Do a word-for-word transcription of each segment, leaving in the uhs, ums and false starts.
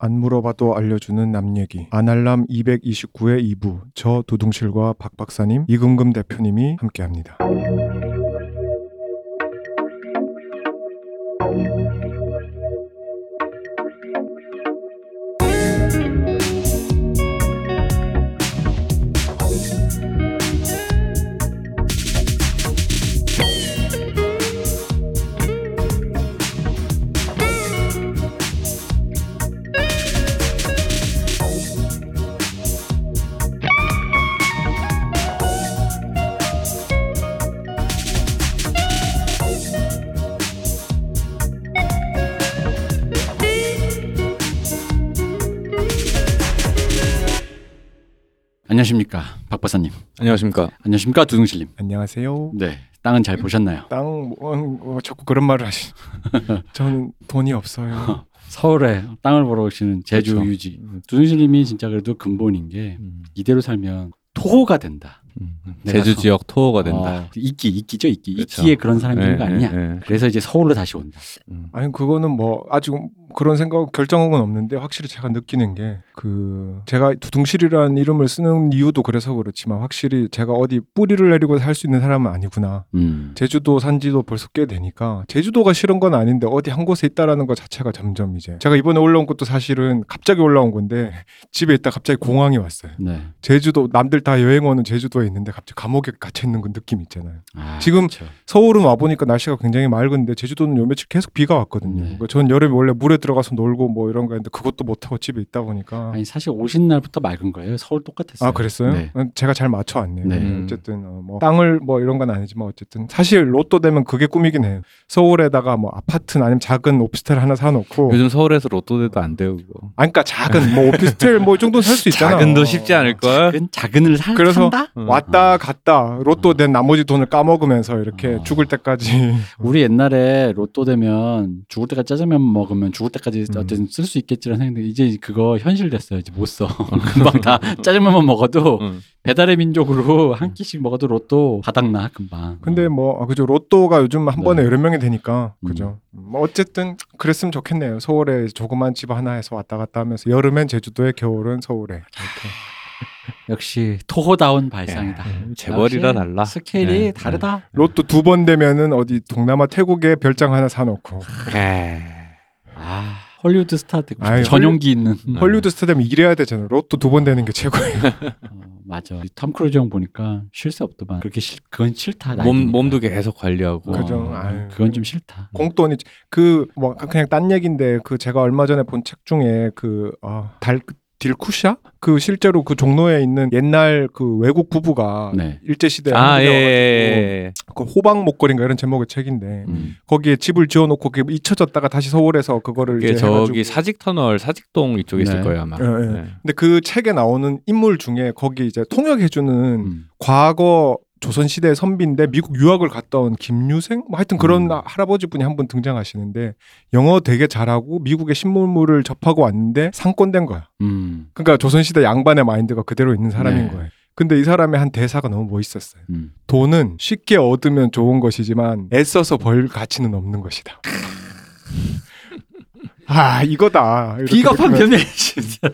안 물어봐도 알려주는 남 얘기. 아날람 이백이십구의 이 부. 저 도둥실과 박 박사님, 이금금 대표님이 함께합니다. 안녕하십니까 박 박사님. 안녕하십니까. 안녕하십니까 두둥실님. 안녕하세요. 네, 땅은 잘 보셨나요? 땅 어, 어, 자꾸 그런 말을 하시. 저는 돈이 없어요. 서울에 땅을 보러 오시는 제주 그렇죠. 유지. 두둥실님이 진짜 그래도 근본인 게 음. 이대로 살면 토호가 된다. 음. 제주 서... 지역 토호가 된다. 어, 이끼 이끼죠 이끼. 그렇죠. 이끼에 그런 사람이 있는 거 아니냐. 에, 에. 그래서 이제 서울로 다시 온다. 음. 아니 그거는 뭐 아직 그런 생각 결정은 없는데 확실히 제가 느끼는 게 그 제가 두둥실이라는 이름을 쓰는 이유도 그래서 그렇지만 확실히 제가 어디 뿌리를 내리고 살 수 있는 사람은 아니구나. 음. 제주도 산지도 벌써 꽤 되니까 제주도가 싫은 건 아닌데 어디 한 곳에 있다라는 것 자체가 점점 이제 제가 이번에 올라온 것도 사실은 갑자기 올라온 건데 집에 있다 갑자기 공항에 왔어요. 네. 제주도 남들 다 여행 오는 제주도에 있는데 갑자기 감옥에 갇혀 있는 그 느낌 있잖아요. 아, 지금 그렇죠. 서울은 와 보니까 날씨가 굉장히 맑은데 제주도는 요 며칠 계속 비가 왔거든요. 네. 전 여름에 원래 물에 들어가서 놀고 뭐 이런 거 했는데 그것도 못하고 집에 있다 보니까 아니 사실 오신 날부터 맑은 거예요. 서울 똑같았어요. 아 그랬어요? 네. 제가 잘 맞춰 왔네요. 네. 어쨌든 뭐 땅을 뭐 이런 건 아니지만 어쨌든 사실 로또 되면 그게 꿈이긴 해요. 서울에다가 뭐 아파트나 아니면 작은 오피스텔 하나 사놓고 요즘 서울에서 로또 돼도 안 돼요 그거. 아니 그러니까 작은 뭐 오피스텔 뭐 이 정도는 살 수 있잖아. 작은도 쉽지 않을걸. 작은, 작은을 사, 그래서 산다? 왔다 어. 갔다 로또 된 나머지 돈을 까먹으면서 이렇게 어. 죽을 때까지. 우리 옛날에 로또 되면 죽을 때까지 짜장면 먹으면 죽을 때까지 음. 어쨌든 쓸 수 있겠지라는 생각인데 이제 그거 현실됐어요. 이제 못 써. 금방 다 짜장면만 먹어도 음. 배달의 민족으로 한 끼씩 먹어도 로또 바닥나 금방. 근데 뭐 아, 그죠 로또가 요즘 한 네. 번에 여러 명이 되니까 그죠. 음. 뭐 어쨌든 그랬으면 좋겠네요. 서울에 조그만 집 하나에서 왔다 갔다 하면서 여름엔 제주도에 겨울은 서울에 이렇게. 역시 토호다운 발상이다. 예, 재벌이라 달라. 스케일이 예, 다르다. 예. 로또 두 번 되면은 어디 동남아 태국에 별장 하나 사놓고. 예. 아 헐리우드 스타 되고 아이, 전용기 헐리, 있는. 헐리우드 스타 되면 일해야 되잖아. 로또 두 번 되는 게 최고예요. 어, 맞아. 톰 크루즈 형 보니까 쉴 새 없더만. 그렇게 싫, 그건 싫다. 몸 몸도 계속 관리하고. 그죠. 어, 그건 좀 싫다. 공돈이 그 뭐 그냥 딴 얘긴데 그 제가 얼마 전에 본 책 중에 그 달. 어, 딜쿠샤? 그 실제로 그 종로에 있는 옛날 그 외국 부부가 네. 일제시대에 아, 예, 예, 예. 그 호박 목걸이인가 이런 제목의 책인데 음. 거기에 집을 지어놓고 그게 잊혀졌다가 다시 서울에서 그거를 이제 저기 사직터널 사직동 이쪽에 네. 있을 거예요 아마. 예, 예. 네. 근데 그 책에 나오는 인물 중에 거기 이제 통역해주는 음. 과거 조선시대 선비인데 미국 유학을 갔다 온 김유생? 뭐 하여튼 그런 음. 할아버지분이 한 분 등장하시는데 영어 되게 잘하고 미국의 신문물을 접하고 왔는데 상권된 거야. 음. 그러니까 조선시대 양반의 마인드가 그대로 있는 사람인 네. 거예요. 근데 이 사람의 한 대사가 너무 멋있었어요. 음. 돈은 쉽게 얻으면 좋은 것이지만 애써서 벌 가치는 없는 것이다. 아 이거다. 비겁한 변명. 진짜.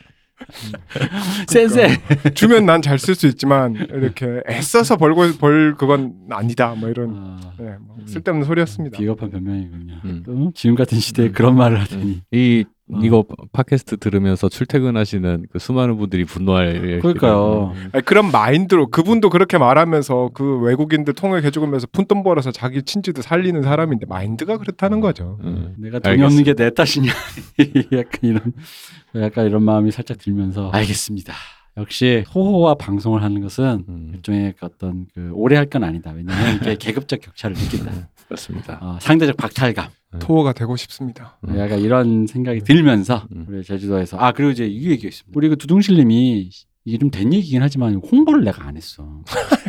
센세 그러니까 주면 난 잘 쓸 수 있지만 이렇게 애써서 벌고 벌 그건 아니다 뭐 이런 아, 네, 뭐 쓸데없는 소리였습니다. 비겁한 변명이군요. 음. 지금 같은 시대에 음. 그런 말을 하다니 이 어. 이거 팟캐스트 들으면서 출퇴근하시는 그 수많은 분들이 분노할 그러니까요. 아니, 그런 마인드로 그분도 그렇게 말하면서 그 외국인들 통역해주면서 푼돈 벌어서 자기 친지도 살리는 사람인데 마인드가 그렇다는 거죠. 음. 내가 돈이 알겠습니다. 없는 게 내 탓이냐 약간 이런 약간 이런 마음이 살짝 들면서 알겠습니다. 역시 호호와 방송을 하는 것은 음. 일종의 어떤 그 오래 할 건 아니다. 왜냐하면 이게 계급적 격차를 느낀다. 그렇습니다. 어, 상대적 박탈감. 토호가 되고 싶습니다. 음. 약간 이런 생각이 들면서 음. 우리 제주도에서 아 그리고 이제 이 얘기가 있습니다. 우리 그 두둥실님이 이름 된 얘기긴 하지만 홍보를 내가 안 했어.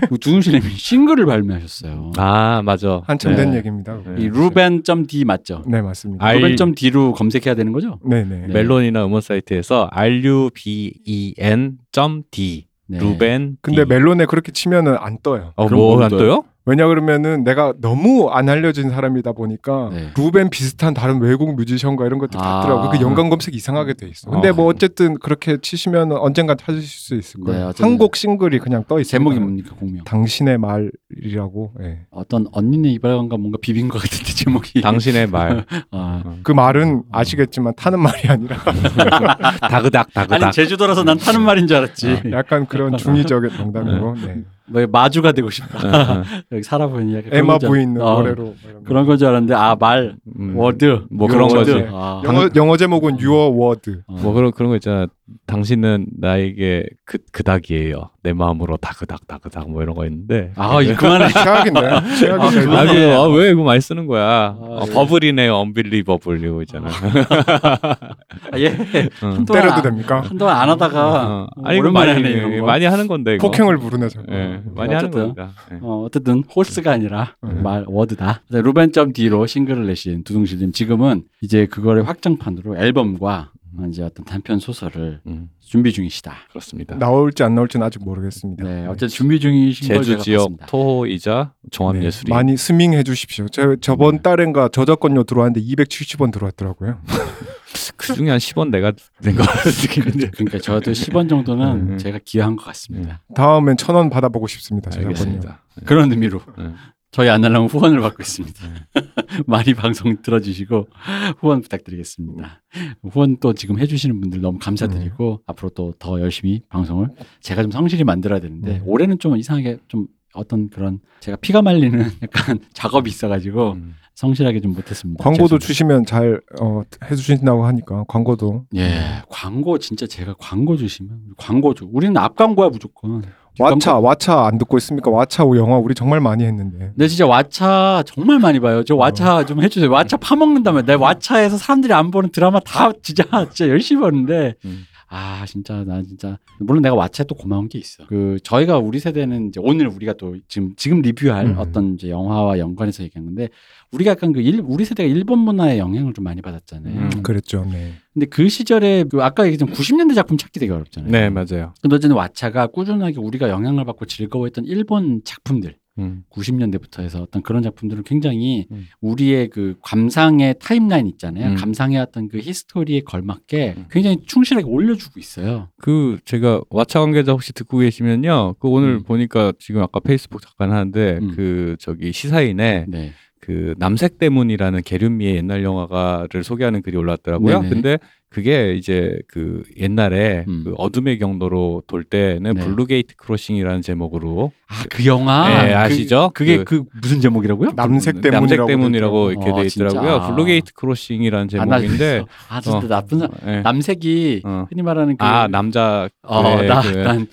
두둥실님이 싱글을 발매하셨어요. 아 맞아. 한참 네. 된 얘기입니다. 네. 이 루벤.d 맞죠? 네 맞습니다. 루벤.d로 검색해야 되는 거죠? 네네. 네. 멜론이나 음원 사이트에서 루벤.d 네. 루벤. 근데 멜론에 그렇게 치면은 안 떠요. 어, 뭐 안 떠요? 왜냐 그러면은 내가 너무 안 알려진 사람이다 보니까 네. 루벤 비슷한 다른 외국 뮤지션과 이런 것들이 다 있더라고. 아~ 그 연관 검색 이상하게 돼 있어. 근데 어. 뭐 어쨌든 그렇게 치시면 언젠가 찾으실 수 있을 거예요. 네, 한국 싱글이 그냥 떠 있어요. 제목이 뭡니까? 공명. 당신의 말이라고. 네. 어떤 언니네 이발관과 뭔가 비빈 것 같은데 제목이. 당신의 말. 아. 그 말은 아시겠지만 타는 말이 아니라 다그닥 다그닥. 아니 제주도라서 난 타는 말인 줄 알았지. 아, 약간 그런 중의적인 농담이고. 네. 너의 마주가 되고 싶다. 여기 살아보니 에마 부인 어, 노래로 그런 건 줄 알았는데 아 말 음, 워드 뭐 그런 워드. 거지. 아. 영어, 영어 제목은 your word. 어. 뭐 그런 그런 거 있잖아. 당신은 나에게 그 그닥이에요. 내 마음으로 다그닥 다그닥 뭐 이런 거 있는데. 아 이 그만해. 최악인데. 최악이네. 아, 아, 왜 이거 많이 쓰는 거야? 아, 아, 예. 버블이네 언빌리버블 이거 있잖아. 아, 예. 응. 때려도 됩니까? 한동안 안 하다가. 어. 아니 이거 많이 하네, 많이 하는 건데. 이거. 폭행을 부르네 자꾸. 예. 많이 하는 거니까. 네. 어, 어쨌든 홀스가 아니라 네. 말 워드다. 루벤.D로 싱글을 내신 두둥실님 지금은 이제 그거를 확장판으로 앨범과 이제 어떤 단편 소설을 음. 준비 중이시다. 그렇습니다. 나올지 안 나올지는 아직 모르겠습니다. 네, 어쨌든 준비 중이신 걸 제가 봤습니다. 제주 지역 토호이자 종합예술인. 네, 많이 스밍해 주십시오. 제 저번 네. 달엔가 저작권료 들어왔는데 이백칠십 원 들어왔더라고요. 그 중에 한 십 원 내가 낸 거 같은데. 그러니까 저도 십 원 정도는 네. 제가 기여한 것 같습니다. 다음엔 천 원 받아보고 싶습니다. 알겠습니다. 네. 그런 의미로 네. 저희 안날라면 후원을 받고 있습니다. 많이 방송 들어주시고 후원 부탁드리겠습니다. 후원 또 지금 해주시는 분들 너무 감사드리고 네. 앞으로 또 더 열심히 방송을 제가 좀 성실히 만들어야 되는데 네. 올해는 좀 이상하게 좀 어떤 그런 제가 피가 말리는 약간 작업이 있어가지고 음. 성실하게 좀 못했습니다. 광고도 죄송합니다. 주시면 잘 어, 해주신다고 하니까 광고도 예 음. 광고 진짜 제가 광고 주시면 광고주 우리는 앞 광고야 무조건. 왓챠 왓챠 안 듣고 있습니까? 왓챠 영화 우리 정말 많이 했는데. 네 진짜 왓챠 정말 많이 봐요. 저 왓챠 어. 좀 해주세요. 왓챠 파먹는다며. 내 왓챠에서 사람들이 안 보는 드라마 다 진짜 진짜 열심히 보는데. 음. 아 진짜 나 진짜 물론 내가 왓챠에 또 고마운 게 있어. 그 저희가 우리 세대는 이제 오늘 우리가 또 지금 지금 리뷰할 음. 어떤 이제 영화와 연관해서 얘기하는데 우리가 약간 그 일, 우리 세대가 일본 문화의 영향을 좀 많이 받았잖아요. 음, 그랬죠. 네. 근데 그 시절에 그 아까 얘기했던 구십 년대 작품 찾기 되게 어렵잖아요. 네 맞아요. 근데 어쨌든 왓챠가 꾸준하게 우리가 영향을 받고 즐거워했던 일본 작품들. 음. 구십 년대부터 해서 어떤 그런 작품들은 굉장히 음. 우리의 그 감상의 타임라인 있잖아요. 음. 감상의 어떤 그 히스토리에 걸맞게 음. 굉장히 충실하게 올려주고 있어요. 그 제가 왓챠 관계자 혹시 듣고 계시면요. 그 오늘 음. 보니까 지금 아까 페이스북 잠깐 하는데 음. 그 저기 시사인에 네. 그 남색 대문이라는 계륜미의 옛날 영화가를 소개하는 글이 올라왔더라고요. 네네. 근데 그게 이제 그 옛날에 음. 그 어둠의 경로로 돌 때는 네. 블루게이트 크로싱이라는 제목으로 아, 그 영화 네, 아시죠? 그, 그게 그, 그 무슨 제목이라고요? 남색 대문이라고 이렇게 어, 돼 있더라고요. 아. 블루게이트 크로싱이라는 제목인데 아, 나, 아 진짜 어, 나쁜 사람 네. 남색이 흔히 말하는 그 아 남자 어, 네, 나, 그, 난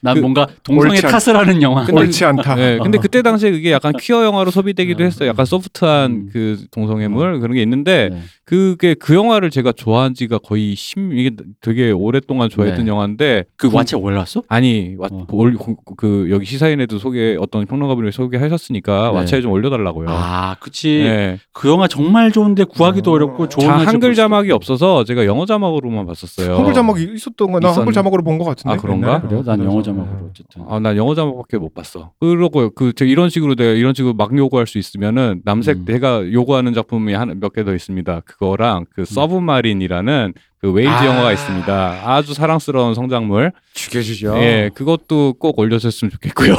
난 그, 뭔가 동성애 탓을 하는 영화 근데, 옳지 않다. 네, 근데 그때 당시에 그게 약간 퀴어 영화로 소비되기도 했어요. 약간 소프트한 음. 그 동성애물 음. 그런 게 있는데 네. 그게 그 영화를 제가 좋아한 지가 거의 십 이게 되게 오랫동안 좋아했던 네. 영화인데 그 왓챠 올라왔어? 아니 왓, 어. 올, 그 여기 시사인에도 소개 어떤 평론가분이 소개하셨으니까 네. 왓챠에 좀 올려달라고요. 아 그치. 네. 그 영화 정말 좋은데 구하기도 어. 어렵고 좋은 한글 자막이 없어서 제가 영어 자막으로만 봤었어요. 한글 자막이 있었던 거나 한글 자막으로 본 것 같은데. 아 그런가? 그래요? 난 영어 자막으로 어쨌든. 아, 난 영어 자막밖에 못 봤어. 그러고 그 이런 식으로 내가 이런 식으로 막 요구할 수 있으면은 남색 음. 내가 요구하는 작품이 한 몇 개 더 있습니다. 그거랑 그 음. 서브마린이라는 그 웨이즈 아~ 영화가 있습니다. 아주 사랑스러운 성장물. 죽여주죠. 예, 그것도 꼭 올려줬으면 좋겠고요.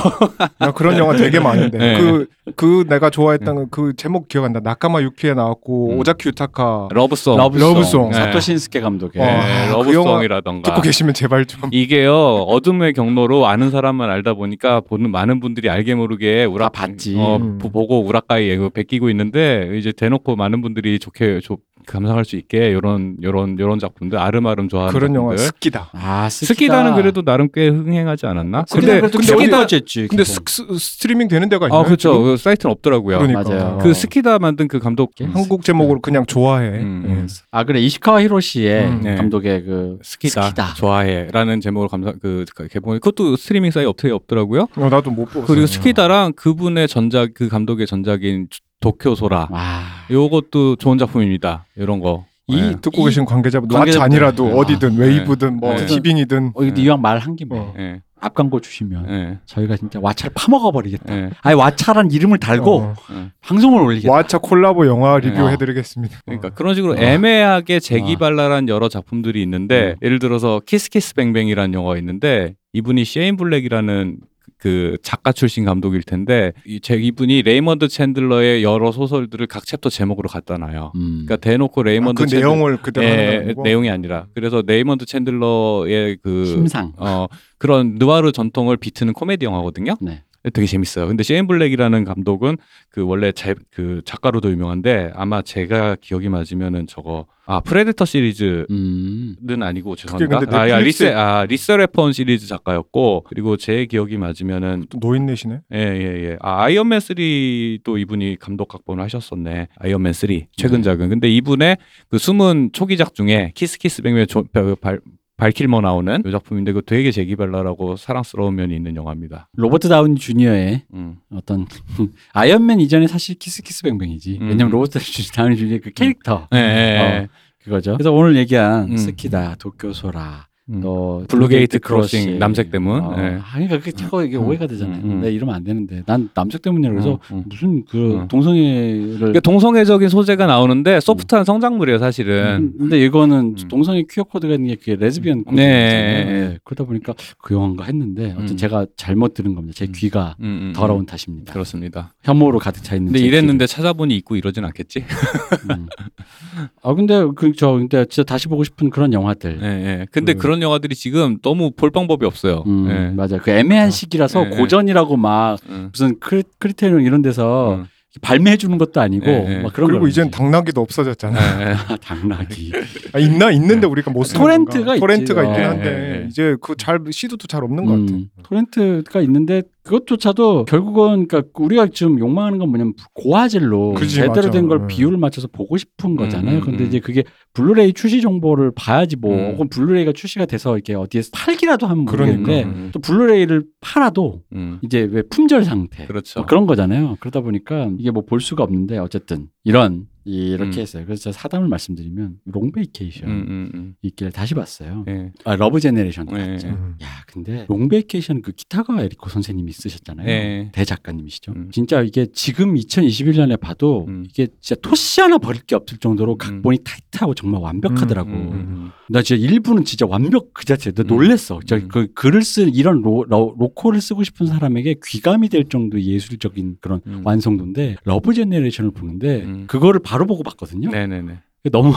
나 그런 영화 되게 많은데. 네. 그, 그 내가 좋아했던 네. 그 제목 기억한다. 나카마 유키에 나왔고 음. 오자키 유타카. 러브송. 러브송. 러브송. 네. 사토 신스케 감독의 어, 네. 러브송이라던가. 그 듣고 계시면 제발 좀. 이게요. 어둠의 경로로 아는 사람만 알다 보니까 보는 많은 분들이 알게 모르게 우라 아, 봤지. 어, 음. 보고 우라카이에 베끼고 있는데 이제 대놓고 많은 분들이 좋게 좋 감상할 수 있게 요런 요런 요런 작품들 아름아름 좋아하는 그런 작품들. 영화 스키다. 아 스키다. 스키다는 그래도 나름 꽤 흥행하지 않았나? 근데 근데 스키다까지 했지. 근데 스, 스트리밍 되는 데가 있나요? 아 그렇죠. 사이트는 없더라고요. 그러니까. 맞아요. 그 스키다 만든 그 감독 한국 제목으로 그냥 좋아해. 음. 음. 아 그래 이시카와 히로시의 음. 네. 감독의 그 스키다, 스키다. 좋아해라는 제목으로 감사 그 개봉. 그것도 스트리밍 사이트 업체에 없더라고요. 어, 나도 못 봤어. 그리고 스키다랑 그분의 전작 그 감독의 전작인. 도쿄 소라. 와. 요것도 좋은 작품입니다. 이런 거. 이 네. 듣고 계신 관계자분, 관계자분 아니라도 네. 어디든 아. 웨이브든 네. 뭐 티빙이든 네. 어, 이왕 말 한 김에 어. 네. 앞 광고 주시면 네. 저희가 진짜 왓챠를 파먹어 버리겠다. 네. 아니 왓챠란 이름을 달고 어. 방송을 올리겠다. 왓챠 콜라보 영화 리뷰 네. 해드리겠습니다. 그러니까 그런 식으로 애매하게 재기발랄한 여러 작품들이 있는데 어. 예를 들어서 키스키스뱅뱅이라는 영화가 있는데 이분이 셰인 블랙이라는 그 작가 출신 감독일 텐데 이 제 이분이 레이먼드 챈들러의 여러 소설들을 각 챕터 제목으로 갖다 놔요. 음. 그러니까 대놓고 레이먼드 아, 그 챈들... 내용을 그대로 예, 하는 거고? 내용이 아니라 그래서 레이먼드 챈들러의 그 심상 어, 그런 느와르 전통을 비트는 코미디 영화거든요. 네. 되게 재밌어요. 근데 셰인 블랙이라는 감독은 그 원래 제, 그 작가로도 유명한데 아마 제가 기억이 맞으면은 저거 아 프레데터 시리즈는 음. 아니고 죄송합니다. 아, 야, 리스 아 리스 레폰 시리즈 작가였고 그리고 제 기억이 맞으면은 노인네시네. 예예예. 예. 아 아이언맨 삼도 이분이 감독 각본을 하셨었네. 아이언맨 삼 최근작은. 네. 근데 이분의 그 숨은 초기작 중에 키스 키스 백미의 발 발킬머 나오는 이 작품인데 그 되게 재기발랄하고 사랑스러운 면이 있는 영화입니다. 로버트 다우니 주니어의 음. 어떤 아이언맨 이전에 사실 키스키스뱅뱅이지. 음. 왜냐면 로버트 다우니 주니어의 그 캐릭터 음. 네. 어, 그거죠. 그래서 오늘 얘기한 음. 스키다, 도쿄 소라, 음. 또 블루게이트 크로싱, 크로싱 남색 대문. 어, 네. 아니 그렇게 자꾸 이게 오해가 되잖아요. 음. 내가 이러면 안 되는데 난 남색 대문이라고 해서 음. 무슨 그 음. 동성애를 그러니까 동성애적인 소재가 나오는데 소프트한 음. 성장물이에요 사실은. 음. 근데 이거는 음. 동성애 퀴어 코드가 있는 게 그게 레즈비언 코드잖아요. 네. 네. 그러다 보니까 그 영화인가 했는데 어쨌든 음. 제가 잘못 들은 겁니다. 제 귀가 음. 더러운 탓입니다. 그렇습니다. 혐오로 가득 차 있는. 근데 이랬는데 귀. 찾아보니 있고 이러진 않겠지. 음. 아 근데 그 저 근데 진짜 다시 보고 싶은 그런 영화들. 네, 네. 근데 그, 그런 영화들이 지금 너무 볼 방법이 없어요. 음, 네. 맞아. 그 애매한 시기라서 네. 고전이라고 막 음. 무슨 크리, 크리테리온 이런 데서 음. 발매해 주는 것도 아니고 네. 막 그런. 그리고 이제는 당나귀도 없어졌잖아요. 네. 당나귀. 아, 있나 있는데 네. 우리가 못 쓰는 토렌트가 있지. 토렌트가 있긴 한데 네. 이제 그 잘 시도도 잘 없는 것 음, 같아요. 토렌트가 있는데 그것조차도 결국은 그러니까 우리가 지금 욕망하는 건 뭐냐면 고화질로 그치, 제대로 된 걸 네. 비율을 맞춰서 보고 싶은 거잖아요. 음, 근데 음. 이제 그게 블루레이 출시 정보를 봐야지 뭐 음. 혹은 블루레이가 출시가 돼서 이렇게 어디에서 팔기라도 하면 모르겠는데 그러니까, 음. 또 블루레이를 팔아도 음. 이제 왜 품절 상태 그렇죠. 뭐 그런 거잖아요. 그러다 보니까 이게 뭐 볼 수가 없는데 어쨌든 이런 이렇게 음. 했어요. 그래서 제가 사담을 말씀드리면 롱 베이케이션 음, 음, 음. 있길래 다시 봤어요. 네. 아, 러브 제네레이션도 네. 봤죠. 음. 야, 근데 롱 베이케이션 그 기타가와 에리코 선생님이 쓰셨잖아요. 네. 대작가님이시죠. 음. 진짜 이게 지금 이천이십일 년에 봐도 음. 이게 진짜 토시 하나 버릴 게 없을 정도로 각본이 음. 타이트하고 정말 완벽하더라고. 음, 음, 음. 나 진짜 일부는 진짜 완벽 그 자체. 나 놀랬어. 음. 그 글을 쓴 이런 로, 로, 로코를 쓰고 싶은 사람에게 귀감이 될 정도의 예술적인 그런 음. 완성도인데 러브 제네레이션을 보는데 음. 그거를 바로 보고 봤거든요. 네네네. 너무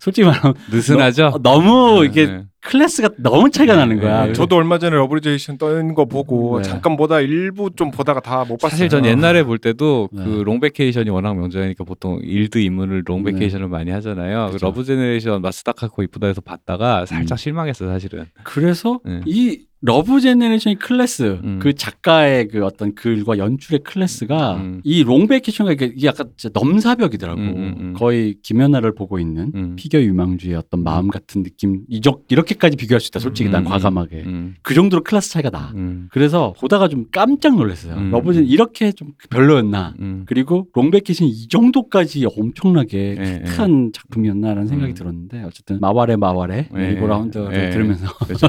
솔직히 말하면 느슨하죠. 너, 너무 이게 네. 클래스가 너무 차이가 네. 나는 거야. 네. 저도 얼마 전에 러브리제이션 떠는 거 보고 네. 잠깐 보다 일부 좀 보다가 다 못 봤어요. 사실 전 옛날에 볼 때도 네. 그 롱베케이션이 워낙 명작이니까 보통 일드 인물을 롱베케이션을 네. 많이 하잖아요. 그렇죠. 러브 제네레이션 마츠다 카코 이쁘다 해서 봤다가 살짝 음. 실망했어요 사실은. 그래서 네. 이 러브 제네레이션의 클래스, 음. 그 작가의 그 어떤 글과 연출의 클래스가 음. 이 롱베이케이션과 이게 약간 넘사벽이더라고. 음, 음. 거의 김연아를 보고 있는 음. 피겨 유망주의 어떤 마음 같은 느낌. 이적 이렇게까지 비교할 수 있다. 솔직히 난 음, 과감하게 음. 그 정도로 클래스 차이가 나. 음. 그래서 보다가 좀 깜짝 놀랐어요. 음. 러브 제네레이션 이렇게 좀 별로였나. 음. 그리고 롱베이케이션이 이 정도까지 엄청나게 에, 큰 에. 작품이었나라는 생각이 음. 들었는데 어쨌든 마와레 마와레 에이고 라운드를 들으면서. 그렇죠.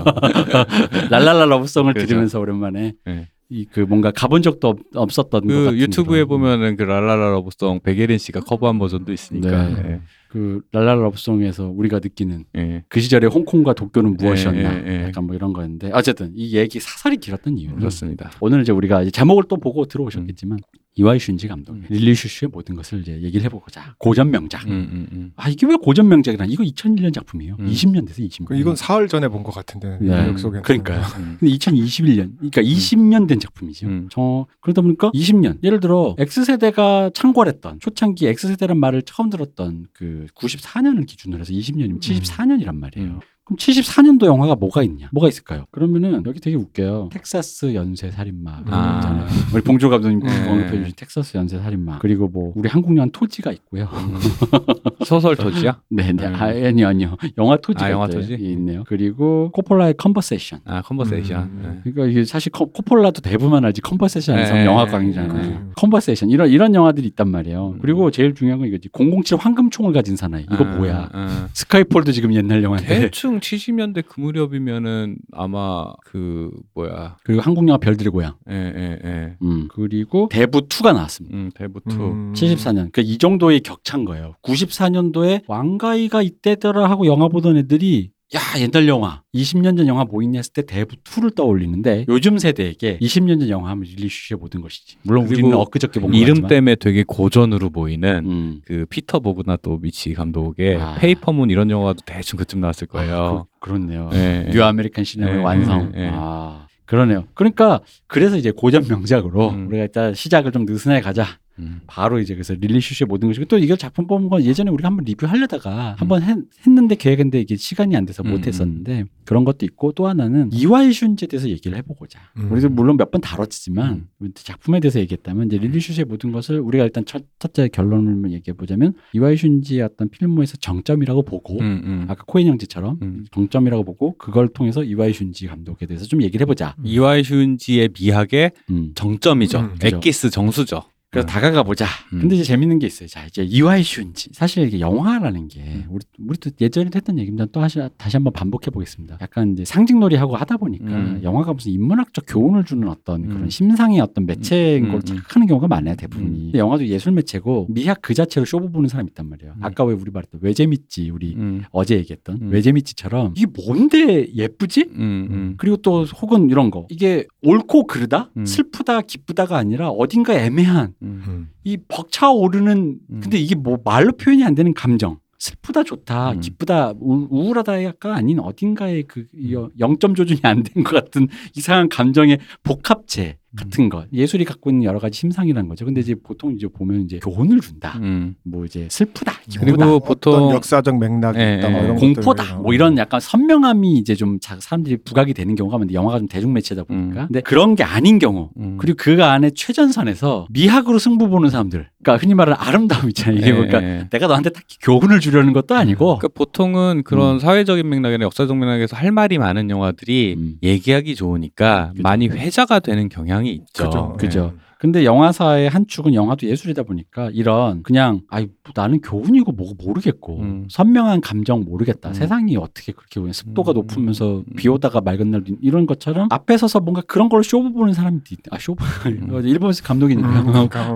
랄랄라 러브송을 그렇죠. 들으면서 오랜만에 네. 이 그 뭔가 가본 적도 없, 없었던 그 것 같은 유튜브에 보면은 그 랄랄라 러브송 백예린 씨가 커버한 버전도 있으니까 네. 네. 그 랄랄라 러브송에서 우리가 느끼는 네. 그 시절의 홍콩과 도쿄는 무엇이었나 네. 네. 약간 뭐 이런 거였는데 어쨌든 이 얘기 사설이 길었던 이유는 그렇습니다. 오늘 이제 우리가 이제 제목을 또 보고 들어오셨겠지만 음. 이와이 슌지 감독 음. 릴리 슈슈의 모든 것을 이제 얘기를 해보고자. 고전 명작. 음, 음, 음. 아 이게 왜 고전 명작이란? 이거 이천일 년 작품이에요. 음. 이십 년 돼서 이십 년. 그 이건 사흘 전에 본 것 같은데. 네. 기억 속에. 그러니까요. 음. 근데 이천이십일 년, 그러니까 음. 이십 년 된 작품이죠. 음. 저 그러다 보니까 이십 년. 예를 들어 X 세대가 창궐했던 초창기 X 세대란 말을 처음 들었던 그 구십사 년을 기준으로 해서 이십 년이면 칠십사 년이란 말이에요. 음. 그럼 칠십사 년도 영화가 뭐가 있냐? 뭐가 있을까요? 그러면은 여기 되게 웃겨요. 텍사스 연쇄 살인마. 아. 우리 봉조 감독님 언급해 주신 텍사스 연쇄 살인마. 그리고 뭐 우리 한국 영화 토지가 있고요. 소설 토지야? 네, 네. 음. 아, 아니요, 아니요. 영화 토지가 아, 영화 토지? 있네요. 그리고 코폴라의 컨버세이션. 아, 컨버세이션. 음. 네. 그러니까 이게 사실 코, 코폴라도 대부만 알지 컨버세이션에서 네. 영화광이잖아요. 네. 컨버세이션 이런 이런 영화들이 있단 말이에요. 그리고 제일 중요한 건 이거지. 공공칠 황금총을 가진 사나이. 이거 아, 뭐야? 아. 스카이폴도 지금 옛날 영화인데. 대충 칠십 년대 그 무렵이면은 아마 그 뭐야. 그리고 한국 영화 별들의 고향. 예, 예, 예. 음. 그리고 대부 이가 나왔습니다. 음, 대부 이. 음. 칠십사 년. 그러니까 이 정도의 격차인 거예요. 구십사 년도에 왕가위가 이때더라 하고 영화 보던 애들이 야, 옛날 영화. 이십 년 전 영화 뭐 있냐 했을 때 대부 이를 떠올리는데 요즘 세대에게 이십 년 전 영화 하면 릴리 슈슈의 모든 것이지. 물론 우리는 엊그저께 본 것 같지만. 이름 때문에 되게 고전으로 보이는 음. 그 피터 보그나토 미치 감독의 아. 페이퍼문 이런 영화도 대충 그쯤 나왔을 거예요. 아, 그, 그렇네요. 네. 뉴 아메리칸 시네마의 네. 완성. 네. 아, 그러네요. 그러니까 그래서 이제 고전 명작으로 음. 우리가 일단 시작을 좀 느슨하게 가자. 음. 바로 이제 그래서 릴리 슈슈의 모든 것이고 또 이걸 작품 뽑은 건 예전에 우리가 한번 리뷰하려다가 음. 한번 했, 했는데 계획했는데 이게 시간이 안 돼서 음. 못했었는데 그런 것도 있고 또 하나는 이와이 슌지에 대해서 얘기를 해보고자 음. 우리도 물론 몇 번 다뤘지만 음. 작품에 대해서 얘기했다면 이제 릴리 슈슈의 모든 것을 우리가 일단 첫, 첫째 결론을 얘기해보자면 이와이 슌지의 어떤 필모에서 정점이라고 보고 음, 음. 아까 코엔 형제처럼 음. 정점이라고 보고 그걸 통해서 이와이 슌지 감독에 대해서 좀 얘기를 해보자. 음. 이와이 슌지의 미학의 음. 정점이죠. 음. 엑기스 정수죠. 그래서 음. 다가가 보자. 음. 근데 이제 재밌는 게 있어요. 자, 이제 이와이 슌지. 사실 이게 영화라는 게 음. 우리 우리도 예전에도 했던 얘기입니다. 또 다시, 다시 한번 반복해 보겠습니다. 약간 이제 상징놀이하고 하다 보니까 음. 영화가 무슨 인문학적 교훈을 주는 어떤 음. 그런 심상의 어떤 매체인 음. 걸 착각하는 경우가 많아요, 대부분이. 음. 영화도 예술 매체고 미학 그 자체로 쇼부 보는 사람이 있단 말이에요. 음. 아까 왜 우리 말했던 왜 재밌지? 우리 음. 어제 얘기했던 음. 왜 재밌지처럼 이게 뭔데 예쁘지? 음. 음. 그리고 또 혹은 이런 거. 이게 옳고 그르다? 음. 슬프다, 기쁘다가 아니라 어딘가 애매한 음. 이 벅차오르는 음. 근데 이게 뭐 말로 표현이 안 되는 감정 슬프다 좋다 음. 기쁘다 우, 우울하다가 아닌 어딘가에 그 영점 조준이 안 된 것 같은 이상한 감정의 복합체 같은 것. 예술이 갖고 있는 여러 가지 심상이라는 거죠. 근데 이제 보통 이제 보면 이제 교훈을 준다. 음. 뭐 이제 슬프다. 기쁘다. 그리고 보통 어떤 역사적 맥락이 예, 있다. 뭐 이런 공포다. 것들이나. 뭐 이런 약간 선명함이 이제 좀 사람들이 부각이 되는 경우가 많은데 영화가 좀 대중 매체다 보니까. 음. 근데 그런 게 아닌 경우. 음. 그리고 그 안에 최전선에서 미학으로 승부 보는 사람들. 그러니까 흔히 말하는 아름다움 있잖아요. 이게 예, 그러니까 예. 내가 너한테 딱히 교훈을 주려는 것도 아니고. 그러니까 보통은 그런 음. 사회적인 맥락이나 역사적 맥락에서 할 말이 많은 영화들이 음. 얘기하기 좋으니까 그렇죠. 많이 회자가 되는 경향이 있죠. 그죠. 그죠. 네. 근데 영화사의 한 축은 영화도 예술이다 보니까 이런 그냥 아이 나는 교훈이고 뭐고 모르겠고 음. 선명한 감정 모르겠다. 음. 세상이 어떻게 그렇게 오냐. 습도가 음. 높으면서 비 오다가 맑은 날 이런 것처럼 앞에 서서 뭔가 그런 걸 쇼부 보는 사람이 아 쇼부 음. 일본식 감독이니까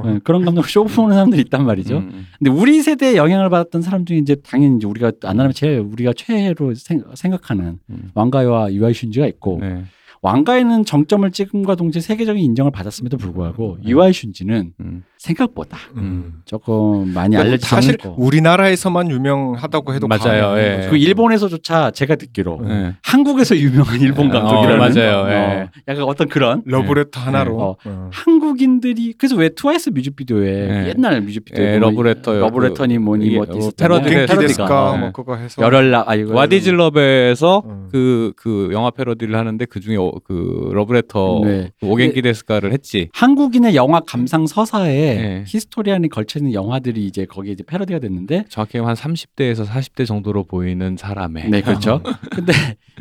음. 네, 그런 감독 쇼부 보는 사람들이 있단 말이죠. 음. 근데 우리 세대에 영향을 받았던 사람 중에 이제 당연히 이제 우리가 안 하면 제일 우리가 최애로 생각하는 음. 왕가위와 이와이 슌지가 있고. 네. 왕가에는 정점을 찍음과 동시에 세계적인 인정을 받았음에도 불구하고 네. 이와이 슌지는 음. 생각보다 음. 조금 많이 알려지지 않고 사실 우리나라에서만 유명하다고 해도 맞아요. 예. 그 일본에서조차 제가 듣기로 예. 한국에서 유명한 일본 감독이라는 예. 어, 맞아요. 예. 어, 약간 어떤 그런 러브레터 예. 하나로 어, 어. 한국인들이 그래서 왜 트와이스 뮤직비디오에 예. 옛날 뮤직비디오에 예. 러브레터요. 러브레터니 뭐니 뭐 패러디가 뭐 그거 해서 열혈라 아 이거 와디질러베에서 그 그 영화 패러디를 하는데 그 중에 그 러브레터 네. 오겐키 데스카를 했지. 한국인의 영화 감상 서사에 네. 히스토리안이 걸쳐있는 영화들이 이제 거기에 이제 패러디가 됐는데 정확히 한 삼십 대에서 사십 대 정도로 보이는 사람의 네 그렇죠. 근데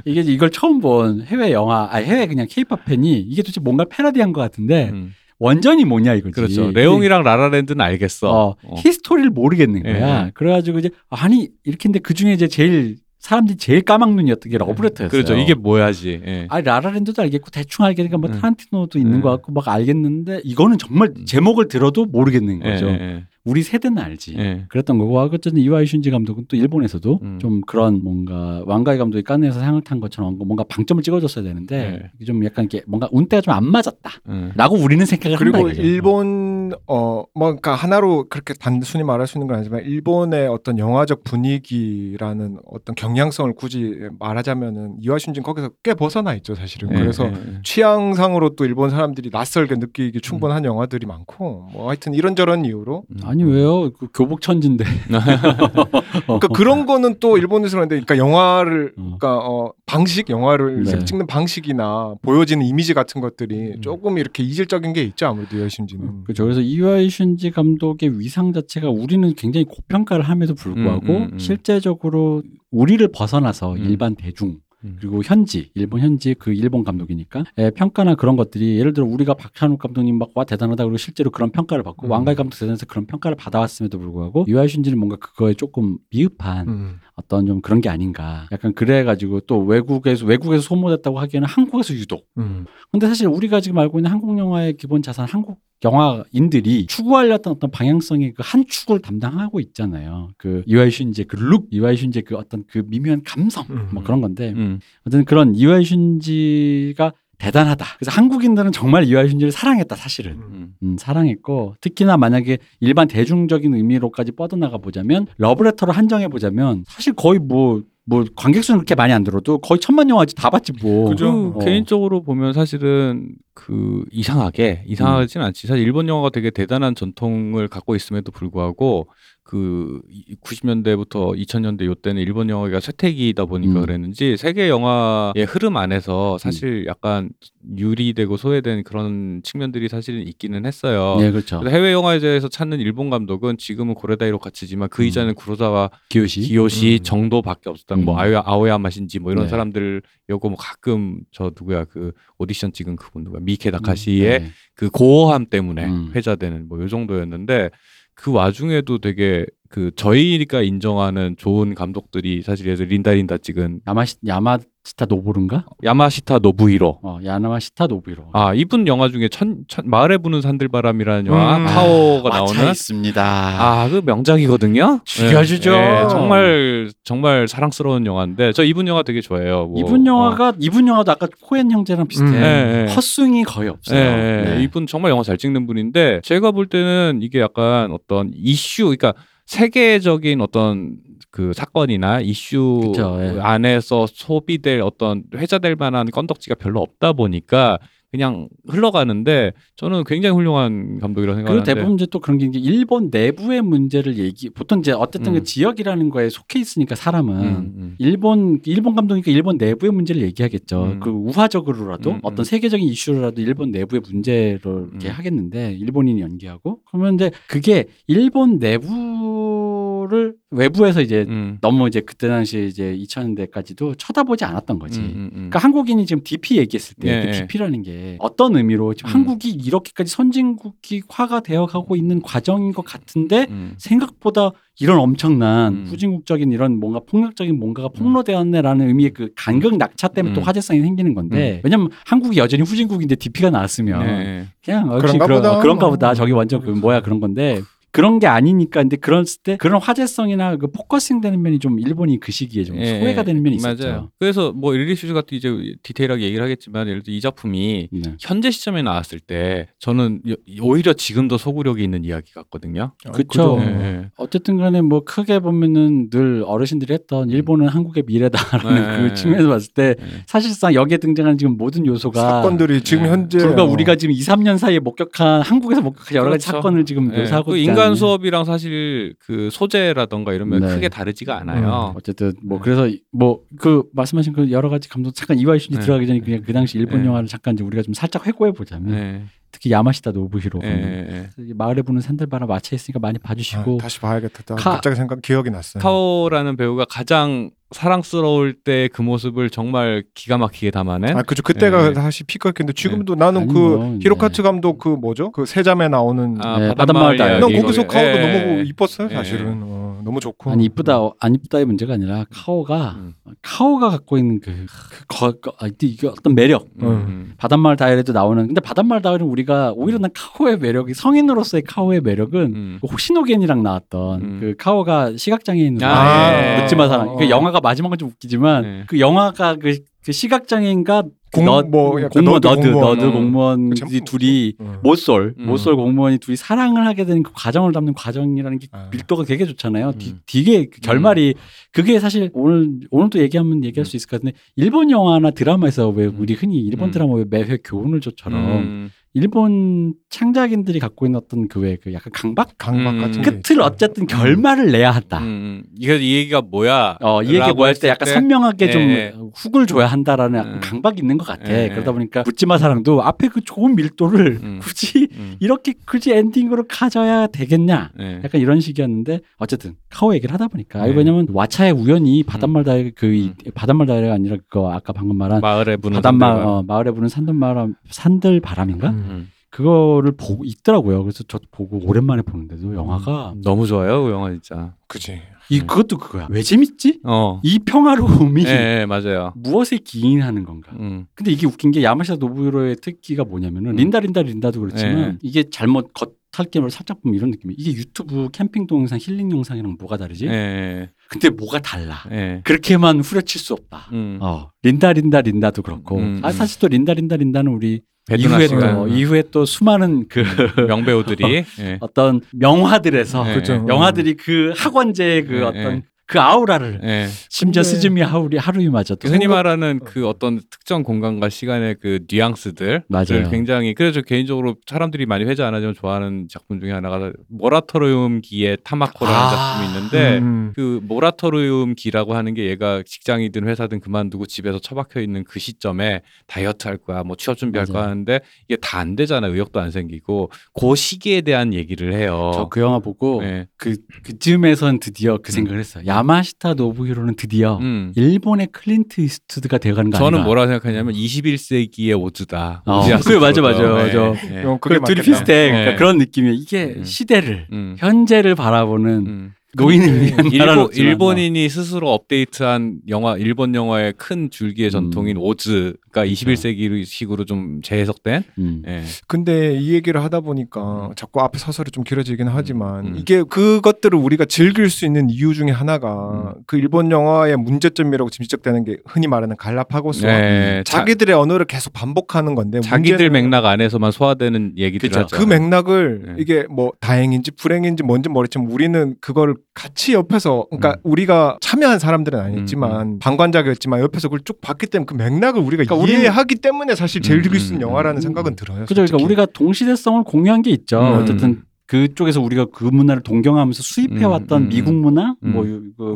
이게 이걸 처음 본 해외 영화, 아 해외 그냥 케이팝 팬이 이게 도대체 뭔가 패러디한 것 같은데. 음. 원전이 뭐냐 이거지. 그렇죠. 레옹이랑 라라랜드는 알겠어. 어, 어. 히스토리를 모르겠는 거야. 네. 그래가지고 이제 아니 이렇게 근데 그 중에 이제 제일 사람들이 제일 까막눈이었던 게 러브레터였어요. 그렇죠. 이게 뭐야지. 예. 아니 라라랜드도 알겠고 대충 알겠으니까 뭐 타란티노도 음. 있는 음. 것 같고 막 알겠는데 이거는 정말 제목을 들어도 모르겠는 거죠. 예, 예. 우리 세대는 알지. 예. 그랬던 거고 어쨌든 이와이 슌지 감독은 또 일본에서도 음. 좀 그런 뭔가 왕가위 감독이 깐에서 상을 탄 것처럼 뭔가 방점을 찍어줬어야 되는데 예. 좀 약간 이렇게 뭔가 운때가 좀 안 맞았다라고 예. 우리는 생각을 한다. 그리고 일본 어 뭔가 하나로 그렇게 단순히 말할 수 있는 건 아니지만 일본의 어떤 영화적 분위기라는 어떤 경향성을 굳이 말하자면은 이와이 슌지는 거기서 꽤 벗어나 있죠 사실은. 예. 그래서 예. 취향상으로 또 일본 사람들이 낯설게 느끼기 충분한 음. 영화들이 많고 뭐 하여튼 이런저런 이유로. 아니 아니 왜요? 그 교복 천진데. 그러니까 그런 거는 또 일본에서 그런데, 그러니까 영화를, 그러니까 어, 방식, 영화를 네. 찍는 방식이나 보여지는 이미지 같은 것들이 조금 이렇게 이질적인 게 있죠 아무래도 이와이 슌지는. 그렇죠. 그래서 이와이 슌지 감독의 위상 자체가 우리는 굉장히 고평가를 함에도 불구하고 음, 음, 음. 실제적으로 우리를 벗어나서 음. 일반 대중. 그리고 현지 일본 현지 그 일본 감독이니까 예, 평가나 그런 것들이 예를 들어 우리가 박찬욱 감독님 막 와 대단하다 그리고 실제로 그런 평가를 받고 음. 왕가위 감독 대단해서 그런 평가를 받아왔음에도 불구하고 이와이 슌지는 뭔가 그거에 조금 미흡한 음. 어떤 좀 그런 게 아닌가. 약간 그래가지고 또 외국에서 외국에서 소모됐다고 하기에는 한국에서 유독. 음. 근데 사실 우리가 지금 알고 있는 한국 영화의 기본 자산, 한국 영화인들이 추구하려던 어떤 방향성이 그 한 축을 담당하고 있잖아요. 그 이와이 슌지 그 룩, 이와이 슌지 그 어떤 그 미묘한 감성, 음. 뭐 그런 건데. 음. 어쨌든 그런 이와이 슌지가 대단하다. 그래서 한국인들은 정말 이와이 슌지를 사랑했다, 사실은. 음. 음, 사랑했고, 특히나 만약에 일반 대중적인 의미로까지 뻗어나가 보자면, 러브레터로 한정해 보자면, 사실 거의 뭐, 뭐 관객 수는 그렇게 많이 안 들어도 거의 천만 영화지 다 봤지 뭐. 그죠. 어. 개인적으로 보면 사실은 그 이상하게 이상하진 음. 않지. 사실 일본 영화가 되게 대단한 전통을 갖고 있음에도 불구하고 그 구십 년대부터 이천 년대 요때는 일본 영화가 쇠퇴기이다 보니까 음. 그랬는지 세계 영화의 흐름 안에서 사실 음. 약간 유리되고 소외된 그런 측면들이 사실은 있기는 했어요. 네, 그렇죠. 해외 영화제에서 찾는 일본 감독은 지금은 고레다이로 갇히지만 그 음. 이전에 구로사와 기요시, 기요시 음. 정도밖에 없었던 음. 뭐 아오야, 아오야 마신지 뭐 이런 네. 사람들이었고 뭐 가끔 저 누구야 그 오디션 찍은 그분 누구야 미케 다카시의 음. 네. 그 고어함 때문에 음. 회자되는 뭐 요 정도였는데. 그 와중에도 되게 그 저희가 인정하는 좋은 감독들이 사실 예를 들어 린다 린다 찍은 야마시, 야마시타 노부른가? 야마시타 노부히로. 어, 야마시타 노부히로. 아, 이분 영화 중에 천, 천, 마을에 부는 산들바람이라는 영화 음, 파워가 아, 나오는 왓챠 있습니다. 아, 그 명작이거든요. 죽여주죠. 네, 네, 정말 정말 사랑스러운 영화인데 저 이분 영화 되게 좋아해요. 뭐, 이분 영화가 어. 이분 영화도 아까 코엔 형제랑 비슷해. 음, 네, 네. 헛숭이 거의 없어요. 네, 네. 네. 이분 정말 영화 잘 찍는 분인데 제가 볼 때는 이게 약간 어떤 이슈, 그러니까 세계적인 어떤 그 사건이나 이슈 그쵸, 예. 안에서 소비될 어떤 회자될 만한 건덕지가 별로 없다 보니까 그냥 흘러가는데 저는 굉장히 훌륭한 감독이라고 생각하는데 그리고 대부분 이제 또 그런 게 일본 내부의 문제를 얘기 보통 이제 어쨌든 음. 그 지역이라는 거에 속해 있으니까 사람은 음, 음. 일본 일본 감독이니까 일본 내부의 문제를 얘기하겠죠. 음. 그 우화적으로라도 음, 어떤 음. 세계적인 이슈라도 일본 내부의 문제로 이렇게 음. 하겠는데 일본인이 연기하고 그러면 이제 그게 일본 내부를 외부에서 이제 음. 너무 이제 그때 당시 이제 이천 년대까지도 쳐다보지 않았던 거지. 음, 음, 음. 그러니까 한국인이 지금 디피 얘기했을 때 예, 그 디피라는 게 어떤 의미로 지금 음. 한국이 이렇게까지 선진국화가 되어가고 있는 과정인 것 같은데 음. 생각보다 이런 엄청난 음. 후진국적인 이런 뭔가 폭력적인 뭔가가 폭로되었네라는 의미의 그 간극 낙차 때문에 음. 또 화제성이 생기는 건데 음. 왜냐면 한국이 여전히 후진국인데 디피가 나왔으면 네. 그냥 역시 그런가, 그런, 보다. 그런가 보다 저기 완전 그 뭐야 그런 건데 그런 게 아니니까. 근데 그랬을 때 그런 화제성이나 그 포커싱 되는 면이 좀 일본이 그 시기에 좀 예, 소외가 되는 면이 맞아요. 있었죠. 그래서 뭐 릴리 슈슈 같은 이제 디테일하게 얘기를 하겠지만 예를 들어 이 작품이 네. 현재 시점에 나왔을 때 저는 오히려 지금도 소구력이 있는 이야기 같거든요. 어, 그렇죠. 네. 어쨌든 간에 뭐 크게 보면은 늘 어르신들이 했던 일본은 한국의 미래다라는 네. 그 측면에서 봤을 때 네. 사실상 여기에 등장하는 지금 모든 요소가 사건들이 지금 네. 현재 불과 우리가 지금 이삼 년 사이에 목격한 한국에서 목격한 여러 가지 그렇죠. 사건을 지금 네. 묘사하고 그 인간 수업이랑 사실 그 소재라던가 이러면 네. 크게 다르지가 않아요. 음, 어쨌든 뭐 그래서 뭐 그 말씀하신 그 여러 가지 감독 잠깐 이와이 슌지 네. 들어가기 전에 그냥 그 당시 일본 네. 영화를 잠깐 이제 우리가 좀 살짝 회고해 보자면 네. 특히 야마시타 노부히로 예, 예. 마을에 부는 산들바람 왓챠 있으니까 많이 봐주시고 아, 다시 봐야겠다. 카, 갑자기 생각 기억이 났어요. 카오라는 배우가 가장 사랑스러울 때 그 모습을 정말 기가 막히게 담아낸. 아 그죠. 그때가 예. 다시 피크였는데 지금도 예. 나는 아니, 그 뭐, 히로카츠 네. 감독 그 뭐죠? 그 세자매 나오는 아, 네, 바닷마을 난 거기서 카오도 예. 너무 이뻤어요. 사실은 예. 어, 너무 좋고. 아니 이쁘다 안 이쁘다의 문제가 아니라 카오가 음. 카오가 갖고 있는 그, 그 거, 거, 이게 어떤 매력. 음. 음. 바닷마을 다이어리도 나오는. 근데 바닷마을 다이어리는 우리 우리가 오히려 난 카오의 매력이 성인으로서의 카오의 매력은 음. 호시노겐이랑 나왔던 음. 그 카오가 시각장애인으로 아~ 묻지마 사랑 어. 그 영화가 마지막은 좀 웃기지만 네. 그 영화가 그, 그 시각장애인과 너, 뭐 공무원 너드 공무원. 너드 공무원이 그 둘이 음. 모쏠 음. 모쏠 공무원이 둘이 사랑을 하게 되는 그 과정을 담는 과정이라는 게 아. 밀도가 되게 좋잖아요. 음. 디, 되게 그 결말이 음. 그게 사실 오늘 오늘도 얘기하면 얘기할 음. 수 있을 것 같은데 일본 영화나 드라마에서 왜 우리 흔히 일본 음. 드라마 왜 매회 교훈을 줘처럼 음. 일본 창작인들이 갖고 있는 어떤 그 왜 그 약간 강박, 강박 음, 같은 끝을 어쨌든 결말을 내야 한다. 음, 이게 이 얘기가 뭐야? 어, 이 얘기가 뭐야? 때 약간 선명하게 네. 좀 훅을 줘야 한다라는 음. 강박이 있는 것 같아. 네. 그러다 보니까 묻지마 사랑도 앞에 그 좋은 밀도를 음. 굳이 음. 이렇게 굳이 엔딩으로 가져야 되겠냐? 네. 약간 이런 식이었는데 어쨌든 카오 얘기를 하다 보니까 네. 왜냐면 왓챠에 우연히 바닷말 다이어 그 음. 바닷말 다이어가 아니라 그 아까 방금 말한 마을에 부는 바닷마, 어, 마을에 부는 산들바람 산들바람인가? 음. 음. 그거를 보고 있더라고요. 그래서 저 보고 오랜만에 보는데도 영화가 음. 너무 좋아요. 그 영화 진짜. 그치. 이 음. 그것도 그거야. 왜 재밌지? 어. 이 평화로움이 예, 예, 맞아요. 무엇에 기인하는 건가? 음. 근데 이게 웃긴 게 야마시타 노부히로의 특기가 뭐냐면은 음. 린다 린다 린다도 그렇지만 예. 이게 잘못 겉할 게임을 살짝 보면 이런 느낌이에요. 이게 유튜브 캠핑 동영상, 힐링 영상이랑 뭐가 다르지? 예. 근데 뭐가 달라. 예. 그렇게만 후려칠 수 없다. 음. 어. 린다 린다 린다도 그렇고. 음. 아 사실 또 린다 린다 린다는 우리 이후에 또, 이후에 또 수많은 그 명배우들이 예. 어떤 명화들에서 예. 그렇죠. 영화들이 그 학원제의 그 예. 어떤 그 아우라를 예. 심지어 근데... 스즈미 하루이 하루이마저도 흔히 말하는 그 어떤 특정 공간과 시간의 그 뉘앙스들 맞아요. 굉장히 그래서 개인적으로 사람들이 많이 회자 안 하지만 좋아하는 작품 중에 하나가 모라토리움기의 타마코라는 아~ 작품이 있는데 음. 그 모라토리움기라고 하는 게 얘가 직장이든 회사든 그만두고 집에서 처박혀 있는 그 시점에 다이어트 할 거야 뭐 취업 준비할 거야 하는데 이게 다 안 되잖아. 의욕도 안 생기고 그 시기에 대한 얘기를 해요. 저 그 영화 보고 네. 그, 그쯤에선 드디어 그 음. 생각을 했어요. 야마시타 노부히로는 드디어 음. 일본의 클린트 이스트드가 되어가는 거 아닌가? 저는 뭐라고 생각하냐면 이십일 세기의 오즈다. 어, 그래, 맞아 맞아. 네, 저, 네. 그게 둘이 비슷해. 네. 그러니까 그런 느낌이에요. 이게 음. 시대를 음. 현재를 바라보는 음. 노인을 위한 일본, 일본인이 스스로 업데이트한 영화 일본 영화의 큰 줄기의 전통인 음. 오즈가 이십일 세기 식으로 좀 재해석된. 음. 예. 근데 이 얘기를 하다 보니까 자꾸 앞에 서설이 좀 길어지긴 하지만 음. 이게 그것들을 우리가 즐길 수 있는 이유 중에 하나가 음. 그 일본 영화의 문제점이라고 짐작되는 게 흔히 말하는 갈라파고스와 네. 자기들의 자, 언어를 계속 반복하는 건데 자기들 맥락 안에서만 소화되는 얘기들이죠. 그 맥락을 네. 이게 뭐 다행인지 불행인지 뭔지 모르지만 우리는 그걸 같이 옆에서 그러니까 음. 우리가 참여한 사람들은 아니었지만 음. 방관자였지만 옆에서 그걸 쭉 봤기 때문에 그 맥락을 우리가 그러니까 이해하기 우리... 때문에 사실 제일 즐길 수 있는 영화라는 음. 생각은 들어요. 그죠? 그러니까 우리가 동시대성을 공유한 게 있죠. 음. 어쨌든 그쪽에서 우리가 그 문화를 동경하면서 수입해왔던 음. 미국 문화, 음. 뭐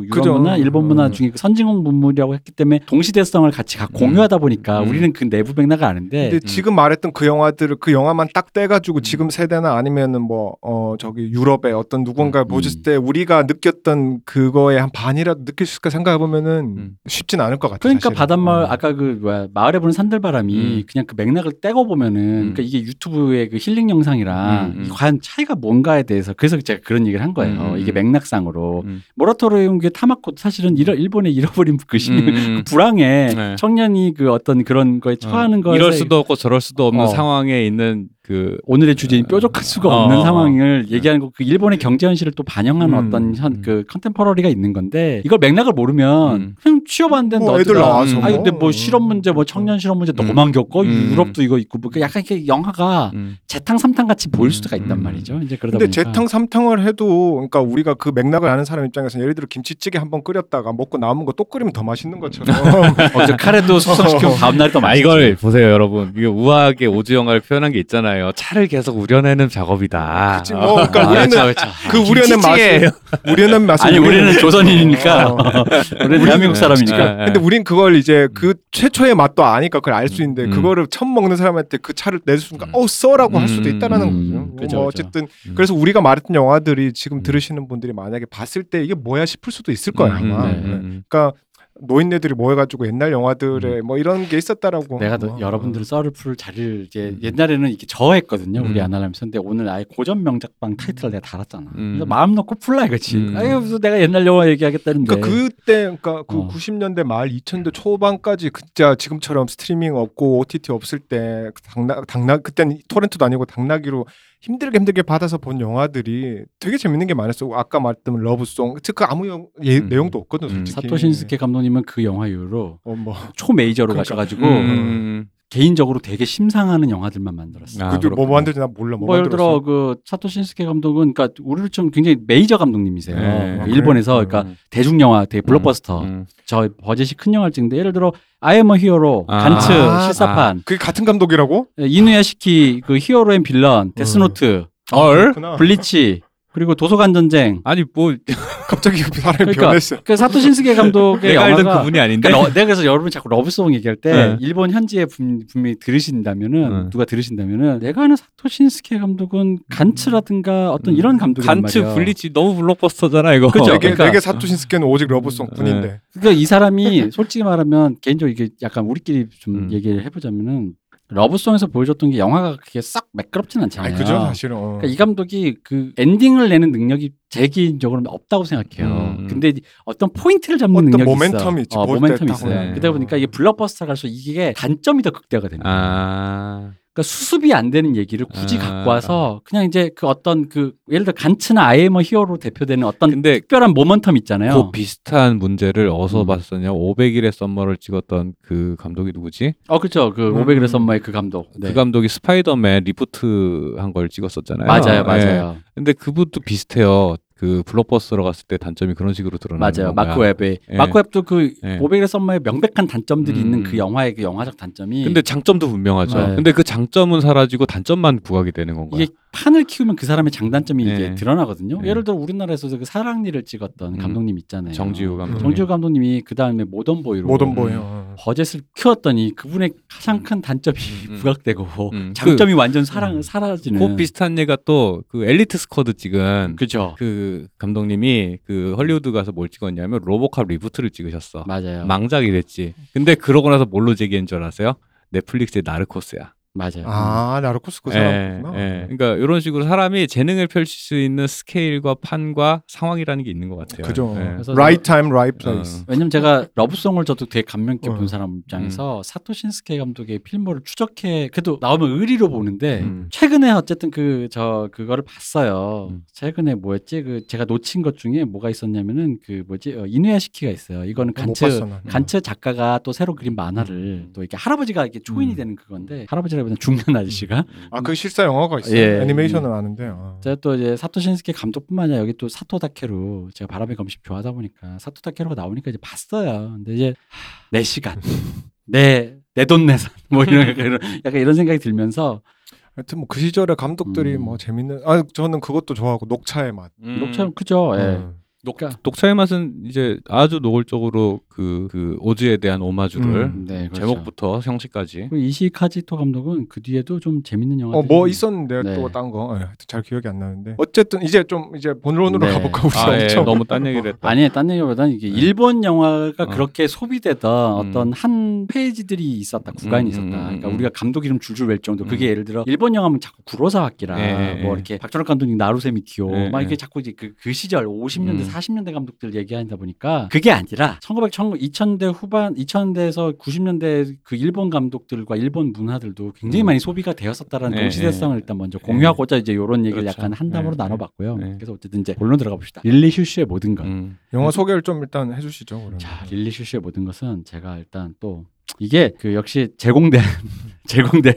유럽 그죠. 문화, 일본 문화 중에 선진국 문물이라고 했기 때문에 동시대성을 같이 음. 공유하다 보니까 음. 우리는 그 내부 맥락을 아는데. 근데 음. 지금 말했던 그 영화들을 그 영화만 딱 떼가지고 음. 지금 세대나 아니면은 뭐 어 저기 유럽의 어떤 누군가 음. 보셨을 때 우리가 느꼈던 그거의 한 반이라도 느낄 수 있을까 생각해 보면은 음. 쉽진 않을 것 같아요. 그러니까 바닷마을 음. 아까 그 뭐야 마을에 부는 산들바람이 음. 그냥 그 맥락을 떼고 보면은 음. 그러니까 이게 유튜브의 그 힐링 영상이랑 음. 과연 차이가 뭔가에 대해서 그래서 제가 그런 얘기를 한 거예요. 음, 이게 맥락상으로 음. 모라토리움기의 타마코도 사실은 잃어, 일본의 잃어버린 그, 시, 음, 그 불황에 네. 청년이 그 어떤 그런 거에 처하는 어, 거에 이럴 수도 없고 저럴 수도 없는 어. 상황에 있는 그 오늘의 주제인 뾰족할 수가 어, 없는 어, 상황을 어, 얘기하는 거, 그 일본의 경제 현실을 또 반영하는 음, 어떤 현, 그 컨템포러리가 있는 건데 이걸 맥락을 모르면 음. 그냥 취업 안 된 뭐 애들 나와서 음. 아 근데 뭐 실업 문제, 뭐 청년 실업 문제 음. 너만 겪고 음. 유럽도 이거 있고 뭐 약간 이렇게 영화가 음. 재탕 삼탕 같이 보일 수가 있단 음. 말이죠. 이제 그러다 근데 보니까 재탕 삼탕을 해도 그러니까 우리가 그 맥락을 아는 사람 입장에서는 예를 들어 김치찌개 한번 끓였다가 먹고 남은 거 또 끓이면 더 맛있는 것처럼 어제 카레도 숙성시키면 다음 날 더 맛있죠. 이걸 보세요, 여러분. 이게 우아하게 오즈 영화를 표현한 게 있잖아요. 차를 계속 우려내는 작업이다. 그치, 뭐, 그러니까 아, 우리는 아, 그 우려낸 맛을 우려낸 맛을 아니 우리는, 우리는 조선인이니까 어, 어. 우리는 대한민국 사람이니까. 네, 근데 우린 그걸 이제 그 최초의 맛도 아니까 그걸 알 수 있는데 음. 그거를 처음 먹는 사람한테 그 차를 내줄 순간 음. 어 써라고 할 수도 있다라는 음. 거죠. 그렇죠, 뭐 어쨌든 그렇죠. 그래서 우리가 말했던 영화들이 지금 음. 들으시는 분들이 만약에 봤을 때 이게 뭐야 싶을 수도 있을 거예요. 음, 아마. 네, 음. 그러니까. 노인네들이 모여가지고 옛날 영화들에 음. 뭐 이런 게 있었다라고. 내가 어. 여러분들 썰을 풀 자리를 이제 음. 옛날에는 이렇게 저했거든요. 음. 우리 아날라면서. 근데 오늘 아예 고전 명작방 타이틀을 내가 달았잖아. 음. 그래서 마음 놓고 풀라 이거지. 음. 아유 무슨 내가 옛날 영화 얘기하겠다는데. 그러니까 그때 그러니까 그 어. 구십 년대 말 이천 년대 초반까지 진짜 지금처럼 스트리밍 없고 오티티 없을 때 당나 당나 그때는 토렌트도 아니고 당나귀로. 힘들게 힘들게 받아서 본 영화들이 되게 재밌는 게 많았어. 아까 말했던 러브송, 즉 그 아무 영, 예, 음. 내용도 없거든 솔직히. 사토 신스케 감독님은 그 영화 이후로 어, 뭐. 초메이저로 그러니까. 가셔가지고 음. 개인적으로 되게 심상하는 영화들만 만들었어. 아, 그뭐 만들지 나 몰라. 뭐, 뭐 예를 들어 그 사토 신스케 감독은 그러니까 우리를 좀 굉장히 메이저 감독님이세요. 네. 아, 일본에서 그래? 그러니까 음. 대중 영화, 되게 블록버스터. 음. 음. 저 버젯이 큰 영화를 찍는데 예를 들어 I am a hero, 아, 간츠, 아, 실사판. 아, 그게 같은 감독이라고? 이누야시키, 그 히어로 앤 빌런, 데스노트, 음. 얼, 아, 블리치, 그리고 도서관 전쟁. 아니 뭐 갑자기 사람이 그러니까, 변했어. 그 사토 신스케 감독의 내가 영화가 알던 그분이 아닌데. 그러니까 러, 내가 그래서 여러분 자꾸 러브송 얘기할 때 네. 일본 현지에 분, 분명히 들으신다면은 네. 누가 들으신다면은 내가 아는 사토 신스케 감독은 간츠라든가 어떤 음. 이런 감독이란 간츠, 말이야. 간츠, 블리치 너무 블록버스터잖아 이거. 그렇죠. 내게, 그러니까 내게 사토 신스케는 오직 러브송뿐인데. 네. 그러니까 이 사람이 솔직히 말하면 개인적으로 이게 약간 우리끼리 좀 음. 얘기를 해보자면은. 러브송에서 보여줬던 게 영화가 그게 싹 매끄럽진 않잖아요. 아, 그죠, 사실은. 어. 그러니까 이 감독이 그 엔딩을 내는 능력이 제 개인적으로 없다고 생각해요. 음. 근데 어떤 포인트를 잡는 어떤 능력이 있어. 어떤 모멘텀이 있죠. 어, 모멘텀이 있어요. 네. 그러다 보니까 이게 블록버스터 갈수록 이게 단점이 더 극대화가 됩니다. 아. 그러니까 수습이 안 되는 얘기를 굳이 아. 갖고 와서 그냥 이제 그 어떤 그 예를 들어 간츠나 I am a hero 대표되는 어떤 근데 특별한 모멘텀 있잖아요. 그 비슷한 문제를 어디서 음. 봤었냐. 오백일의 썸머를 찍었던 그 감독이 누구지? 어 그렇죠. 그 음. 오백일의 썸머의 그 감독. 네. 그 감독이 스파이더맨 리부트 한 걸 찍었었잖아요. 맞아요. 맞아요. 네. 근데 그분도 비슷해요. 그 블록버스터로 갔을 때 단점이 그런 식으로 드러나는 거야. 맞아요. 마크 웹의. 예. 마크 웹도 그 예. 오백일의 썸머의 명백한 단점들이 음. 있는 그 영화의 그 영화적 단점이. 근데 장점도 분명하죠. 네. 근데 그 장점은 사라지고 단점만 부각이 되는 건가요? 이게 판을 키우면 그 사람의 장단점이 예. 이제 드러나거든요. 예. 예를 들어 우리나라에서 그 사랑니를 찍었던 음. 감독님 있잖아요. 정지우 감독님. 정지우 감독님이 그 다음에 모던보이로. 모던보이요. 버젯을 키웠더니 그분의 가장 큰 단점이 음. 부각되고 음. 장점이 그, 완전 사랑, 음. 사라지는. 그 비슷한 얘기가 또 그 엘리트 스쿼드 찍은. 그렇죠. 그 감독님이 그 헐리우드 가서 뭘 찍었냐면 로보캅 리부트를 찍으셨어. 맞아요. 망작이 됐지. 근데 그러고 나서 뭘로 제기한 줄 아세요? 넷플릭스의 나르코스야. 맞아요. 아 나르코스 그 사람이구나. 예, 예. 그러니까 이런 식으로 사람이 재능을 펼칠 수 있는 스케일과 판과 상황이라는 게 있는 것 같아요. 그죠. 예. Right time, right place. 어. 왜냐면 제가 러브송을 저도 되게 감명 깊게 어. 본 사람 입장에서 음. 사토 신스케 감독의 필모를 추적해 그래도 나오면 의리로 보는데 음. 최근에 어쨌든 그 저 그거를 봤어요. 음. 최근에 뭐였지? 그 제가 놓친 것 중에 뭐가 있었냐면은 그 뭐지 어, 이누야시키가 있어요. 이거는 간츠 어, 간츠 작가가 또 새로 그린 만화를 음. 또 이렇게 할아버지가 이렇게 초인이 음. 되는 그건데 할아버지가 중년 아저씨가 아 그 실사 영화가 있어요. 예. 애니메이션은 아는데 아. 제가 또 이제 사토 신스케 감독뿐만 아니라 여기 또 사토 다케루 제가 바람의 검심 좋아하다 보니까 사토 다케루가 나오니까 이제 봤어요. 근데 이제 내 시간 내 내 돈 내산 뭐 이런 약간 이런 생각이 들면서 하여튼 뭐 그 시절에 감독들이 음. 뭐 재밌는 아 저는 그것도 좋아하고 녹차의 맛 음. 녹차 그죠. 음. 예. 녹차. 녹차의 맛은 이제 아주 노골적으로 그, 그 오즈에 대한 오마주를 음, 네, 그렇죠. 제목부터 형식까지. 이시카지토 감독은 그 뒤에도 좀 재밌는 영화. 어, 뭐 있었는데 네. 또 딴 거. 잘 기억이 안 나는데. 어쨌든 이제 좀 이제 본론으로 네. 가볼까 우리. 아, 예, 너무 딴 얘기를 했다. 아니, 딴 얘기보다는 이게 일본 영화가 어. 그렇게 소비되던 음. 어떤 한 페이지들이 있었다, 구간이 음, 있었다. 음, 그러니까 음. 우리가 감독 이름 줄줄 멜 정도. 음. 그게 예를 들어 일본 영화면 자꾸 구로사와 기요시 예, 뭐 이렇게 예. 박철학 감독님 나루세미 기요 예, 막 이렇게 예. 자꾸 이제 그, 그 시절 오십 년대 음. 사십 년대 감독들 얘기하다 보니까 그게 아니라 천구백, 이천, 이천대 후반 이천 년대에서 구십 년대 그 일본 감독들과 일본 문화들도 굉장히 음. 많이 소비가 되었었다라는 네, 동시대성을 네. 일단 먼저 공유하고자 이제 이런 얘기를 그렇죠. 약간 한담으로 네, 나눠봤고요. 네. 그래서 어쨌든 이제 본론 들어가 봅시다. 릴리 슈슈의 모든 것. 음. 영화 소개를 좀 일단 해주시죠. 그러면. 자, 릴리 슈슈의 모든 것은 제가 일단 또 이게 그 역시 제공된 제공된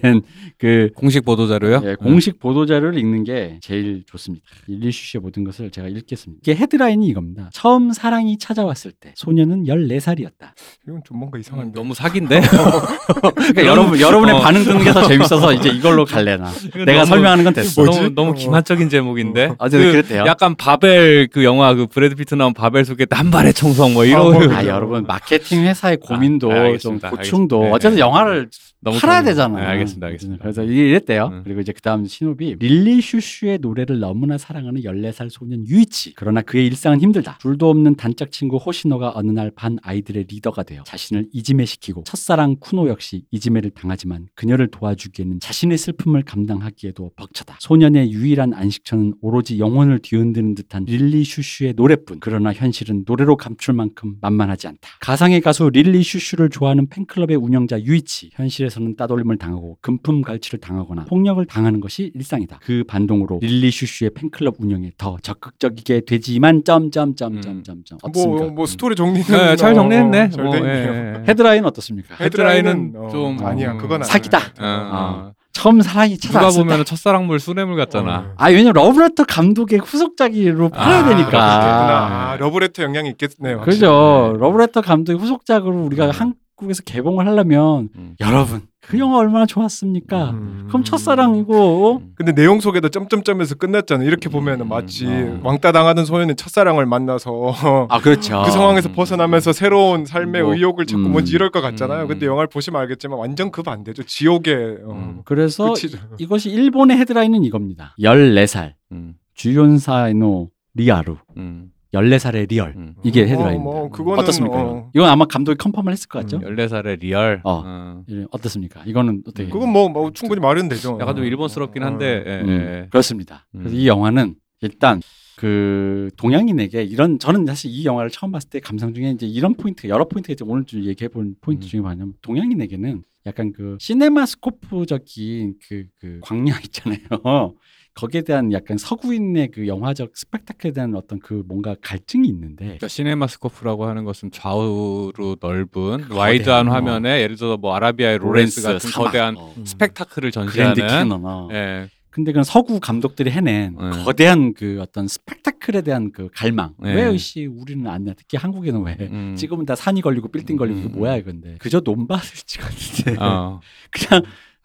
그 공식 보도자료요? 예, 공식 음. 보도자료를 읽는 게 제일 좋습니다. 릴리 슈슈의 모든 것을 제가 읽겠습니다. 이게 헤드라인이 이겁니다. 처음 사랑이 찾아왔을 때 소녀는 열네 살이었다. 이건 좀 뭔가 이상한데. 음, 너무 사기인데? 그러니까 여러분, 여러분의 어. 반응 듣는 게 더 재밌어서 이제 이걸로 갈래나. 내가 너무, 설명하는 건 됐어. 너무, 너무 기만적인 제목인데? 어. 아, 네, 그, 그랬대요. 약간 바벨 그 영화 그 브래드 피트 나온 바벨 속에 한 발의 청성 뭐 이런. 아, 뭐, 아 여러분 마케팅 회사의 고민도 아, 네, 좀 고충도 네, 어쨌든 네, 영화를 너무 팔아야 좀... 되잖아요. 네, 알겠습니다, 알겠습니다. 그래서 이랬대요. 음. 그리고 이제 그 다음 신호비 릴리 슈슈의 노래를 너무나 사랑하는 열네 살 소년 유이치. 그러나 그의 일상은 힘들다. 둘도 없는 단짝 친구 호시노가 어느 날 반 아이들의 리더가 되어 자신을 이지매시키고 첫사랑 쿠노 역시 이지매를 당하지만 그녀를 도와주기에는 자신의 슬픔을 감당하기에도 벅차다. 소년의 유일한 안식처는 오로지 영혼을 뒤흔드는 듯한 릴리 슈슈의 노래뿐. 그러나 현실은 노래로 감출 만큼 만만하지 않다. 가상의 가수 릴리 슈슈를 좋아하는 팬클럽의 운영자 유이치. 현실에서는 따돌림을 당하고 금품갈취를 당하거나 폭력을 당하는 것이 일상이다. 그 반동으로 릴리 슈슈의 팬클럽 운영에 더 적극적이게 되지만 점점점점점점 음. 뭐, 뭐 스토리 정리는 네, 잘 정리했네. 어, 뭐, 예. 헤드라인 어떻습니까? 헤드라인은, 헤드라인은 좀 어, 아니야. 그건 아니야. 사기다. 어, 어. 어. 처음 사랑이 찾아왔을 때 누가 보면 첫사랑물 수뇌물 같잖아. 어. 아 왜냐면 러브레터 감독의 후속작으로 팔아야 아, 되니까. 아, 아, 러브레터 영향이 있겠네요. 확실히. 그렇죠. 러브레터 감독의 후속작으로 우리가 음. 한국에서 개봉을 하려면 음. 여러분 그 영화 얼마나 좋았습니까? 음. 그럼 첫사랑이고. 근데 내용 속에도 점점점에서 끝났잖아요. 이렇게 보면은 마치 음. 왕따 당하던 소년이 첫사랑을 만나서 아 그렇죠. 그 상황에서 벗어나면서 새로운 삶의 뭐. 의욕을 찾고 음. 뭔지 이럴 것 같잖아요. 음. 근데 영화를 보시면 알겠지만 완전 그 반대죠. 지옥의. 어. 음. 그래서 그치죠. 이것이 일본의 헤드라인은 이겁니다. 열네 살. 음. 주연사이노 리아루. 음. 열네 살의 리얼. 음. 이게 헤드라인입니다. 어, 뭐, 어떻습니까? 어. 이건 아마 감독이 컨펌을 했을 것 같죠? 음. 열네 살의 리얼. 어. 어. 어떻습니까? 이거는 어떻게? 그건 뭐, 뭐 충분히 말은 되죠. 약간 좀 일본스럽긴 한데. 어. 예, 음. 예. 그렇습니다. 음. 그래서 이 영화는 일단 그 동양인에게 이런, 저는 사실 이 영화를 처음 봤을 때 감상 중에 이제 이런 포인트, 여러 포인트가 이제 오늘 좀 얘기해 본 포인트 음. 중에 뭐냐면, 동양인에게는 약간 그 시네마스코프적인 그, 그 광량 있잖아요. 거기에 대한 약간 서구인의 그 영화적 스펙타클에 대한 어떤 그 뭔가 갈증이 있는데, 그러니까 시네마스코프라고 하는 것은 좌우로 넓은 와이드한 어. 화면에 예를 들어서 뭐 아라비아의 로렌스, 로렌스 같은 사막. 거대한 어. 스펙타클을 전시하는 그랜드 캐논. 어. 예. 근데 그런 서구 감독들이 해낸 네. 거대한 그 어떤 스펙타클에 대한 그 갈망. 네. 왜 이씨 우리는 안 나? 특히 한국에는 왜 음. 찍으면 다 산이 걸리고 빌딩 걸리고 음. 뭐야 이건데. 그저 논밭을 찍었는데 어. 그냥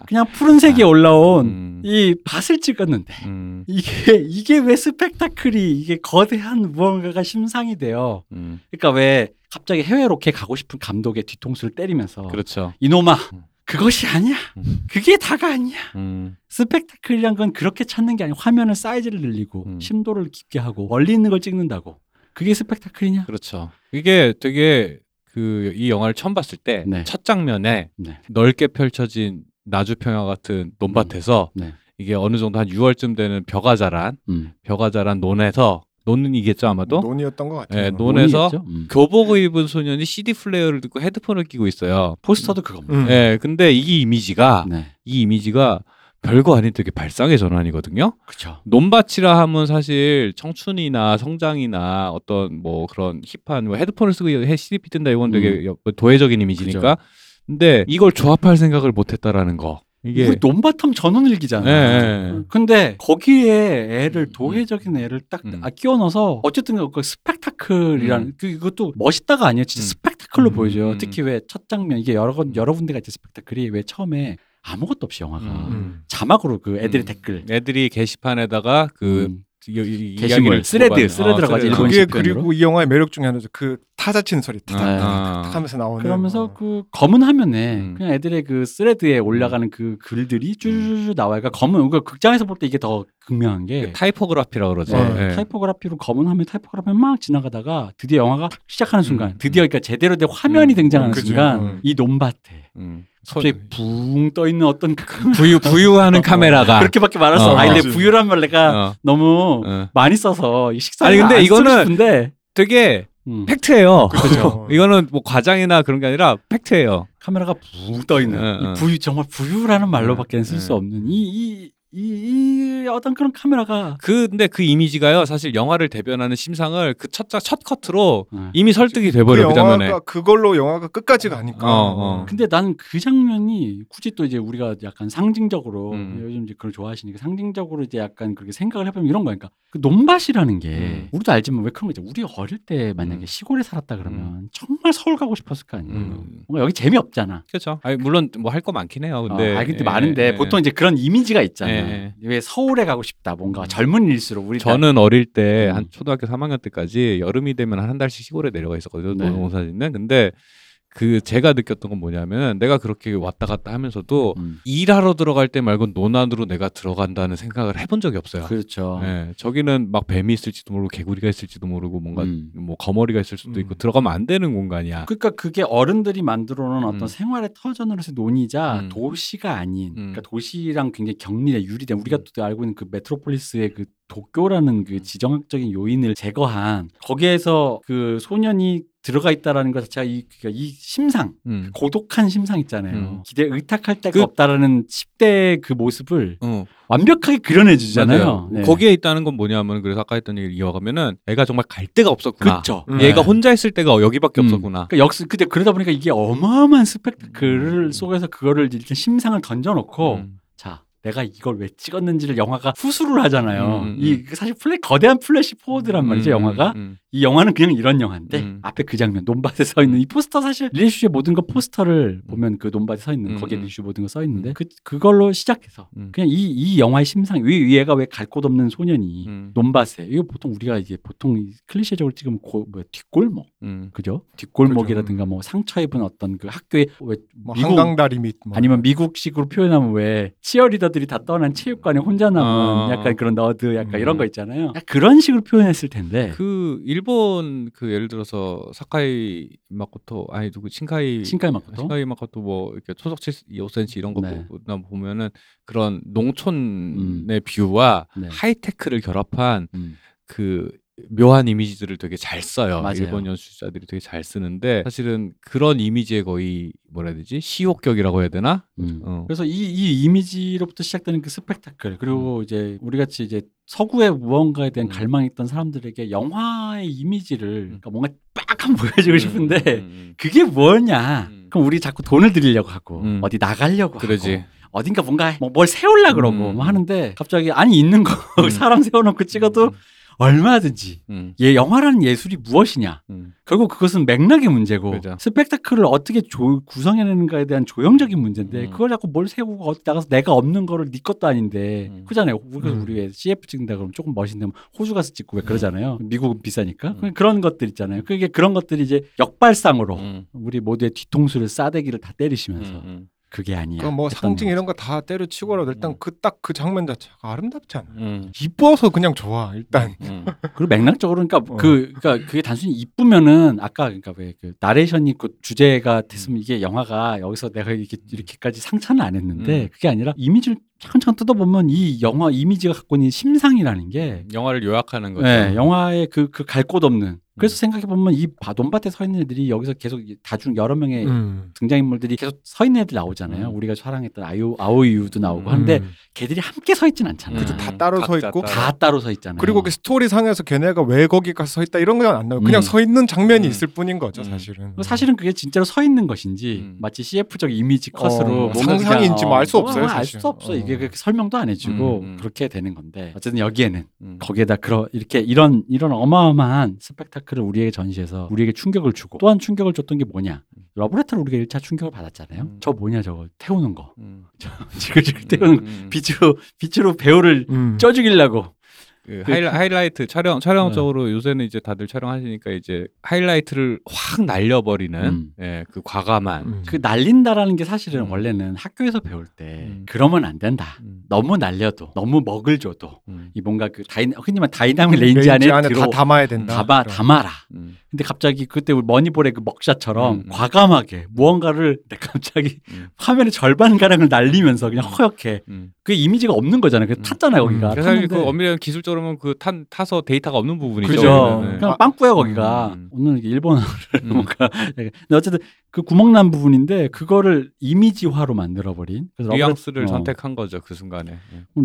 그냥 푸른색이 아. 올라온 음. 이 밭을 찍었는데 음. 이게 이게 왜 스펙타클이 이게 거대한 무언가가 심상이 돼요. 음. 그러니까 왜 갑자기 해외 로케 가고 싶은 감독의 뒤통수를 때리면서 그렇죠. 이놈아. 음. 그것이 아니야. 음. 그게 다가 아니야. 음. 스펙타클이란 건 그렇게 찾는 게 아니고 화면의 사이즈를 늘리고 음. 심도를 깊게 하고 멀리 있는 걸 찍는다고. 그게 스펙타클이냐? 그렇죠. 이게 되게 그 이 영화를 처음 봤을 때 첫 네. 장면에 네. 넓게 펼쳐진 나주평야 같은 논밭에서 음. 네. 이게 어느 정도 한 유월쯤 되는 벼가 자란 음. 벼가 자란 논에서 논이겠죠 아마도? 논이었던 것 같아요. 네, 논에서 음. 교복을 입은 소년이 씨디 플레이어를 듣고 헤드폰을 끼고 있어요. 포스터도 그겁니다. 음. 네, 근데 이 이미지가 네. 이 이미지가 별거 아닌 되게 발상의 전환이거든요. 그렇죠. 논밭이라 하면 사실 청춘이나 성장이나 어떤 뭐 그런 힙한 뭐 헤드폰을 쓰고 씨디 핏든다 이건 되게 음. 도회적인 이미지니까. 그쵸. 근데 이걸 조합할 생각을 못했다라는 거. 이게 우리 논바텀 전원일기잖아요. 네. 근데 거기에 애를 도회적인 애를 딱 음. 아, 끼워 넣어서 어쨌든 그 스펙타클이라는 음. 그 이것도 멋있다가 아니에요. 진짜 음. 스펙타클로 음. 보여줘요. 음. 특히 왜 첫 장면 이게 여러 건 여러 군데가 있죠. 스펙타클이 왜 처음에 아무것도 없이 영화가 음. 자막으로 그 애들의 음. 댓글, 애들이 게시판에다가 그 음. 게시물 쓰레드 쓰레드라고 하죠. 그게 그리고 이 영화의 매력 중에 하나죠. 그 타자치는 소리 타타타타 하면서 나오는. 그러면서 그 검은 화면에 그냥 애들의 그 쓰레드에 올라가는 그 글들이 쭈쭈쭈 나와요. 그러니까 검은 그러니까 극장에서 볼 때 이게 더 극명한 게 타이포그래피라고 그러죠. 네. 네. 타이포그래피로 검은 화면 타이포그래피 막 지나가다가 드디어 영화가 시작하는 순간, 드디어 그러니까 제대로 된 화면이 음. 등장하는 그치. 순간 음. 이 논밭에. 음. 갑자기 붕 떠있는 어떤 부유, 부유하는 카메라가 그렇게밖에 말할 수 없어. 어, 아니 근데 부유란 말 내가 어. 너무 어. 많이 써서 식사를 아니 근데 안 이거는 싶은데. 되게 음. 팩트예요. 그렇죠. 이거는 뭐 과장이나 그런 게 아니라 팩트예요. 카메라가 붕 떠있는 어, 어. 부유, 정말 부유라는 말로밖에 쓸 수 없는 이, 이, 이, 이 어떤 그런 카메라가. 그, 근데 그 이미지가요 사실 영화를 대변하는 심상을 그 첫 첫 커트로 네. 이미 설득이 돼버려. 그, 그 장면에 그걸로 영화가 끝까지 가니까. 어, 어. 근데 나는 그 장면이 굳이 또 이제 우리가 약간 상징적으로 음. 요즘 이제 그걸 좋아하시니까 상징적으로 이제 약간 그렇게 생각을 해보면 이런 거니까 그 논밭이라는 게 음. 우리도 알지만 왜 그런 거지? 우리 어릴 때 만약에 음. 시골에 살았다 그러면 음. 정말 서울 가고 싶었을 거 아니에요. 음. 뭔가 여기 재미없잖아. 그렇죠. 아니, 물론 뭐 할 거 많긴 해요. 근데 어, 아니, 근데 예, 많은데 예, 예. 보통 이제 그런 이미지가 있잖아요. 예. 네. 왜 서울에 가고 싶다 뭔가 음. 젊은일수록 우리 저는 다... 어릴 때 한 음. 초등학교 삼 학년 때까지 여름이 되면 한 달씩 시골에 내려가 있었거든요. 네. 농사 짓는. 근데 그 제가 느꼈던 건 뭐냐면 내가 그렇게 왔다 갔다 하면서도 음. 일하러 들어갈 때 말고 논안으로 내가 들어간다는 생각을 해본 적이 없어요. 그렇죠. 네, 저기는 막 뱀이 있을지도 모르고 개구리가 있을지도 모르고 뭔가 음. 뭐 거머리가 있을 수도 있고 음. 들어가면 안 되는 공간이야. 그러니까 그게 어른들이 만들어놓은 어떤 음. 생활의 터전으로서 논이자 음. 도시가 아닌 음. 그러니까 도시랑 굉장히 격리돼 유리된 우리가 또 알고 있는 그 메트로폴리스의 그 도쿄라는 그 지정학적인 요인을 제거한 거기에서 그 소년이 들어가 있다라는 것 자체가 이, 이 심상, 음. 고독한 심상 있잖아요. 음. 기대 의탁할 데가 그, 없다라는 십 대의 그 모습을 어. 완벽하게 그려내주잖아요. 네. 거기에 있다는 건 뭐냐면 그래서 아까 했던 얘기를 이어가면은 애가 정말 갈 데가 없었구나. 그렇죠. 음. 얘가 혼자 있을 데가 여기밖에 음. 없었구나. 그러니까 역시 근데 그러다 보니까 이게 어마어마한 스펙타클 음. 속에서 그거를 일단 심상을 던져놓고 음. 자. 내가 이걸 왜 찍었는지를 영화가 후술을 하잖아요. 음, 음. 이 사실 플래, 거대한 플래시 포워드란 말이죠. 음, 영화가 음, 음. 이 영화는 그냥 이런 영화인데 음. 앞에 그 장면 논밭에 서 있는 이 포스터 사실 릴리 슈슈의 모든 것 포스터를 보면 그 논밭에 서 있는 음, 거기에 릴리 슈슈의 모든 것 써 있는데 그 그걸로 시작해서 음. 그냥 이 이 영화의 심상 위에가 왜 갈 곳 없는 소년이 음. 논밭에 이거 보통 우리가 이제 보통 클리셰적으로 찍으면 고, 뭐, 뒷골목 음. 그죠? 뒷골목이라든가 뭐 상처 입은 어떤 그 학교의 왜 뭐 미국, 한강다리 밑 뭐. 아니면 미국식으로 표현하면 왜 치어리더 캐릭터들이 다 떠난 체육관에 혼자 남은 아. 약간 그런 너드 약간 음. 이런 거 있잖아요. 그런 식으로 표현했을 텐데. 그 일본 그 예를 들어서 사카이 마코토 아니 누구 신카이 신카이 마코토 신카이 마코토 뭐 이렇게 초속 칠십오 센티미터 이런 거 네. 보면은 그런 농촌의 음. 뷰와 네. 하이테크를 결합한 음. 그 묘한 이미지들을 되게 잘 써요. 맞아요. 일본 연출자들이 되게 잘 쓰는데 사실은 그런 이미지에 거의 뭐라 해야 되지? 시혹격이라고 해야 되나? 음. 어. 그래서 이, 이 이미지로부터 시작되는 그 스펙타클 그리고 음. 이제 우리같이 이제 서구의 무언가에 대한 음. 갈망이 있던 사람들에게 영화의 이미지를 음. 그러니까 뭔가 빡 한번 보여주고 싶은데 음. 그게 뭐냐? 음. 그럼 우리 자꾸 돈을 들이려고 하고 음. 어디 나가려고 그러지. 하고 어딘가 뭔가 뭐 뭘 세우려고 그러고 음. 뭐 하는데 갑자기 아니 있는 거 음. 사람 세워놓고 찍어도 음. 얼마든지 음. 예, 영화라는 예술이 무엇이냐 음. 결국 그것은 맥락의 문제고 그렇죠. 스펙타클을 어떻게 조, 구성해내는가에 대한 조형적인 문제인데 음. 그걸 자꾸 뭘 세우고 어디 나가서 내가 없는 거를 네 것도 아닌데 음. 그러잖아요. 그래서 음. 우리 왜 씨에프 찍는다 그러면 조금 멋있는 호주 가서 찍고 왜 그러잖아요. 음. 미국은 비싸니까 음. 그런 것들 있잖아요. 그게 그런 것들이 이제 역발상으로 음. 우리 모두의 뒤통수를 싸대기를 다 때리시면서 음. 그게 아니야. 그러니까 뭐 상징 이런 거 다 때려치고라도 일단 그 딱 그 음. 그 장면 자체가 아름답잖아. 음. 이뻐서 그냥 좋아 일단. 음. 그리고 맥락적으로 그러니까 어. 그 그러니까 그게 단순히 이쁘면은 아까 그러니까 왜 그 나레이션이 그 주제가 됐으면 이게 영화가 여기서 내가 이렇게 이렇게까지 상찬을 안 했는데 음. 그게 아니라 이미지를 차근차근 뜯어보면 이 영화 이미지가 갖고 있는 심상이라는 게 영화를 요약하는 거죠. 네, 영화의 그 그 갈 곳 없는. 그래서 생각해보면 이 논밭에 서 있는 애들이 여기서 계속 다중 여러 명의 음. 등장인물들이 계속 서 있는 애들 나오잖아요. 음. 우리가 사랑했던 아오이 유도 나오고 하는데 음. 걔들이 함께 서 있진 않잖아요. 그죠. 다 따로 서 있고 따로. 다 따로 서 있잖아요. 그리고 그 스토리상에서 걔네가 왜 거기 가서 서 있다 이런 건 안 나와요. 그냥 음. 서 있는 장면이 음. 있을 뿐인 거죠. 사실은. 음. 사실은 그게 진짜로 서 있는 것인지 음. 마치 씨에프적 이미지 컷으로 어, 상상인지 뭐 알 수 없어요. 알 수 없어. 어. 이게 그렇게 설명도 안 해주고 음. 그렇게 되는 건데 어쨌든 여기에는 음. 거기에다 그러, 이렇게 이런 이런 어마어마한 스펙타클을 우리에게 전시해서 우리에게 충격을 주고 또한 충격을 줬던 게 뭐냐 러브레터를 우리가 일 차 충격을 받았잖아요. 음. 저 뭐냐 저거 태우는 거 음. 저 지글지글 태우는 음, 음. 빛으로 빛으로 배우를 음. 쪄 죽이려고 그 하이, 하이라이트 촬영 촬영적으로 네. 요새는 이제 다들 촬영하시니까 이제 하이라이트를 확 날려버리는 음. 예, 그 과감한 음. 그 날린다라는 게 사실은 음. 원래는 학교에서 배울 때 음. 그러면 안 된다. 음. 너무 날려도 너무 먹을 줘도 음. 이 뭔가 그 다이 흔히 말 다이나믹 레인지, 레인지 안에, 안에 들어, 다 담아야 된다. 담아 그럼. 담아라. 음. 근데 갑자기 그때 우리 머니볼의 그 먹샷처럼 음. 과감하게 무언가를 갑자기 음. 화면의 절반 가량을 날리면서 그냥 허옇게 음. 그 이미지가 없는 거잖아요. 그래서 음. 탔잖아요 거기가. 그래서 그 엄밀한 기술적으로 그러면 그 탄, 타서 데이터가 없는 부분이죠. 그죠. 네. 그냥 빵꾸야 거기가. 음. 오늘 일본어를 음. 뭔가. 근데 어쨌든 그 구멍난 부분인데 그거를 이미지화로 만들어버린. 뉘앙스를 러브레... 선택한 어. 거죠. 그 순간에.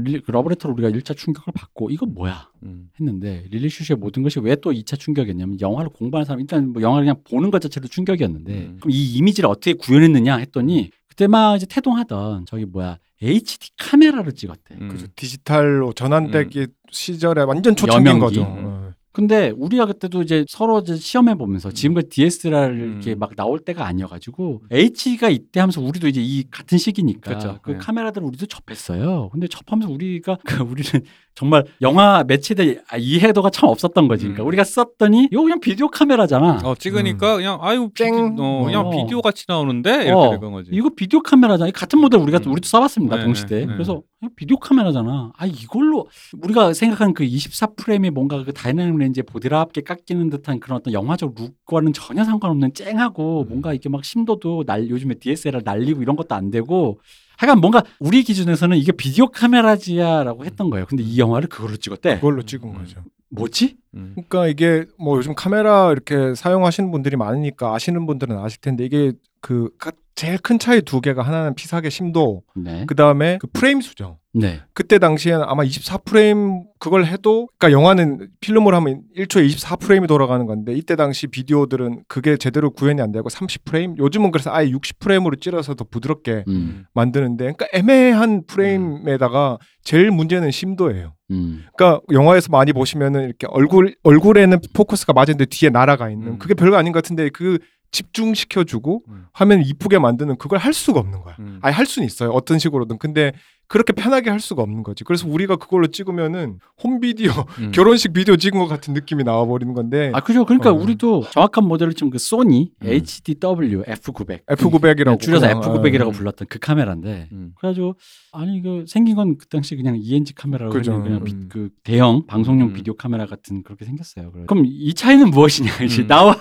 네. 러브레터로 우리가 일 차 충격을 받고 이건 뭐야 음. 했는데 릴리 슈슈의 모든 것이 왜 또 이 차 충격이었냐면 영화를 공부하는 사람 일단 뭐 영화를 그냥 보는 것 자체로 충격이었는데 음. 그럼 이 이미지를 어떻게 구현했느냐 했더니 그때 막 이제 태동하던 저기 뭐야 에이치디 카메라로 찍었대. 음. 그죠. 디지털로 전환되기 음. 시절에 완전 초창기인 거죠. 음. 근데 우리가 그때도 이제 서로 이제 시험해 보면서 지금까지 디에스엘아르 음. 이렇게 막 나올 때가 아니어가지고 H가 이때 하면서 우리도 이제 이 같은 시기니까 그렇죠. 그 네. 카메라들을 우리도 접했어요. 근데 접하면서 우리가 그 우리는 정말 영화 매체들 이해도가 참 없었던 거지. 그러니까 음. 우리가 썼더니 이거 그냥 비디오 카메라잖아. 어, 찍으니까 음. 그냥 아유 쨍, 어, 그냥 어. 비디오 같이 나오는데 이렇게 된 어, 거지. 이거 비디오 카메라잖아. 같은 모델 우리가 음. 우리도 써봤습니다. 네, 동시대. 네, 네. 그래서 비디오 카메라잖아. 아 이걸로 우리가 생각하는 그 이십사 프레임의 뭔가 그 다이나믹 렌즈에 보드랍게 깎이는 듯한 그런 어떤 영화적 룩과는 전혀 상관없는 쨍하고 음. 뭔가 이렇게 막 심도도 날 요즘에 디에스엘아르 날리고 이런 것도 안 되고. 하여간 뭔가 우리 기준에서는 이게 비디오 카메라지야라고 했던 거예요. 근데 이 영화를 그걸로 찍었대. 그걸로 찍은 거죠. 뭐지? 음. 그러니까 이게 뭐 요즘 카메라 이렇게 사용하시는 분들이 많으니까 아시는 분들은 아실 텐데 이게 그 제일 큰 차이 두 개가 하나는 피사계 심도, 네. 그 다음에 그 프레임 수정. 네. 그때 당시에는 아마 이십사 프레임 그걸 해도 그러니까 영화는 필름으로 하면 일 초에 이십사 프레임이 돌아가는 건데 이때 당시 비디오들은 그게 제대로 구현이 안 되고 삼십 프레임 요즘은 그래서 아예 육십 프레임으로 찔러서 더 부드럽게 음. 만드는데 그러니까 애매한 프레임에다가 제일 문제는 심도예요. 음. 그러니까 영화에서 많이 보시면은 이렇게 얼굴 얼굴에는 포커스가 맞은데 뒤에 날아가 있는 음. 그게 별거 아닌 것 같은데 그 집중시켜주고 음. 화면을 이쁘게 만드는 그걸 할 수가 없는 거야. 음. 아예 할 수는 있어요. 어떤 식으로든. 근데 그렇게 편하게 할 수가 없는 거지. 그래서 우리가 그걸로 찍으면은 홈비디오, 음. 결혼식 비디오 찍은 것 같은 느낌이 나와버리는 건데. 아, 그죠. 그러니까 어. 우리도 정확한 모델을 찍은 그 소니 음. 에이치디더블유 에프 구백. 에프 구백이라고. 줄여서 에프 구백이라고 음. 불렀던 그 카메라인데. 음. 그래가지고, 아니, 이거 생긴 건 그 당시 그냥 이엔지 카메라라고 그냥 음. 비, 그 대형 방송용 음. 비디오 카메라 같은 그렇게 생겼어요. 그래서. 그럼 이 차이는 무엇이냐. 음. 나와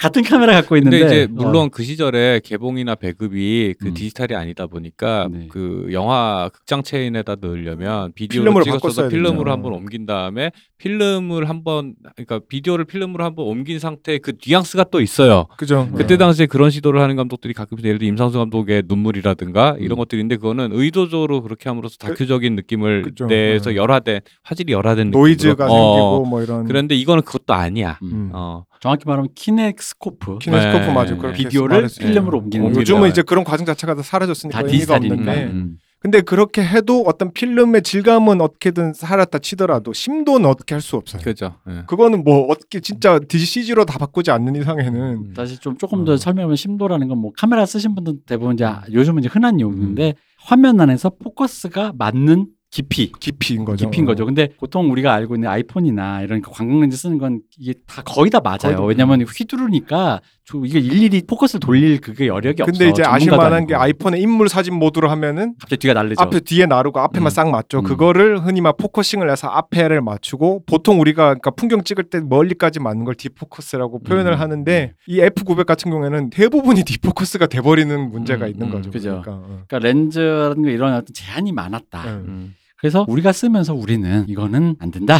같은 카메라 갖고 있는데 근데 이제 물론 어. 그 시절에 개봉이나 배급이 그 음. 디지털이 아니다 보니까 네. 그 영화 극장 체인에다 넣으려면 비디오를 찍었어서 필름으로 한번 옮긴 다음에 필름을 한번 그러니까 비디오를 필름으로 한번 옮긴 상태의 그 뉘앙스가 또 있어요. 그죠. 그때 네. 당시에 그런 시도를 하는 감독들이 가끔씩 예를 들어 임상수 감독의 눈물이라든가 음. 이런 것들인데 그거는 의도적으로 그렇게 함으로써 다큐적인 그, 느낌을 그죠. 내서 네. 열화된 화질이 열화된 노이즈가 느낌으로. 생기고 어, 뭐 이런. 그런데 이거는 그것도 아니야. 음. 어. 정확히 말하면 키넥스코프, 키넥스코프 네, 맞아요. 네, 비디오를 필름으로 네. 옮기는. 요즘은 이제 그런 과정 자체가 다 사라졌으니까 다 의미가 없는데. 음. 근데 그렇게 해도 어떤 필름의 질감은 어떻게든 살았다 치더라도 심도는 어떻게 할 수 없어요. 그죠. 네. 그거는 뭐 어떻게 진짜 디씨지로 다 바꾸지 않는 이상에는. 다시 좀 조금 더 설명하면 심도라는 건 뭐 카메라 쓰신 분들 대부분 이제 요즘은 이제 흔한 용어인데 음. 화면 안에서 포커스가 맞는. 깊이. 깊이인 거죠. 깊이인 거죠. 근데 보통 우리가 알고 있는 아이폰이나 이런 광각렌즈 쓰는 건 이게 다 거의 다 맞아요. 거의 왜냐면 휘두르니까 이게 일일이 포커스를 돌릴 그게 여력이 근데 없어. 근데 이제 아실만한 게 아이폰의 인물 사진 모드로 하면은 갑자기 뒤가 날리죠. 앞에 뒤에 나르고 앞에만 음. 싹 맞죠. 음. 그거를 흔히 막 포커싱을 해서 앞에를 맞추고 보통 우리가 그러니까 풍경 찍을 때 멀리까지 맞는 걸 디포커스라고 표현을 음. 하는데 이 에프 구백 같은 경우에는 대부분이 디포커스가 돼버리는 문제가 음. 있는 거죠. 음. 그죠. 그러니까, 어. 그러니까 렌즈라든가 이런 어떤 제한이 많았다. 음. 음. 그래서 우리가 쓰면서 우리는 이거는 안 된다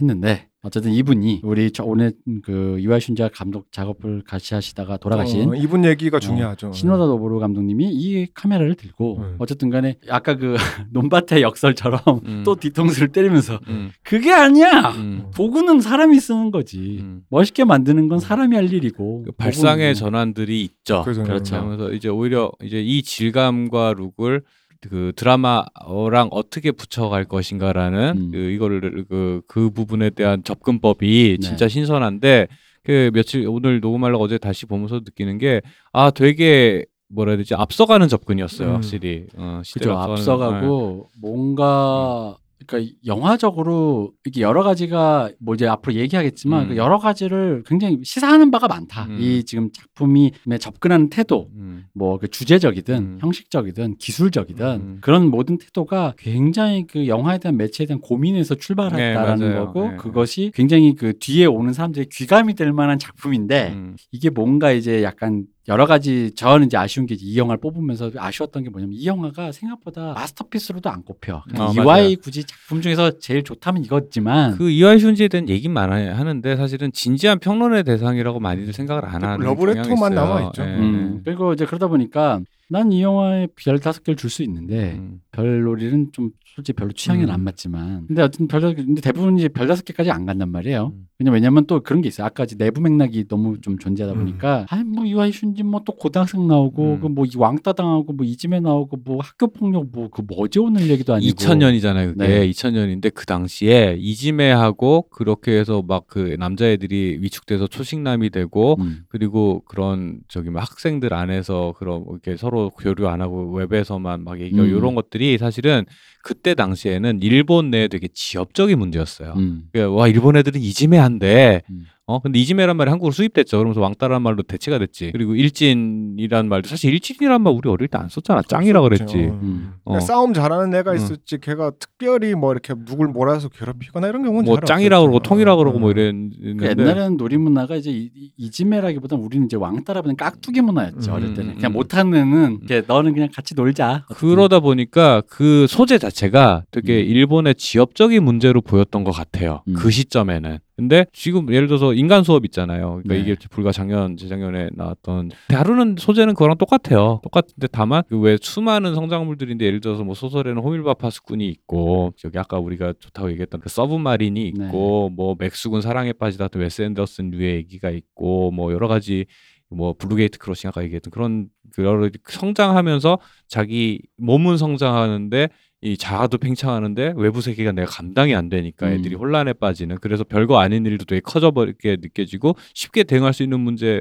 했는데 어쨌든 이분이 우리 저 오늘 그 이와이 슌지 감독 작업을 같이 하시다가 돌아가신 어, 이분 얘기가 어, 중요하죠. 시노다 노부로 감독님이 이 카메라를 들고 음. 어쨌든 간에 아까 그 논밭의 역설처럼 음. 또 뒤통수를 때리면서 음. 그게 아니야. 음. 도구는 사람이 쓰는 거지. 음. 멋있게 만드는 건 사람이 할 일이고 그 발상의 전환들이 있죠. 그렇죠. 그래서 이제 오히려 이제 이 질감과 룩을 그 드라마랑 어떻게 붙여갈 것인가라는 음. 그 이거를 그, 그 부분에 대한 접근법이 네. 진짜 신선한데 그 며칠 오늘 녹음하려고 어제 다시 보면서 느끼는 게 아 되게 뭐라 해야 되지 앞서가는 접근이었어요 음. 확실히 어, 그죠 앞서가고 네. 뭔가 그러니까 영화적으로 이게 여러 가지가 뭐 이제 앞으로 얘기하겠지만 음. 그 여러 가지를 굉장히 시사하는 바가 많다. 음. 이 지금 작품이 접근하는 태도, 음. 뭐 그 주제적이든 음. 형식적이든 기술적이든 음. 그런 모든 태도가 굉장히 그 영화에 대한 매체에 대한 고민에서 출발했다라는 네, 거고 네. 그것이 굉장히 그 뒤에 오는 사람들의 귀감이 될 만한 작품인데 음. 이게 뭔가 이제 약간 여러 가지 저는 이제 아쉬운 게 이 영화를 뽑으면서 아쉬웠던 게 뭐냐면 이 영화가 생각보다 마스터피스로도 안 꼽혀. 어, 이와이 굳이 작품 중에서 제일 좋다면 이거지만 그 이와이 슌지에 대한 얘기만 하는데 사실은 진지한 평론의 대상이라고 많이들 생각을 안 하는 러브레터만 남아 있죠. 네. 음, 그리고 이제 그러다 보니까 난 이 영화에 별 다섯 개를 줄 수 있는데 음. 별놀이는 좀 솔직히 별로 취향에는 음. 안 맞지만 근데 어쨌든 별 근데 대부분 이제 별 다섯 개까지 안 간단 말이에요. 음. 왜냐면 왜냐면 또 그런 게 있어요. 아까 이제 내부 맥락이 너무 좀 존재하다 보니까 음. 아이 뭐 이와이 슌지 뭐 또 고등학생 나오고 음. 그 뭐 왕따 당하고 뭐 이지메 나오고 뭐 학교 폭력 뭐 그 뭐지 오늘 얘기도 아니고 이천 년이잖아요. 그게 네. 이천 년인데 그 당시에 이지메하고 그렇게 해서 막 그 남자애들이 위축돼서 초식남이 되고 음. 그리고 그런 저기 막 학생들 안에서 그런 이렇게 서로 교류 안 하고 웹에서만 막 얘기하고 음. 이런 것들이 사실은 그때 당시에는 일본 내에 되게 지엽적인 문제였어요. 음. 그러니까 와 일본 애들은 이지메한데 음. 어 근데 이지메란 말이 한국으로 수입됐죠. 그러면서 왕따란 말로 대체가 됐지. 그리고 일진이란 말도 사실 일진이란 말 우리 어릴 때 안 썼잖아. 짱이라 그랬지. 음. 어. 싸움 잘하는 애가 있었지. 음. 걔가 특별히 뭐 이렇게 누굴 몰아서 괴롭히거나 이런 경우는 뭐 짱이라 그러고 통이라 그러고 음. 뭐 이랬는데 그 옛날에는 놀이 문화가 이제 이, 이지메라기보다 우리는 이제 왕따라보다는 깍두기 문화였죠. 음. 어릴 때는 그냥 못하는 애는 걔 너는 그냥 같이 놀자. 어쨌든. 그러다 보니까 그 소재 자체가 되게 음. 일본의 지엽적인 문제로 보였던 것 같아요. 음. 그 시점에는. 근데 지금 예를 들어서 인간 수업 있잖아요. 그러니까 네. 이게 불과 작년, 재작년에 나왔던 다루는 소재는 그거랑 똑같아요. 똑같은데 다만 그 왜 수많은 성장물들인데 예를 들어서 뭐 소설에는 호밀밥 파수꾼이 있고 저기 아까 우리가 좋다고 얘기했던 그 서브마린이 있고 네. 뭐 맥스군 사랑에 빠지다 또 웨스 앤더슨 류의 얘기가 있고 뭐 여러 가지 뭐 블루게이트 크로싱 아까 얘기했던 그런 그 성장하면서 자기 몸은 성장하는데 이 자아도 팽창하는데 외부 세계가 내가 감당이 안 되니까 애들이 음. 혼란에 빠지는 그래서 별거 아닌 일도 되게 커져버리게 느껴지고 쉽게 대응할 수 있는 문제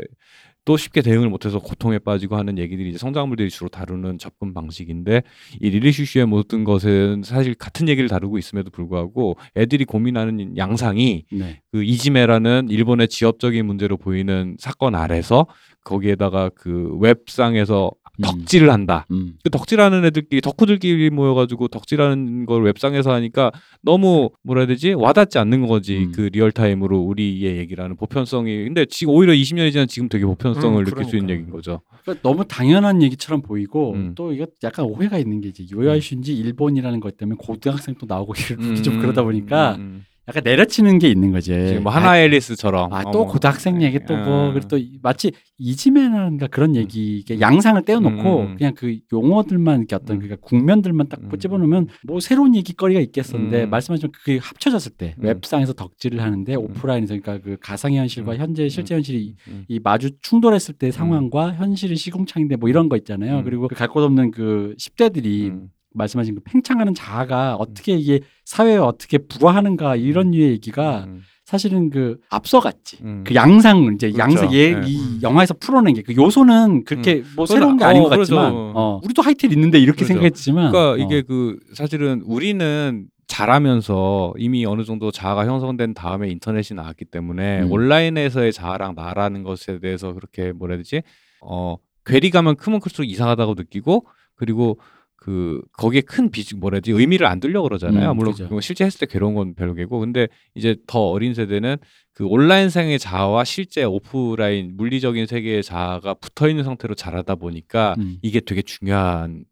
또 쉽게 대응을 못해서 고통에 빠지고 하는 얘기들이 이제 성장물들이 주로 다루는 접근 방식인데, 이 릴리 슈슈의 모든 것은 사실 같은 얘기를 다루고 있음에도 불구하고 애들이 고민하는 양상이 네. 그 이지메라는 일본의 지엽적인 문제로 보이는 사건 아래서 거기에다가 그 웹상에서 덕질을 한다. 음. 그 덕질하는 애들끼리 덕후들끼리 모여가지고 덕질하는 걸 웹상에서 하니까 너무 뭐라 해야 되지 와닿지 않는 거지. 음. 그 리얼타임으로 우리의 얘기라는 보편성이 근데 지금 오히려 이십 년이 지난 지금 되게 보편성을 음, 느낄 수 있는 얘기인 거죠. 그러니까 너무 당연한 얘기처럼 보이고 음. 또 이거 약간 오해가 있는 게 이제 이와이 슌지 일본이라는 것 때문에 고등학생도 나오고 음. 좀 그러다 보니까. 음. 음. 약간 내려치는 게 있는 거지. 뭐 하나 앨리스처럼. 아, 또 고등학생 얘기 또 뭐 그리고 또 마치 이지메라는가 그런 얘기 양상을 떼어놓고 음. 그냥 그 용어들만 이렇게 어떤 그러니까 국면들만 딱 집어넣으면 뭐 새로운 얘기거리가 있겠었는데 음. 말씀하신 그게 합쳐졌을 때 음. 웹상에서 덕질을 하는데 오프라인에서 그러니까 그 가상현실과 음. 현재 실제 현실이 음. 이 마주 충돌했을 때 상황과 현실이 시궁창인데 뭐 이런 거 있잖아요. 음. 그리고 그 갈 곳 없는 그 십 대들이 음. 말씀하신 그 팽창하는 자아가 어떻게 이게 사회에 어떻게 부과하는가 이런 음. 유의 얘기가 음. 사실은 그 앞서갔지. 음. 그 양상은 이제 그렇죠. 양상 얘, 네. 이 영화에서 풀어낸 게 그 요소는 그렇게 음. 뭐 새로운 게 어, 아닌 것 그렇죠. 같지만 어. 우리도 하이텔 있는데 이렇게 그렇죠. 생각했지만 그러니까 이게 어. 그 사실은 우리는 자라면서 이미 어느 정도 자아가 형성된 다음에 인터넷이 나왔기 때문에 음. 온라인에서의 자아랑 나라는 것에 대해서 그렇게 뭐라 해야 되지 어, 괴리감은 크면 클수록 이상하다고 느끼고 그리고 그 거기에 큰 비중 뭐라지 의미를 안 두려고 그러잖아요. 음, 물론 그렇죠. 실제 했을 때 괴로운 건 별개고, 근데 이제 더 어린 세대는 그 온라인상의 자아와 실제 오프라인 물리적인 세계의 자아가 붙어 있는 상태로 자라다 보니까 음. 이게 되게 중요한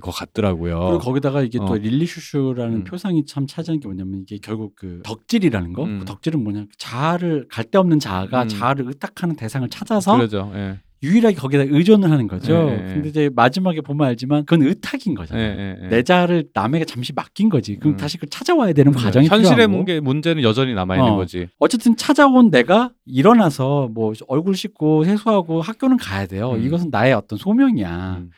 것 같더라고요. 그리고 거기다가 이게 어. 또 릴리 슈슈라는 음. 표상이 참 차지하는 게 뭐냐면 이게 결국 그 덕질이라는 거, 음. 그 덕질은 뭐냐 자아를 갈 데 없는 자아가 음. 자아를 의탁하는 대상을 찾아서. 그렇죠. 예. 유일하게 거기다 의존을 하는 거죠. 네, 네. 근데 이제 마지막에 보면 알지만 그건 의탁인 거잖아요. 네, 네, 네. 내 자아를 남에게 잠시 맡긴 거지. 그럼 음. 다시 그 찾아와야 되는 네, 과정이 현실의 필요하고. 현실의 문제는 여전히 남아 있는 어. 거지. 어쨌든 찾아온 내가 일어나서 뭐 얼굴 씻고 세수하고 학교는 가야 돼요. 음. 이것은 나의 어떤 소명이야. 음.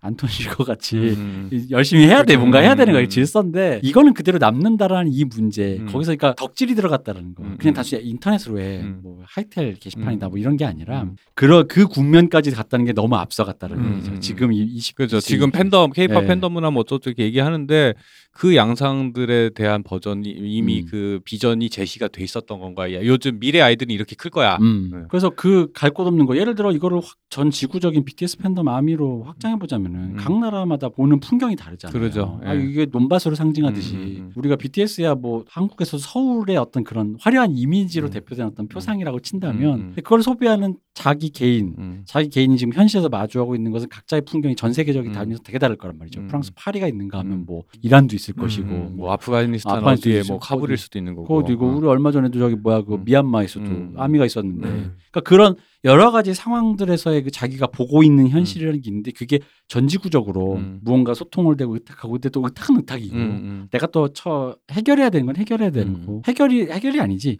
안토니 슈거 같이 음. 열심히 해야 돼. 뭔가 해야 되는 거야. 질서인데 이거는 그대로 남는다라는 이 문제. 음. 거기서 그러니까 덕질이 들어갔다라는 거. 음. 그냥 다시 인터넷으로 해. 음. 뭐 하이텔 게시판이다. 음. 뭐 이런 게 아니라 음. 그러, 그 국면까지 갔다는 게 너무 앞서갔다라는 음. 얘기죠. 지금 이 이십 그렇죠. 지금 팬덤 K-팝 네. 팬덤은 하면 어쩌고 저쩌고 얘기하는데 그 양상들에 대한 버전이 이미 음. 그 비전이 제시가 돼 있었던 건가. 요즘 미래 아이들은 이렇게 클 거야. 음. 네. 그래서 그 갈 곳 없는 거. 예를 들어 이거를 확 전 지구적인 비티에스 팬덤 아미로 확 해보자면은 음. 각 나라마다 보는 풍경이 다르잖아요. 그러죠. 예. 아, 이게 논밭으로 상징하듯이 음. 우리가 비티에스야 뭐 한국에서 서울의 어떤 그런 화려한 이미지로 음. 대표된 어떤 표상이라고 친다면 음. 그걸 소비하는 자기 개인, 음. 자기 개인이 지금 현실에서 마주하고 있는 것은 각자의 풍경이 전 세계적인 다면서 음. 되게 다를 거란 말이죠. 음. 프랑스 파리가 있는가 하면 뭐 이란도 있을 음. 것이고, 음. 뭐 아프가니스탄, 아프가니스탄 어디에 뭐 카불일 수도 있는 거고. 그것도 있고 어. 우리 얼마 전에도 저기 뭐야 그 음. 미얀마에서도 음. 아미가 있었는데, 음. 그러니까 그런. 여러 가지 상황들에서의 그 자기가 보고 있는 현실이라는 게 있는데 그게 전지구적으로 음. 무언가 소통을 되고 의탁하고 근데 또 의탁은 의탁이고 음, 음. 내가 또 처 해결해야 되는 건 해결해야 되는 음. 거고 해결이 해결이 아니지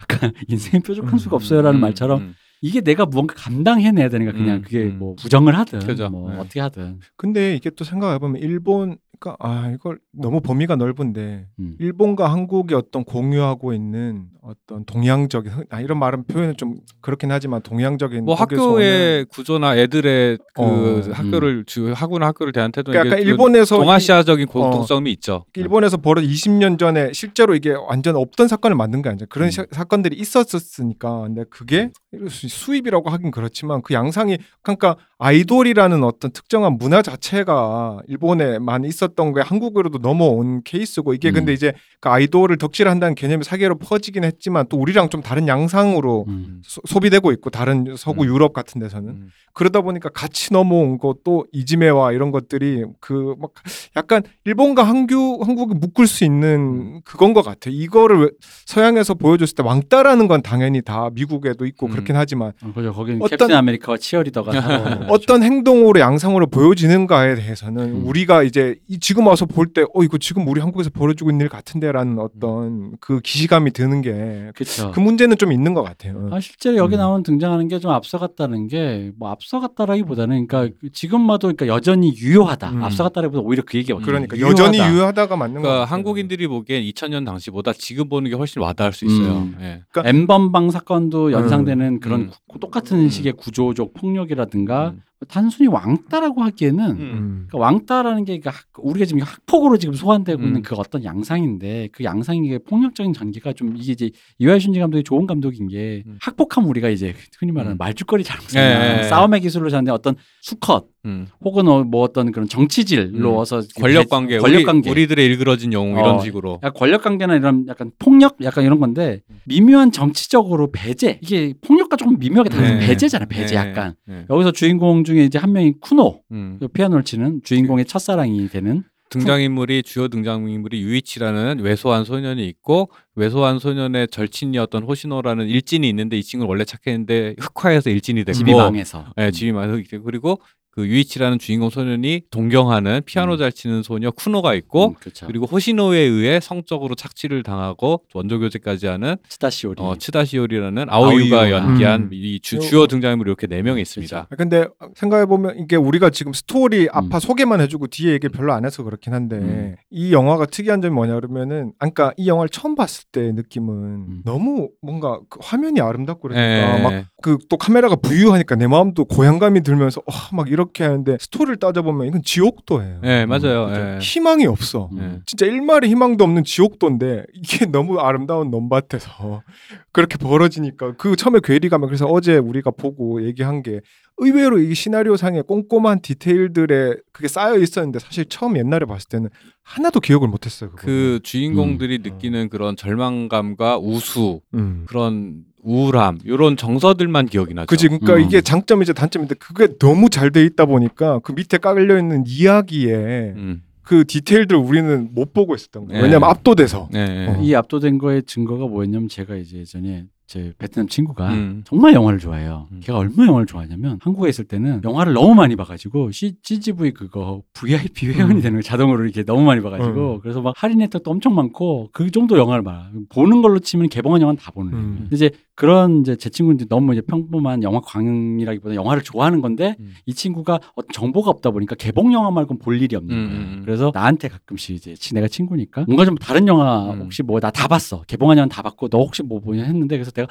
인생의 뾰족한 수가 없어요라는 음, 말처럼 음, 음. 이게 내가 무언가 감당해내야 되니까 그냥 음, 그게 음. 뭐 부정을 하든 그렇죠. 뭐 네. 어떻게 하든 근데 이게 또 생각해보면 일본 그러니까 아 이걸 너무 범위가 넓은데 음. 일본과 한국이 어떤 공유하고 있는 어떤 동양적인 아 이런 말은 표현은 좀 그렇긴 하지만 동양적인 뭐 학교의 구조나 애들의 그 어, 학교를 음. 학우나 학교를 대한 태도 그러니까 이게 일본에서 동아시아적인 공통점이 어, 있죠. 일본에서 벌어진 이십 년 전에 실제로 이게 완전 없던 사건을 만든 게 아니죠. 그런 음. 사, 사건들이 있었었으니까 근데 그게 수입이라고 하긴 그렇지만 그 양상이 그러니까 아이돌이라는 어떤 특정한 문화 자체가 일본에 많이 있었던 게 한국으로도 넘어온 케이스고 이게 음. 근데 이제 그 아이돌을 덕질한다는 개념이 세계로 퍼지긴 했지만 또 우리랑 좀 다른 양상으로 음. 소, 소비되고 있고 다른 서구 음. 유럽 같은 데서는 음. 그러다 보니까 같이 넘어온 것도 이지메와 이런 것들이 그 막 약간 일본과 한국, 한국이 묶을 수 있는 그건 것 같아요. 이거를 서양에서 보여줬을 때 왕따라는 건 당연히 다 미국에도 있고 음. 그렇긴 하지만 어, 그렇죠. 거기는 어떤, 캡틴 아메리카와 치어리더가 어떤 행동으로 양상으로 보여지는가에 대해서는 음. 우리가 이제 이 지금 와서 볼 때 어 이거 지금 우리 한국에서 벌어지고 있는 일 같은데라는 어떤 그 기시감이 드는 게 그 문제는 좀 있는 것 같아요. 아, 실제로 여기 음. 나온 등장하는 게 좀 앞서갔다는 게 뭐 앞서갔다라기보다는 그러니까 지금 봐도 그러니까 여전히 유효하다. 음. 앞서갔다라기보다 오히려 그 얘기가 음. 그러니까 유효하다. 여전히 유효하다가 맞는 그러니까 것 같아요. 한국인들이 보기엔 이천 년 당시보다 지금 보는 게 훨씬 와닿을 수 있어요. 음. 예. 그러니까 엠번방 사건도 연상되는 음. 그런 음. 구, 똑같은 음. 식의 구조적 폭력이라든가 음. 단순히 왕따라고 하기에는 음. 그러니까 왕따라는 게 그러니까 우리가 지금 학폭으로 지금 소환되고 음. 있는 그 어떤 양상인데 그 양상이 폭력적인 전개가 좀 이게 이제 이와이 슌지 감독이 좋은 감독인 게 음. 학폭하면 우리가 이제 흔히 말하는 음. 말죽거리 잘못이나 예, 싸움의 기술로 잡는데 어떤 수컷 음. 혹은 뭐 어떤 그런 정치질로 음. 와서 권력관계, 권력관계. 우리, 우리들의 일그러진 영웅 어, 이런 식으로 권력관계나 이런 약간 폭력 약간 이런 건데 미묘한 정치적으로 배제 이게 폭력과 조금 미묘하게 다른 네. 배제잖아요. 배제 네. 약간 네. 여기서 주인공 중에 이제 한 명이 쿠노 음. 피아노를 치는 주인공의 첫사랑이 되는 등장인물이 주요 등장인물이 유이치라는 왜소한 소년이 있고 왜소한 소년의 절친이었던 호시노라는 일진이 있는데 이 친구는 원래 착했는데 흑화해서 일진이 됐고 집이 망해서 네, 집이 망해서 그리고 그 유이치라는 주인공 소년이 동경하는 피아노 잘 치는 소녀 쿠노가 있고 음, 그렇죠. 그리고 호시노에 의해 성적으로 착취를 당하고 원조교제까지 하는 츠다시오리 어, 츠다시오리라는 아오이 유가 연기한 음. 이 주, 주요 등장인물이 이렇게 네 명이 있습니다. 그렇죠. 근데 생각해보면 이게 우리가 지금 스토리 앞파 음. 소개만 해주고 뒤에 얘기 별로 안 해서 그렇긴 한데 음. 이 영화가 특이한 점이 뭐냐 그러면은 아까 이 영화를 처음 봤을 때 느낌은 음. 너무 뭔가 그 화면이 아름답고 그러니까 막 그 또 카메라가 부유하니까 내 마음도 고향감이 들면서 어, 막 이런 이렇게 하는데 스토리를 따져보면 이건 지옥도예요. 네, 맞아요. 네. 희망이 없어. 네. 진짜 일말의 희망도 없는 지옥도인데 이게 너무 아름다운 논밭에서 그렇게 벌어지니까 그 처음에 괴리감에 그래서 어제 우리가 보고 얘기한 게 의외로 이 시나리오상의 꼼꼼한 디테일들에 그게 쌓여 있었는데 사실 처음 옛날에 봤을 때는 하나도 기억을 못했어요. 그거는. 그 주인공들이 음. 느끼는 그런 절망감과 우수 음. 그런 우울함 이런 정서들만 기억이 나죠. 그치, 그러니까 음. 이게 장점이자 단점인데 그게 너무 잘 돼 있다 보니까 그 밑에 깔려 있는 이야기에 음. 그 디테일들 우리는 못 보고 있었던 거예요. 네. 왜냐하면 압도돼서 네. 어. 이 압도된 거의 증거가 뭐였냐면 제가 이제 예전에 제 베트남 친구가 음. 정말 영화를 좋아해요. 음. 걔가 얼마나 영화를 좋아하냐면 한국에 있을 때는 영화를 너무 많이 봐가지고 씨지브이 그거 브이아이피 회원이 음. 되는 거 자동으로 이렇게 너무 많이 봐가지고 음. 그래서 막 할인 혜택도 엄청 많고 그 정도 영화를 봐. 보는 걸로 치면 개봉한 영화는 다 보는 음. 거예요. 이제 그런 이제 제 친구는 너무 이제 평범한 영화 광이라기보다 영화를 좋아하는 건데 음. 이 친구가 정보가 없다 보니까 개봉 영화 말고는 볼 일이 없는 음. 거예요. 그래서 나한테 가끔씩 이제 내가 친구니까 뭔가 좀 다른 영화 음. 혹시 뭐 나 다 봤어. 개봉한 영화 다 봤고 너 혹시 뭐 보냐 했는데 그래서 내가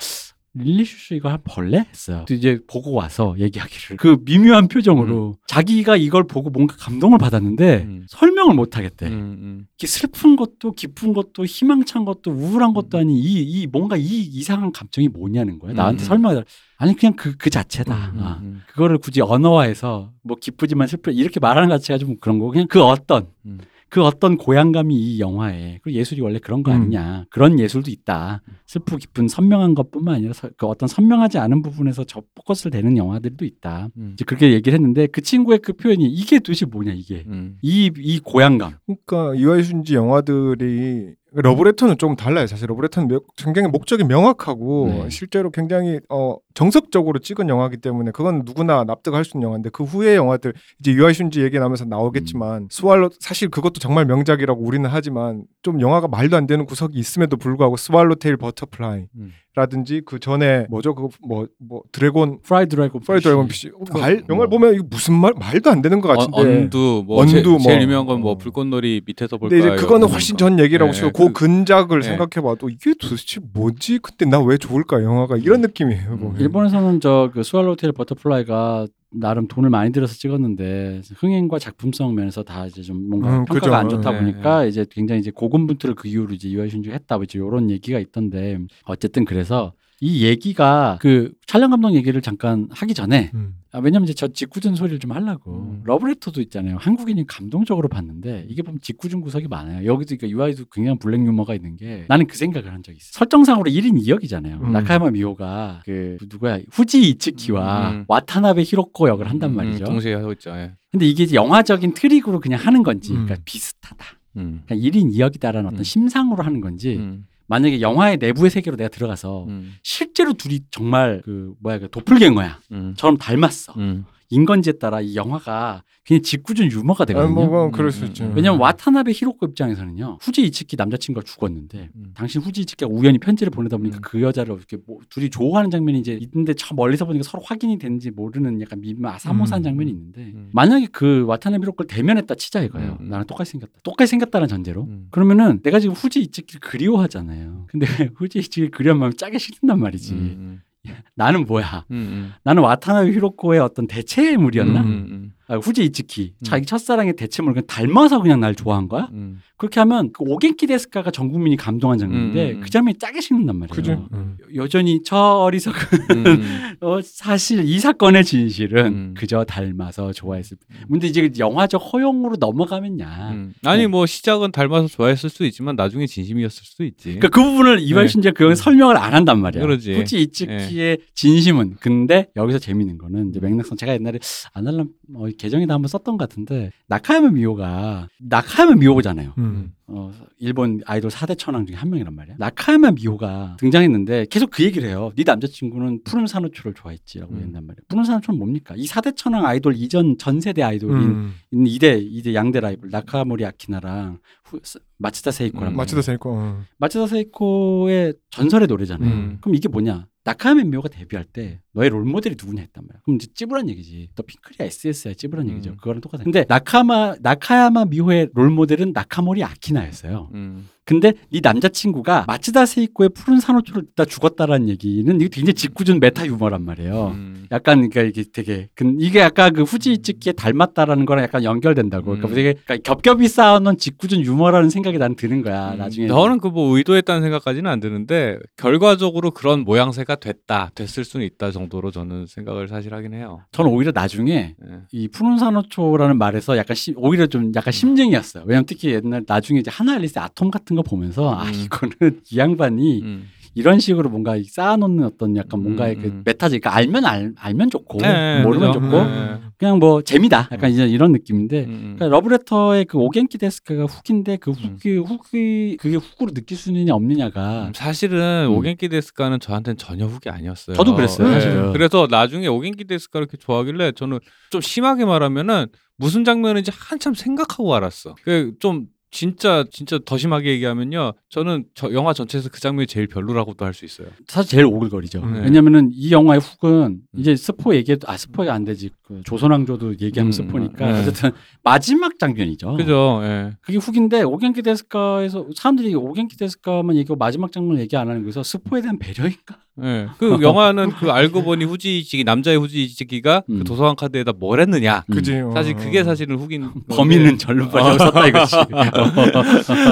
릴리 슈슈 이거 벌레? 했어요. 이제 보고 와서 얘기하기를 그 미묘한 표정으로 음. 자기가 이걸 보고 뭔가 감동을 받았는데 음. 설명을 못하겠대. 음, 음. 이게 슬픈 것도 기쁜 것도 희망찬 것도 우울한 것도 아닌 이, 이 뭔가 이 이상한 감정이 뭐냐는 거야. 나한테 음. 설명을 아니 그냥 그, 그 자체다. 음, 음, 음. 아, 그거를 굳이 언어화해서 뭐 기쁘지만 슬프 이렇게 말하는 자체가 좀 그런 거고 그냥 그 어떤 음. 그 어떤 고향감이 이 영화에 그리고 예술이 원래 그런 거 아니냐 음. 그런 예술도 있다 슬프 깊은 선명한 것뿐만 아니라 서, 그 어떤 선명하지 않은 부분에서 저 포커스를 대는 영화들도 있다 음. 이제 그렇게 얘기를 했는데 그 친구의 그 표현이 이게 도대체 뭐냐 이게 음. 이, 이 고향감 그러니까 이와이 슌지 영화들이 러브레터는 조금 달라요. 사실 러브레터는 굉장히 목적이 명확하고 네. 실제로 굉장히 어, 정석적으로 찍은 영화이기 때문에 그건 누구나 납득할 수 있는 영화인데 그 후의 영화들 이제 이와이 슌지 얘기 나면서 나오겠지만 음. 스왈로 사실 그것도 정말 명작이라고 우리는 하지만 좀 영화가 말도 안 되는 구석이 있음에도 불구하고 스왈로 테일 버터플라이 음. 라든지 그 전에 뭐죠 그 뭐 뭐 드래곤 프라이 드래곤 프라이 드래곤 피쉬 말 영화를 보면 이거 무슨 말 말도 안 되는 것 같은데 어, 언두 뭐 언두 제, 뭐. 제일 유명한 건 뭐 불꽃놀이 밑에서 볼까요? 근데 이제 그거는 훨씬 전 얘기라고 치고 네, 그, 그 근작을 네. 생각해봐도 이게 도대체 뭐지? 근데 나 왜 좋을까 영화가 이런 느낌이에요. 보면. 일본에서는 저 그 스왈로우 테일 버터플라이가 나름 돈을 많이 들여서 찍었는데 흥행과 작품성 면에서 다 이제 좀 뭔가 음, 평가가 그죠. 안 좋다 보니까 네. 이제 굉장히 이제 고군분투를 그 이후로 이제 이와이 슌지가 했다 이제 이런 얘기가 있던데 어쨌든 그래서 이 얘기가 그 촬영 감독 얘기를 잠깐 하기 전에 음. 아, 왜냐면 이제 저 짓궂은 소리를 좀 하려고 음. 러브레터도 있잖아요. 한국인이 감동적으로 봤는데 이게 보면 짓궂은 구석이 많아요. 여기도 그러니까 유아이도 굉장히 블랙 유머가 있는 게 나는 그 생각을 한 적이 있어요. 설정상으로 일인 이역이잖아요. 음. 나카야마 미호가 그 누구야 후지 이츠키와 음. 와타나베 히로코 역을 한단 말이죠. 음, 동시에 하고 있죠. 예. 근데 이게 이제 영화적인 트릭으로 그냥 하는 건지 음. 그러니까 비슷하다. 음. 그러니까 일인 이역이다라는 어떤 음. 심상으로 하는 건지 음. 만약에 영화의 내부의 세계로 내가 들어가서 음. 실제로 둘이 정말 그 뭐야 그 도플갱어야. 음. 저럼 닮았어. 음. 인건지에 따라 이 영화가 그냥 짓궂은 유머가 되거든요. 아, 뭐, 음, 그럴 수 있죠. 왜냐면 와타나베 히로코 입장에서는요. 후지 이츠키 남자친구가 죽었는데 음. 당신 후지 이츠키가 우연히 편지를 보내다 보니까 음. 그 여자를 이렇게 뭐 둘이 조우하는 장면이 이제 있는데 저 멀리서 보니까 서로 확인이 되는지 모르는 약간 미마사모사한 음. 장면이 있는데 음. 만약에 그 와타나베 히로코를 대면했다 치자 이거예요. 음. 나랑 똑같이 생겼다. 똑같이 생겼다는 전제로. 음. 그러면은 내가 지금 후지 이츠키를 그리워하잖아요. 근데 후지 이츠키를 그리운 마음이 짜게 싫단 말이지. 음. 나는 뭐야? 음, 음. 나는 와타나베 히로코의 어떤 대체물이었나? 음, 음. 아, 후지 이츠키 음. 자기 첫사랑의 대체물 그냥 닮아서 그냥 날 좋아한 거야? 음. 그렇게 하면 그 오겐키 데스카가 전 국민이 감동한 장면인데 음, 음. 그 장면이 짜게 식는단 말이에요. 음. 여전히 저 어리석은 음. 어, 사실 이 사건의 진실은 음. 그저 닮아서 좋아했을 뿐. 근데 이제 영화적 허용으로 넘어가면야. 음. 아니 네. 뭐 시작은 닮아서 좋아했을 수도 있지만 나중에 진심이었을 수도 있지. 그러니까 그 부분을 네. 이와이 슌지가 그 설명을 안 한단 말이야. 그러지. 후지 이츠키의 네. 진심은. 근데 여기서 재밌는 거는 이제 맥락상 제가 옛날에 안 할람 어, 계정에다 한번 썼던 것 같은데 나카야마 미호가 나카야마 미호잖아요. 음. 음. 어, 일본 아이돌 사 대 천왕 중에 한 명이란 말이야. 나카야마 미호가 등장했는데 계속 그 얘기를 해요. 네 남자친구는 푸른 산호초를 좋아했지라고 음. 했단 말이야. 푸른 산호초는 뭡니까? 이 사 대 천왕 아이돌 이전 전세대 아이돌인 음. 이대, 이대 양대 라이벌 나카모리 아키나랑 후, 마츠다 세이코란 음. 마츠다 세이코 어. 마츠다 세이코의 전설의 노래잖아요. 음. 그럼 이게 뭐냐? 나카야마 미호가 데뷔할 때 너의 롤모델이 누구냐 했단 말이야. 그럼 이제 찌부란 얘기지. 너 핑클이야 에스에스야 찌부란 음. 얘기죠. 그거랑 똑같아. 근데 나카마, 나카야마 미호의 롤모델은 나카모리 아키나였어요. 음. 근데 네 남자친구가 마츠다 세이코의 푸른 산호초를 듣다 죽었다라는 얘기는 이게 굉장히 짓궂은 메타 유머란 말이에요. 음. 약간 그러니까 이게 되게 이게 약간 그 후지 이츠키에 닮았다라는 거랑 약간 연결된다고. 음. 그러니까 되게 그러니까 겹겹이 쌓아놓은 짓궂은 유머라는 생각이 난 드는 거야. 음. 나중에 너는 그 뭐 의도했다는 생각까지는 안 드는데 결과적으로 그런 모양새가 됐다 됐을 수는 있다 정도로 저는 생각을 사실 하긴 해요. 저는 오히려 나중에 네. 이 푸른 산호초라는 말에서 약간 시, 오히려 좀 약간 심증이었어요. 왜냐면 특히 옛날 나중에 이제 하나 앨리스 아톰 같은 거 보면서 음. 아 이거는 이 양반이 음. 이런 식으로 뭔가 쌓아놓는 어떤 약간 음, 뭔가의 음. 그 메타지. 그러니까 알면 알, 알면 좋고 네, 모르면 그렇죠. 좋고 네. 그냥 뭐 재미다. 약간 이제 이런 느낌인데 음. 그러니까 러브레터의 그 오겐키 데스카가 후기인데 그 후기 음. 후기 그게 후구로 느낄 수 있느냐 없느냐가 사실은 음. 오겐키 데스카는 저한테는 전혀 후기 아니었어요. 저도 그랬어요. 네. 사실은. 그래서 나중에 오겐키 데스카를 이렇게 좋아하길래 저는 좀 심하게 말하면은 무슨 장면인지 한참 생각하고 알았어. 그 좀 진짜 진짜 더 심하게 얘기하면요. 저는 저 영화 전체에서 그 장면이 제일 별로라고도 할 수 있어요. 사실 제일 오글거리죠. 네. 왜냐면은 이 영화의 훅은 이제 스포 얘기해도 아 스포가 안 되지. 그 조선왕조도 얘기하면 음, 스포니까. 네. 어쨌든 마지막 장면이죠. 그죠. 네. 그게 훅인데 오겐키 데스카에서 사람들이 오겐키 데스카만 얘기하고 마지막 장면 얘기 안 하는 거에서 스포에 대한 배려인가? 네. 그 영화는 그 알고 보니 후지 이츠키 남자의 후지 이츠키가 음. 그 도서관 카드에다 뭘 했느냐. 그지. 사실 그게 사실은 후긴 범인은 절로 빨리 썼다 이거지.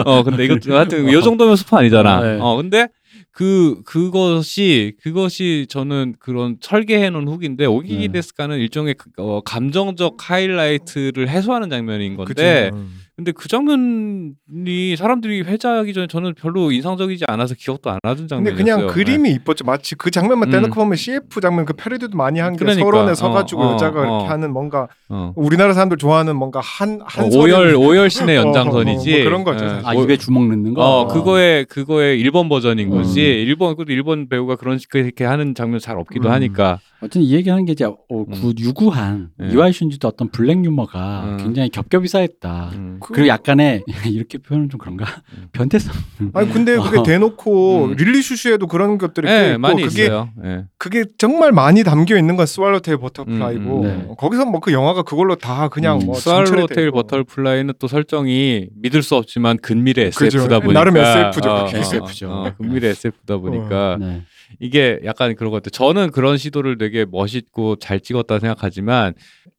어 근데 이것도 하여튼 요 정도면 스포 아니잖아. 아, 네. 어 근데 그 그것이 그것이 저는 그런 설계해놓은 훅인데 오기기 네. 데스카는 일종의 어, 감정적 하이라이트를 해소하는 장면인 건데. 그치. 근데 그 장면이 사람들이 회자하기 전에 저는 별로 인상적이지 않아서 기억도 안 나던 장면이었어요. 근데 그냥 그림이 네. 이뻤죠. 마치 그 장면만 떼놓고 음. 보면 씨에프 장면 그 패러디도 많이 한 게 그러니까. 서론에 서가지고 어, 여자가 어, 이렇게 어. 하는 뭔가 어. 우리나라 사람들 좋아하는 뭔가 한, 한 어, 오열 오열신의 연장선이지. 어, 어, 어, 뭐 그런 거죠. 네. 아 입에 주먹 넣는 거. 어, 그거의 그거의 일본 버전인 거지. 음. 일본 그래도 일본 배우가 그런 그렇게 하는 장면 잘 없기도 음. 하니까. 어쨌든 이 얘기하는 게 이제 어, 그 유구한 네. 이와이 슌지도 어떤 블랙 유머가 음. 굉장히 겹겹이 쌓였다. 음. 그리고 약간의 이렇게 표현은 좀 그런가 변태성. 아니 근데 그게 어. 대놓고 음. 릴리 슈슈에도 그런 것들이 꽤 네, 있고 많이 그게 있어요. 네. 그게 정말 많이 담겨 있는 건 스왈로테일 버터플라이고 음, 음, 네. 거기서 뭐 그 영화가 그걸로 다 그냥 음. 뭐 스왈로테일 버터플라이는 또 설정이 믿을 수 없지만 근미래 에스에프다 그죠. 보니까 나름 에스에프죠. 어, 에스에프죠. 어, 근미래 에스에프다 보니까. 어. 네. 이게 약간 그런 것 같아요. 저는 그런 시도를 되게 멋있고 잘 찍었다 생각하지만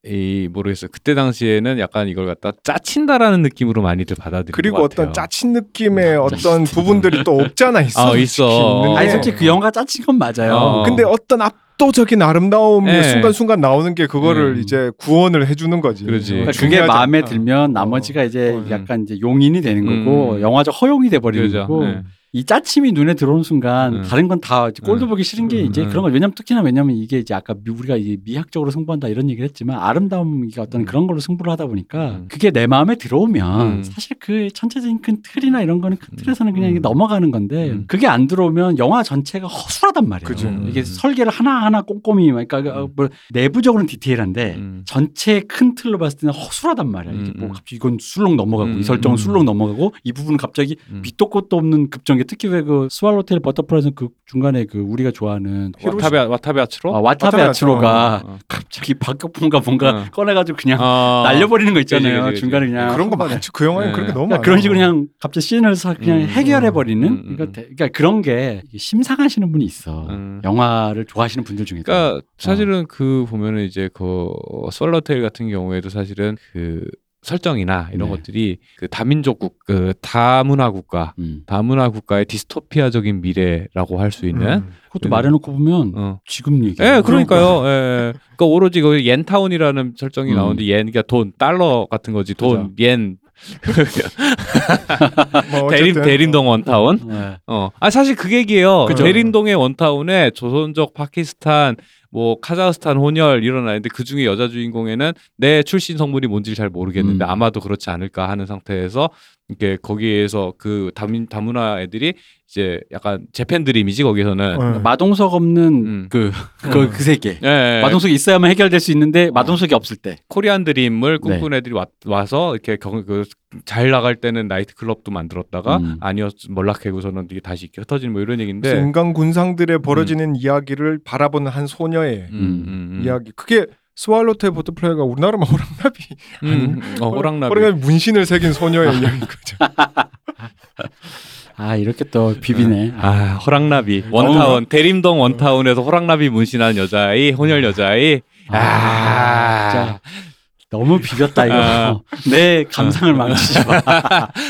이 모르겠어요. 그때 당시에는 약간 이걸 갖다 짜친다라는 느낌으로 많이들 받아들인 것 같아요. 그리고 어떤 짜친 느낌의 음, 어떤 짜친. 부분들이 또 없잖아 있어. 아, 있어. 아니 솔직히 그 영화 짜친 건 맞아요. 어. 근데 어떤 앞 압도적인 아름다움이 네. 순간순간 나오는 게 그거를 음. 이제 구원을 해주는 거지. 그러니까 그게 중요하지. 마음에 들면 나머지가 이제 어. 약간 이제 용인이 되는 거고 음. 영화적 허용이 돼버리는 거고. 네. 이 짜침이 눈에 들어오는 순간 음. 다른 건 다 꼴도 보기 싫은 게 이제 음. 그런 걸 왜냐면 특히나 왜냐면 이게 이제 아까 우리가 이제 미학적으로 승부한다 이런 얘기를 했지만 아름다움이 어떤 그런 걸로 승부를 하다 보니까 음. 그게 내 마음에 들어오면 음. 사실 그 전체적인 큰 틀이나 이런 거는 큰 틀에서는 그냥 음. 넘어가는 건데 음. 그게 안 들어오면 영화 전체가 허술하단 말이에요. 그죠. 이게 음. 설계를 하나하나 꼼꼼히 그러니까 음. 뭐 내부적으로는 디테일한데 음. 전체 큰 틀로 봤을 때는 허술하단 말이에요. 음. 뭐 갑자기 이건 술렁 넘어가고 음. 이 설정은 술렁 넘어가고 이 부분은 갑자기 음. 밑도 끝도 없는 급정게 특히 왜 그 스왈로테일 버터플라이는 그 중간에 그 우리가 좋아하는 와타베 와타베 아츠로 아, 와타베 아츠로가 어. 갑자기 박격품과 뭔가 어. 꺼내가지고 그냥 어. 날려버리는 거 있잖아요. 그치, 그치, 그치. 중간에 그냥 그런 거 많죠. 그 영화에 네. 그렇게 너무 그러니까 그런 식으로 그냥 갑자기 씬을 그냥 음. 해결해버리는 음. 음. 그러니까, 그러니까 그런 게 심상하시는 분이 있어. 음. 영화를 좋아하시는 분들 중에. 그러니까 어. 사실은 그 보면은 이제 그 스왈로테일 같은 경우에도 사실은 그 설정이나 이런 네. 것들이 그 다민족국, 그 다문화 국가, 음. 다문화 국가의 디스토피아적인 미래라고 할 수 있는 음. 그것도 음. 말해놓고 보면 어. 지금 얘기. 예, 그러니까요. 예, 그러니까 오로지 그 옌타운이라는 설정이 음. 나오는데 옌, 그러니까 돈, 달러 같은 거지. 돈, 맞아. 옌. 뭐 대림 대림동 원타운. 네. 어, 아 사실 그 얘기예요. 그죠. 대림동의 원타운에 조선족, 파키스탄, 뭐 카자흐스탄 혼혈 이런 아이인데 그 중에 여자 주인공에는 내 출신 성분이 뭔지 잘 모르겠는데 음. 아마도 그렇지 않을까 하는 상태에서 이렇게 거기에서 그 다문 다문화 애들이 이제 약간 재팬 드림이지 거기서는 네. 마동석 없는 그 그 그 세계 마동석이 있어야만 해결될 수 있는데 어. 마동석이 없을 때 코리안 드림을 꿈꾸는 네. 애들이 와, 와서 이렇게 경, 그, 잘 나갈 때는 나이트 클럽도 만들었다가 음. 아니었 몰락해고서는 이게 다시 흩어진 뭐 이런 얘기인데 인간 군상들의 벌어지는 음. 이야기를 바라보는 한 소녀의 음, 음, 음. 이야기 그게 스왈로테일 버터플라이가 우리나라만 호랑나비 음, 어, 호랑나비 호랑나비 문신을 새긴 소녀의 이야기인 거죠. 아 이렇게 또 비비네. 아 호랑나비 원타운 대림동 원타운에서 호랑나비 문신한 여자아이 혼혈 여자아이 아, 아 진짜 너무 비볐다 이거. 아. 내 감상을 망치지 마.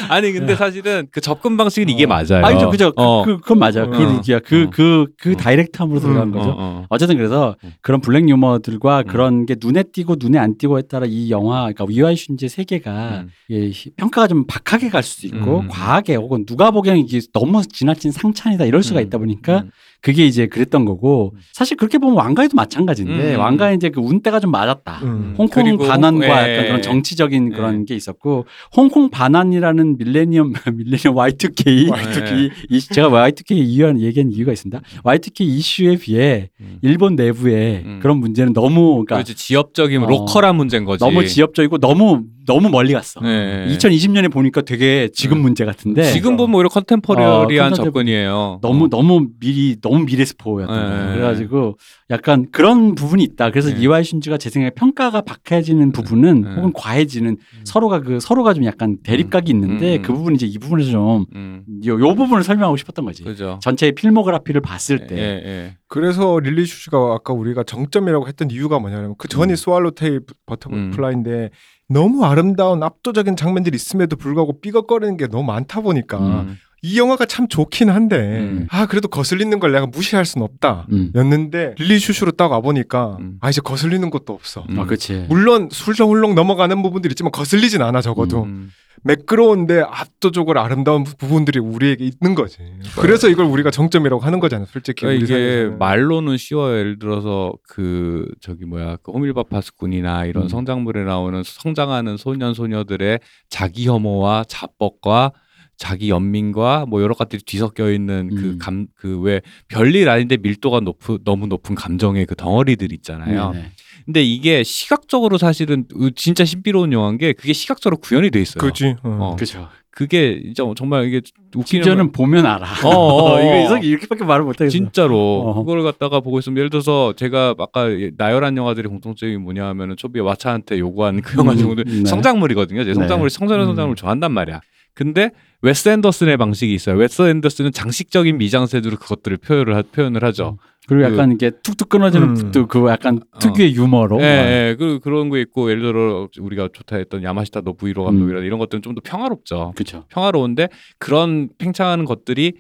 아니 근데 사실은 그 접근 방식은 어. 이게 맞아요. 아니죠 그죠. 어. 그, 그, 그건 맞아요. 어. 그 루기야. 그, 어. 그, 그, 그 다이렉트함으로 들어간 거죠. 어. 어. 어쨌든 그래서 그런 블랙 유머들과 음. 그런 게 눈에 띄고 눈에 안 띄고에 따라 이 영화 그러니까 이와이 슌지의 세계가 음. 예, 평가가 좀 박하게 갈 수도 있고 음. 과하게 혹은 누가 보기엔 이게 너무 지나친 상찬이다 이럴 수가 있다 보니까 음. 그게 이제 그랬던 거고 사실 그렇게 보면 왕가위도 마찬가지인데 음. 왕가위 이제 그 운때가 좀 맞았다. 음. 홍콩 반환과 예. 약간 그런 정치적인 예. 그런 게 있었고 홍콩 반환이라는 밀레니엄 밀레니엄 와이투케이, 와이투케이 예. 제가 와이투케이 이유라는 얘기한 이유가 있습니다. 와이투케이 이슈에 비해 음. 일본 내부의 음. 그런 문제는 너무 그러니까 그렇지, 지엽적인 어, 로컬한 문제인 거지. 너무 지엽적이고 너무 너무 멀리 갔어. 예. 이천이십 년에 보니까 되게 지금 음. 문제 같은데 지금 보면 오히려 컨템포러리한 어, 접근이에요. 너무 어. 너무 미리 너무 미래스포였던 예. 그래가지고 약간 그런 부분이 있다. 그래서 예. 이와이 슌지가 제 생각에 평가가 박해지는 부분은 예. 혹은 과해지는 음. 서로가 그 서로가 좀 약간 대립각이 있는데 음. 그 부분 이제 이 부분에서 좀 음. 요, 요 부분을 설명하고 싶었던 거지. 그죠. 전체의 필모그래피를 봤을 때. 예. 예. 그래서 릴리 슈슈가 아까 우리가 정점이라고 했던 이유가 뭐냐면 그 전이 음. 스왈로테일 버터플라이인데. 음. 너무 아름다운 압도적인 장면들이 있음에도 불구하고 삐걱거리는 게 너무 많다 보니까 음. 이 영화가 참 좋긴 한데 음. 아 그래도 거슬리는 걸 내가 무시할 순 없다 음. 였는데 릴리 슈슈로 딱 와보니까 음. 아 이제 거슬리는 것도 없어. 음. 아, 그치. 물론 술렁훌렁 넘어가는 부분들이 있지만 거슬리진 않아 적어도. 음. 매끄러운데 압도적으로 아름다운 부분들이 우리에게 있는 거지. 그래서 이걸 우리가 정점이라고 하는 거잖아. 솔직히 그러니까 이게 사회에서는. 말로는 쉬워요. 예를 들어서 그 저기 뭐야 그 호밀바파스꾼이나 이런 음. 성장물에 나오는 성장하는 소년 소녀들의 자기 혐오와 자뻑과 자기 연민과 뭐 여러 가지들이 뒤섞여 있는 그 감 그 왜 별일 아닌데 밀도가 높은 너무 높은 감정의 그 덩어리들 있잖아요. 네네. 근데 이게 시각적으로 사실은 진짜 신비로운 영화인 게 그게 시각적으로 구현이 돼 있어요. 그렇지. 어. 어. 그렇죠. 그게 진짜 정말 이게 웃기는 심지어는 보면 알아. 어, 이거 이렇게밖에 말을 못하겠어. 진짜로 어. 그걸 갖다가 보고 있으면 예를 들어서 제가 아까 나열한 영화들의 공통점이 뭐냐 하면은 초비에 왓챠한테 요구한 그 영화 중에도 네. 성장물이거든요. 제 성장물이 네. 청소년 성장물을 좋아한단 말이야. 근데 웨스 앤더슨의 방식이 있어요. 웨스 앤더슨은 장식적인 미장센으로 그것들을 표현을 하, 표현을 하죠. 그리고 약간 그, 이게 툭툭 끊어지는 툭툭 음. 그 약간 어. 특유의 유머로. 예, 예. 그 그런 거 있고 예를 들어 우리가 좋다 했던 야마시타 노부히로 감독이라든 음. 이런 것들은 좀 더 평화롭죠. 그렇죠. 평화로운데 그런 팽창하는 것들이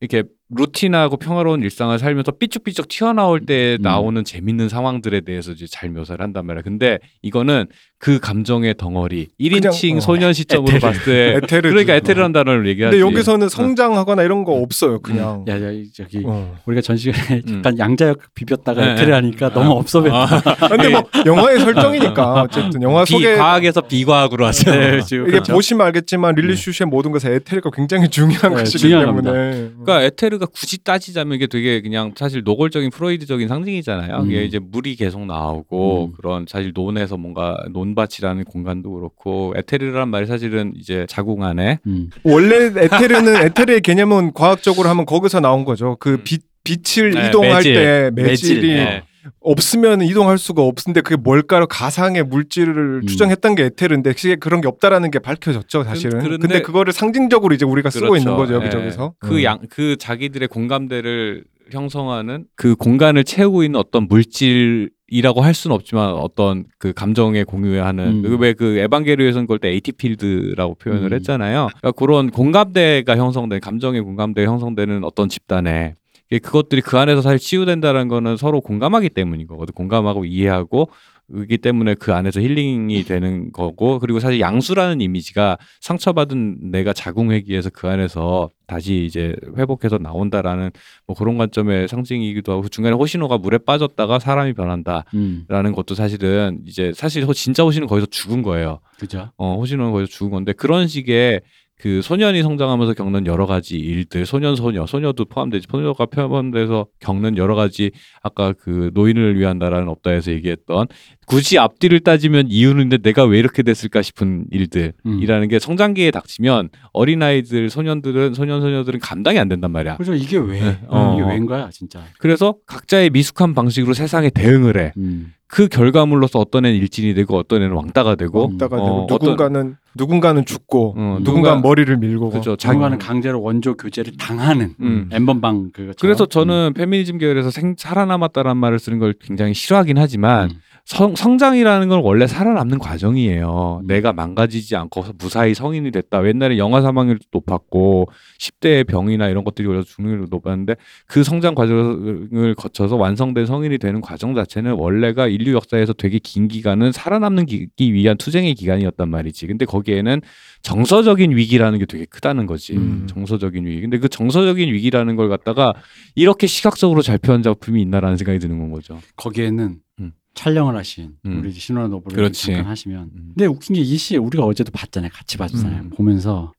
이렇게 루틴하고 평화로운 일상을 살면서 삐쭉삐쭉 튀어나올 때 나오는 음. 재밌는 상황들에 대해서 이제 잘 묘사를 한단 말이야. 근데 이거는 그 감정의 덩어리 일 인칭 그냥, 어. 소년 시점으로 에테르. 봤을 때 에테르. 그러니까 에테르란다는 성별을 얘기하지. 근데 여기서는 성장하거나 이런 거 없어요. 그냥. 야, 야 저기 어. 우리가 전 시간에 약간 음. 양자역 비볐다가 이틀을 하니까 너무 없어 보였다. 아. 근데 뭐 영화의 설정이니까 어쨌든 영화 비, 속에 과학에서 비과학으로 하죠. 네, 이게 그렇죠. 보시면 알겠지만 릴리 슈슈의 모든 것에 에테르가 굉장히 중요한 네, 것이기 중요합니다. 때문에. 그러니까 에테르가 굳이 따지자면 이게 되게 그냥 사실 노골적인 프로이드적인 상징이잖아요. 음. 이게 이제 물이 계속 나오고 음. 그런 사실 논에서 뭔가 논밭이라는 공간도 그렇고 에테르란 말이 사실은 이제 자궁 안에 음. 원래 에테르는 에테르의 개념은 과학적으로 하면 거기서 나온 거죠. 그 빛 빛을 네, 이동할 매질. 때 매질이 매질, 네. 없으면 이동할 수가 없는데 그게 뭘까로 가상의 물질을 음. 추정했던 게 에테르인데 그게 그런 게 없다라는 게 밝혀졌죠 사실은. 그런데 근데 그거를 상징적으로 이제 우리가 그렇죠. 쓰고 있는 거죠 여기저기서. 네. 그 양, 그 자기들의 공감대를 형성하는 그 공간을 채우고 있는 어떤 물질이라고 할 수는 없지만 어떤 그 감정에 공유하는 음. 왜 그 에반게리온에서는 그걸 때 에이티필드라고 표현을 음. 했잖아요. 그러니까 그런 공감대가 형성된 감정의 공감대가 형성되는 어떤 집단에 그것들이 그 안에서 사실 치유된다는 거는 서로 공감하기 때문인 거거든. 공감하고 이해하고 그렇기 때문에 그 안에서 힐링이 되는 거고 그리고 사실 양수라는 이미지가 상처받은 내가 자궁회귀에서 그 안에서 다시 이제 회복해서 나온다라는 뭐 그런 관점의 상징이기도 하고 중간에 호시노가 물에 빠졌다가 사람이 변한다라는 음. 것도 사실은 이제 사실 진짜 호시노는 거기서 죽은 거예요. 그죠? 어, 호시노는 거기서 죽은 건데 그런 식의 그 소년이 성장하면서 겪는 여러 가지 일들, 소년, 소녀, 소녀도 포함되지, 소녀가 포함돼서 겪는 여러 가지 아까 그 노인을 위한다라는 업다에서 얘기했던 굳이 앞뒤를 따지면 이유는데 내가 왜 이렇게 됐을까 싶은 일들이라는 음. 게 성장기에 닥치면 어린아이들, 소년들은, 소년, 소녀들은 감당이 안 된단 말이야. 그래서 이게 왜? 네. 어. 이게 왜인 거야, 진짜. 그래서 각자의 미숙한 방식으로 세상에 대응을 해. 음. 그 결과물로서 어떤 애는 일진이 되고 어떤 애는 왕따가 되고, 왕따가 음. 되고 어, 누군가는 어떤, 누군가는 죽고 어, 누군가는 누군가, 머리를 밀고 그렇죠. 누군가는 강제로 원조 교제를 당하는 음. 엠번방 그거. 그래서 저는 음. 페미니즘 계열에서 생, 살아남았다라는 말을 쓰는 걸 굉장히 싫어하긴 하지만 음. 성, 성장이라는 건 원래 살아남는 과정이에요. 음. 내가 망가지지 않고 무사히 성인이 됐다. 옛날에 영아 사망률도 높았고 십 대의 병이나 이런 것들이 올라서 죽는 게 높았는데 그 성장 과정을 거쳐서 완성된 성인이 되는 과정 자체는 원래가 인류 역사에서 되게 긴 기간은 살아남는 기, 기 위한 투쟁의 기간이었단 말이지. 근데 거기에는 정서적인 위기라는 게 되게 크다는 거지. 음. 정서적인 위기. 근데 그 정서적인 위기라는 걸 갖다가 이렇게 시각적으로 잘 표현 작품이 있나라는 생각이 드는 건 거죠. 거기에는 음. 촬영을 하신 음. 우리 신원아 노부를 잠깐 하시면. 음. 근데 웃긴 게 이 씨 우리가 어제도 봤잖아요. 같이 봤잖아요. 음. 보면서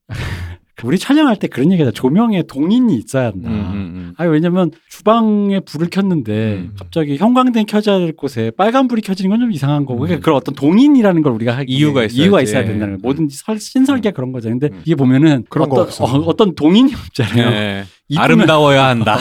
우리 촬영할 때 그런 얘기하자. 조명에 동인이 있어야 한다. 음, 음, 음. 아니 왜냐면 주방에 불을 켰는데 음. 갑자기 형광등 켜져야 될 곳에 빨간 불이 켜지는 건 좀 이상한 거고. 음. 그러니까 그런 어떤 동인이라는 걸 우리가 이유가 있어야, 이유가 있어야 된다는 거. 모든 신설계 음. 그런 거잖아요. 근데 음. 이게 보면은 그런 어떤, 거 없어. 어, 어떤 동인이 없잖아요. 네. 아름다워야 한다.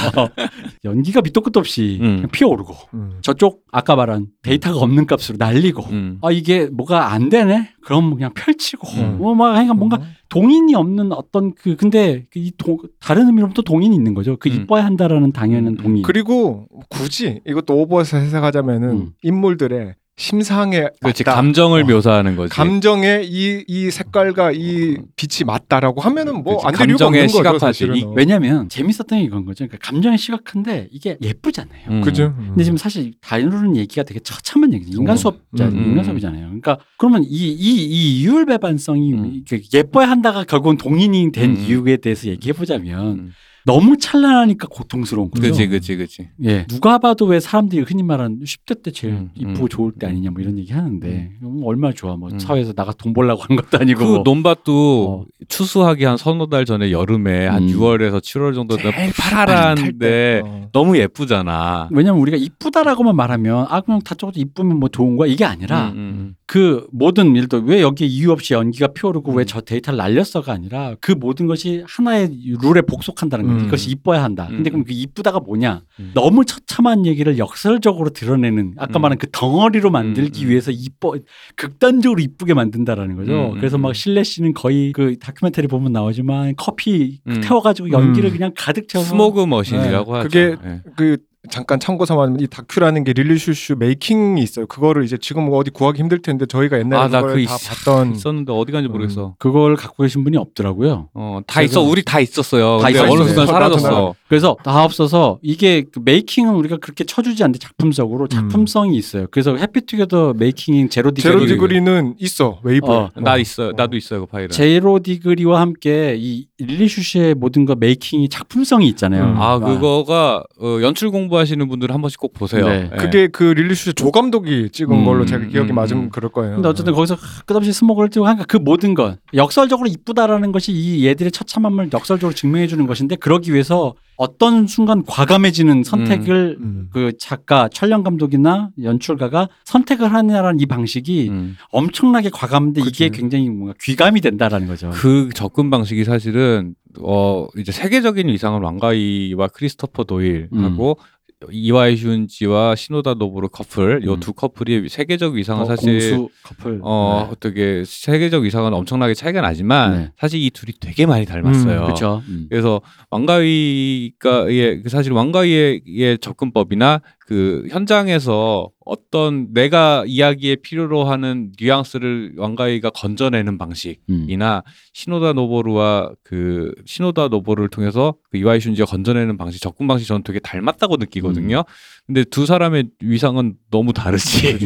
연기가 밑도 끝도 없이 음. 피어오르고 음. 저쪽 아까 말한 데이터가 없는 값으로 날리고 음. 아 이게 뭐가 안 되네? 그럼 그냥 펼치고 음. 뭐 막 그러니까 뭔가 음. 동인이 없는 어떤 그 근데 이 동, 다른 의미로는 또 동인이 있는 거죠. 그 음. 이뻐야 한다라는 당연한 동인. 그리고 굳이 이것도 오버해서 해석하자면은 음. 인물들의 심상에 맞다. 그렇지, 감정을 어. 묘사하는 거지. 감정에 이, 이 색깔과 이 빛이 맞다라고 하면은 뭐 안 될 이유가 없는 거죠. 감정의 시각화지. 왜냐면 재밌었던 게 이건 거죠. 그러니까 감정의 시각화인데 이게 예쁘잖아요. 음. 그죠. 음. 근데 지금 사실 다루는 얘기가 되게 처참한 얘기죠. 인간 수업자, 음. 인간 수업이잖아요. 그러니까 그러면 이, 이, 이 이율 배반성이 음. 예뻐야 한다가 결국은 동인이 된 음. 이유에 대해서 얘기해 보자면. 음. 너무 찬란하니까 고통스러운 거죠. 그렇지, 그렇지, 그렇지. 예, 누가 봐도 왜 사람들이 흔히 말하는 십 대 때 제일 음, 이쁘고 음, 좋을 때 아니냐 뭐 이런 얘기 하는데 음. 얼마나 좋아. 뭐 음. 사회에서 나가 돈 벌려고 한 것도 아니고. 그 뭐. 논밭도 어. 추수하기 한 서너 달 전에 여름에 한 음. 유월에서 칠월 정도 되면 파란데 어. 너무 예쁘잖아. 왜냐면 우리가 이쁘다라고만 말하면 아 그냥 다 저것도 이쁘면 뭐 좋은 거야 이게 아니라. 음, 음. 그 모든 일도 왜 여기에 이유 없이 연기가 피어오르고 음. 왜 저 데이터를 날렸어가 아니라 그 모든 것이 하나의 룰에 복속한다는 거예요. 음. 이것이 이뻐야 한다. 음. 근데 그럼 그 이쁘다가 뭐냐. 음. 너무 처참한 얘기를 역설적으로 드러내는 아까 음. 말한 그 덩어리로 만들기 음. 위해서 이뻐 극단적으로 이쁘게 만든다라는 거죠. 음. 그래서 막 실내 씨는 거의 그 다큐멘터리 보면 나오지만 커피 음. 태워가지고 연기를 음. 그냥 가득 채워서 스모그 머신이라고 네. 하죠. 그게 네. 그 잠깐 참고삼아 이 다큐라는 게 릴리 슈슈 메이킹이 있어요. 그거를 이제 지금 뭐 어디 구하기 힘들 텐데 저희가 옛날에 아, 그걸 그 다 있... 봤던 있었는데 어디 간지 모르겠어. 음, 그걸 갖고 계신 분이 없더라고요. 어, 다 제가... 있어. 우리 다 있었어요. 다 있어. 어느 순간 사라졌어. 그래서 다 없어서 이게 그 메이킹은 우리가 그렇게 쳐주지 않는데 작품적으로 작품성이 음. 있어요. 그래서 해피투게더 메이킹 제로 디그리. 제로 디그리는 있어. 웨이브에. 어, 어. 나 있어요. 나도 있어요. 그 파일은. 제로 디그리와 함께 이 릴리 슈슈의 모든 거 메이킹이 작품성이 있잖아요. 음. 아, 그거가 어, 연출 공부하시는 분들은 한 번씩 꼭 보세요. 네. 네. 그게 그 릴리 슈슈 조 감독이 찍은 음, 걸로 제가 기억이 음, 맞으면 그럴 거예요. 근데 어쨌든 네. 거기서 끝없이 스모그를 띄우고 하니까 그 모든 것. 역설적으로 이쁘다라는 것이 이 얘들의 처참함을 역설적으로 증명해 주는 것인데 그러기 위해서 어떤 순간 과감해지는 선택을 음, 음. 그 작가, 촬영 감독이나 연출가가 선택을 하느냐라는 이 방식이 음. 엄청나게 과감한데 그치. 이게 굉장히 뭔가 귀감이 된다라는 거죠. 그 접근 방식이 사실은 어 이제 세계적인 위상을 왕가위와 크리스토퍼 도일하고 음. 이와이 슌지와 시노다 노부로 커플 음. 이 두 커플이 세계적 위상은 어, 사실 공수 커플 어 네. 어떻게 세계적 위상은 엄청나게 차이가 나지만 네. 사실 이 둘이 되게 많이 닮았어요. 음, 그렇죠. 음. 그래서 왕가위가의 사실 왕가위의 접근법이나 그 현장에서 어떤 내가 이야기에 필요로 하는 뉘앙스를 왕가위가 건져내는 방식이나 음. 시노다 노보루와 그 시노다 노보루를 통해서 그 이와이 슌지가 건져내는 방식, 접근 방식 저는 되게 닮았다고 느끼거든요. 음. 근데 두 사람의 위상은 너무 다르지.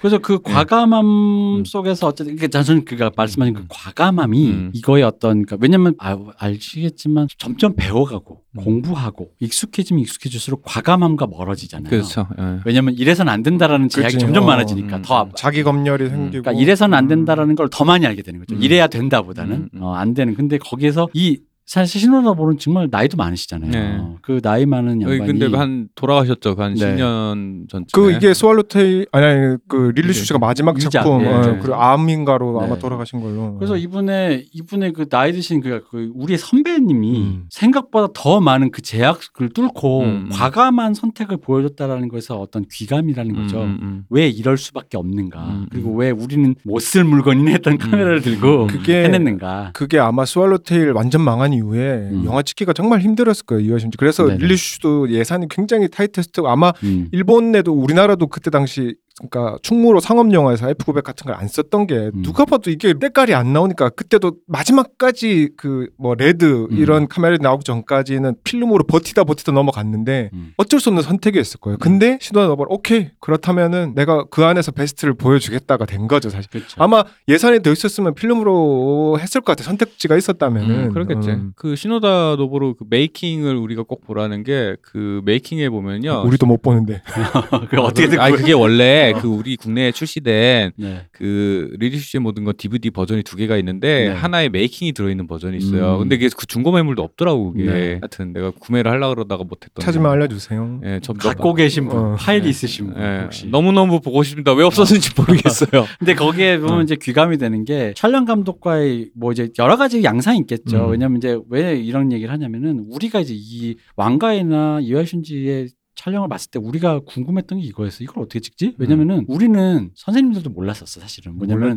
그래서 그 과감함 음. 속에서 어쨌든 그러니까 저는 그가 말씀하신 그 과감함이 음. 이거의 어떤 그러니까 왜냐면 아, 아시겠지만 점점 배워가고 음. 공부하고 익숙해지면 익숙해질수록 과감함과 멀어지잖아요. 그렇죠. 예. 왜냐면 이래선 안 된다라는 제약이 그렇죠. 점점 많아지니까 음. 더 자기 검열이 생기고 그러니까 이래선 안 된다라는 걸 더 많이 알게 되는 거죠. 음. 이래야 된다보다는 음. 어, 안 되는. 근데 거기에서 이 사실 신호다보는 정말 나이도 많으시잖아요. 네. 그 나이 많은 양반이 근데 한 돌아가셨죠. 한 네. 십 년 전쯤에. 그 이게 스왈로테이 아니, 아니 그 릴리 슈슈가 마지막 작품 네. 네. 그리고 암인가로 네. 아마 돌아가신 걸로. 그래서 이분의 이분의 그 나이 드신 그 우리의 선배님이 음. 생각보다 더 많은 그 제약을 뚫고 음. 과감한 선택을 보여줬다라는 것에서 어떤 귀감이라는 거죠. 음, 음. 왜 이럴 수밖에 없는가. 음. 그리고 왜 우리는 못 쓸 물건이네 했던 음. 카메라를 들고 그게, 해냈는가. 그게 아마 스왈로테일 완전 망한 이후에 음. 영화 찍기가 정말 힘들었을 거예요. 이와이 슌지. 그래서 릴리 슈슈도 예산이 굉장히 타이트했고 아마 음. 일본에도 우리나라도 그때 당시 그러니까 충무로 상업 영화에서 에프 구백 같은 걸 안 썼던 게 음. 누가 봐도 이게 때깔이 안 나오니까 그때도 마지막까지 그 뭐 레드 이런 음. 카메라 나오기 전까지는 필름으로 버티다 버티다 넘어갔는데 음. 어쩔 수 없는 선택이었을 거예요. 근데 시도나 너버 오케이 그렇다면은 내가 그 안에서 베스트를 보여주겠다가 된 거죠 사실. 그쵸. 아마 예산이 더 있었으면 필름으로 했을 것 같아. 선택지가 있었다면은 음, 그렇겠지. 음. 그 시노다 노보로 그 메이킹을 우리가 꼭 보라는 게 그 메이킹에 보면요. 우리도 못 보는데. 어떻게든 아 그게 원래 그 우리 국내에 출시된 네. 그 릴리 슈슈의 모든 것 디브이디 버전이 두 개가 있는데 네. 하나에 메이킹이 들어있는 버전이 있어요. 음. 근데 그게 그 중고 매물도 없더라고 그게. 네. 하여튼 내가 구매를 하려고 그러다가 못했던. 찾으면 알려주세요. 네, 갖고 계신 분 어. 파일이 네. 있으신 분 네. 혹시. 너무너무 보고 싶습니다. 왜 없었는지 모르겠어요. 근데 거기에 보면 어. 이제 귀감이 되는 게 촬영 감독과의 뭐 이제 여러 가지 양상이 있겠죠. 음. 왜냐면 이제 왜 이런 얘기를 하냐면은 우리가 이제 이 왕가이나 이와이 슌지의 촬영을 봤을 때 우리가 궁금했던 게 이거였어. 이걸 어떻게 찍지? 왜냐면은 음. 우리는 선생님들도 몰랐었어, 사실은. 뭐냐면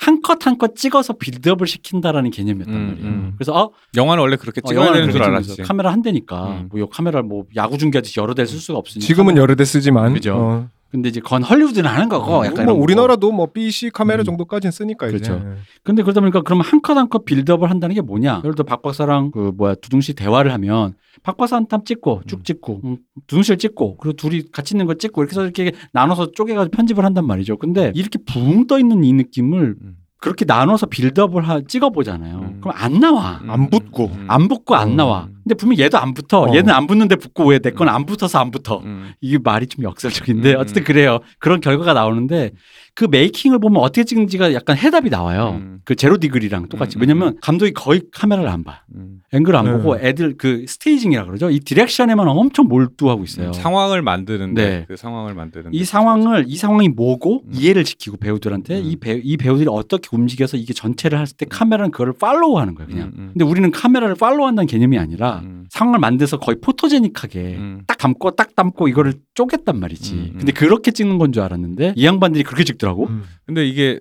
한 컷 한 컷 찍어서 빌드업을 시킨다라는 개념이었단 음, 말이에요. 음. 그래서 어 영화는 원래 그렇게 찍어야 어, 되는 줄 알았지. 카메라 한 대니까. 음. 뭐 요 카메라 뭐 야구 중계하듯이 여러 대 쓸 수가 없으니까. 지금은 여러 대 쓰지만. 그죠. 어. 근데 이제 건 할리우드는 하는 거고 어, 약간 뭐 우리나라도 뭐 비씨 카메라 음. 정도까지는 쓰니까 그렇죠. 이제. 근데 그러다 보니까 그럼 한 컷 한 컷 빌드업을 한다는 게 뭐냐? 예를 들어 박박사랑 그 뭐야 두둥씨 대화를 하면 박박사 한 탐 찍고 쭉 찍고 음. 두둥씨를 찍고 그리고 둘이 같이 있는 거 찍고 이렇게 해서 이렇게 나눠서 쪼개가지고 편집을 한단 말이죠. 근데 이렇게 붕 떠 있는 이 느낌을 음. 그렇게 나눠서 빌드업을 하, 찍어보잖아요. 음. 그럼 안 나와. 음. 안 붙고. 음. 안 붙고 안 음. 나와. 근데 분명히 얘도 안 붙어. 어. 얘는 안 붙는데 붙고 왜 내 건 안 붙어서 안 붙어. 음. 이게 말이 좀 역설적인데 음. 어쨌든 그래요. 그런 결과가 나오는데 그 메이킹을 보면 어떻게 찍는지가 약간 해답이 나와요. 음. 그 제로 디그리랑 똑같이. 음. 왜냐면 감독이 거의 카메라를 안 봐. 음. 앵글 안 음. 보고 애들 그 스테이징이라 그러죠. 이 디렉션에만 엄청 몰두하고 있어요. 음. 상황을 만드는데 네. 그 상황을 만드는데 이 상황을 이 상황이 뭐고 음. 이해를 시키고 배우들한테 음. 이, 배우, 이 배우들이 어떻게 움직여서 이게 전체를 했을 때 카메라는 그거를 팔로우하는 거예요. 그냥. 음. 음. 근데 우리는 카메라를 팔로우한다는 개념이 아니라 음. 음. 상황을 만들어서 거의 포토제닉하게 음. 딱 담고 딱 담고 이거를 쪼갰단 말이지. 음, 음. 근데 그렇게 찍는 건 줄 알았는데 이 양반들이 그렇게 찍더라고. 음. 근데 이게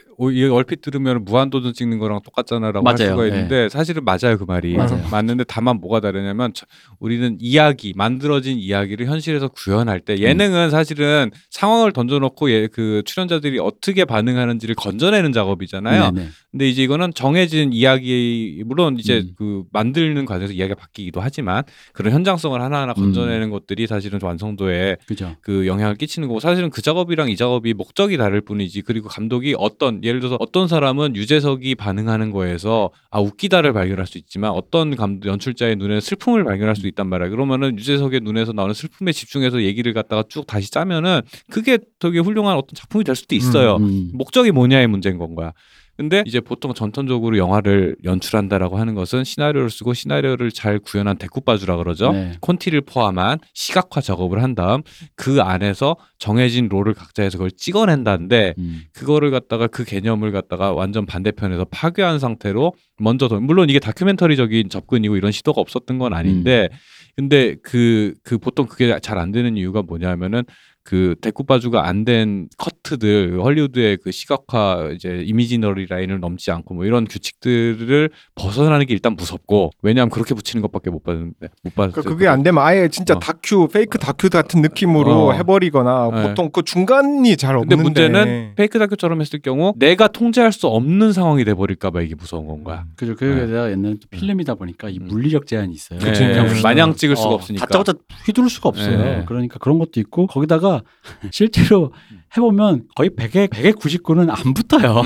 얼핏 들으면 무한도전 찍는 거랑 똑같잖아 라고 할 수가 있는데 네. 사실은 맞아요 그 말이. 맞아요. 맞는데 다만 뭐가 다르냐면 우리는 이야기 만들어진 이야기를 현실에서 구현할 때 예능은 음. 사실은 상황을 던져놓고 예, 그 출연자들이 어떻게 반응하는지를 건져내는 작업이잖아요. 네네. 근데 이제 이거는 정해진 이야기 물론 이제 음. 그 만드는 과정에서 이야기가 바뀌기도 하지만 그런 현장성을 하나하나 건져내는 음. 것들이 사실은 완성도에 그죠. 그 영향을 끼치는 거고 사실은 그 작업이랑 이 작업이 목적이 다를 뿐이지. 그리고 감독이 어떤 예를 들어서 어떤 사람은 유재석이 반응하는 거에서 아 웃기다를 발견할 수 있지만 어떤 감독, 연출자의 눈에는 슬픔을 발견할 수 있단 말이야. 그러면은 유재석의 눈에서 나오는 슬픔에 집중해서 얘기를 갖다가 쭉 다시 짜면은 그게 되게 훌륭한 어떤 작품이 될 수도 있어요. 음, 음. 목적이 뭐냐의 문제인 건 거야. 근데 이제 보통 전통적으로 영화를 연출한다라고 하는 것은 시나리오를 쓰고 시나리오를 잘 구현한 데쿠빠주라 그러죠. 네. 콘티를 포함한 시각화 작업을 한 다음 그 안에서 정해진 롤을 각자에서 그걸 찍어낸다는데 음. 그거를 갖다가 그 개념을 갖다가 완전 반대편에서 파괴한 상태로 먼저 더, 물론 이게 다큐멘터리적인 접근이고 이런 시도가 없었던 건 아닌데 음. 근데 그, 그 보통 그게 잘 안 되는 이유가 뭐냐면은 그 데쿠빠주가 안 된 커트들, 헐리우드의 그 시각화 이제 이미지너리 라인을 넘지 않고 뭐 이런 규칙들을 벗어나는 게 일단 무섭고 왜냐하면 그렇게 붙이는 것밖에 못 받는데 못 받을 그러니까 그게 안 되면 아예 진짜 어. 다큐, 페이크 다큐 같은 느낌으로 어. 해버리거나 네. 보통 그 중간이 잘 없는데 근데 문제는 페이크 다큐처럼 했을 경우 내가 통제할 수 없는 상황이 돼버릴까봐 이게 무서운 건가? 그죠. 그게 내가 네. 옛날에 필름이다 보니까 이 물리적 제한이 있어요. 네. 네. 마냥 찍을 수가 어. 없으니까 다짜고짜 휘두를 수가 없어요. 네. 그러니까 그런 것도 있고 거기다가 실제로 해보면 거의 백에 백에 구십구는 안 붙어요.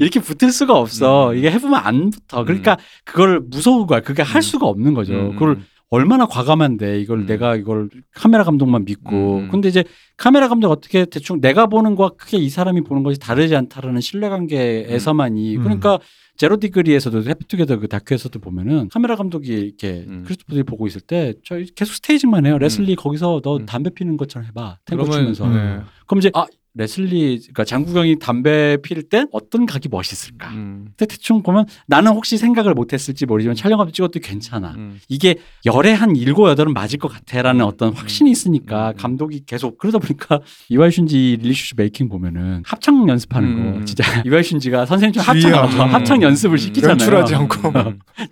이렇게 붙을 수가 없어. 이게 해보면 안 붙어. 그러니까 그걸 무서운 거야. 그게 할 수가 없는 거죠. 그걸 얼마나 과감한데 이걸 내가 이걸 카메라 감독만 믿고. 근데 이제 카메라 감독 어떻게 대충 내가 보는 거와 크게 이 사람이 보는 것이 다르지 않다라는 신뢰관계에서만이. 그러니까 제로 디그리에서도 해피투게더 그 다큐에서도 보면은 카메라 감독이 이렇게 음. 크리스토퍼들이 보고 있을 때 저 계속 스테이징만 해요. 레슬리 음. 거기서 너 음. 담배 피는 것처럼 해봐. 탱고 그러면, 추면서. 네. 그럼 이제 아 레슬리 그러니까 장국영이 담배 피울 때 어떤 각이 멋있을까. 음. 근데 대충 보면 나는 혹시 생각을 못했을지 모르지만 촬영하면서 찍어도 괜찮아. 음. 이게 열에 한 일곱 여덟은 맞을 것 같아라는 음. 어떤 확신이 있으니까 음. 감독이 계속 그러다 보니까 이와이 슌지 릴리 슈슈 메이킹 보면은 합창 연습하는 음. 거 진짜 이와이 슌지가 선생님 합창 음. 합창 연습을 시키잖아요. 연출하지 않고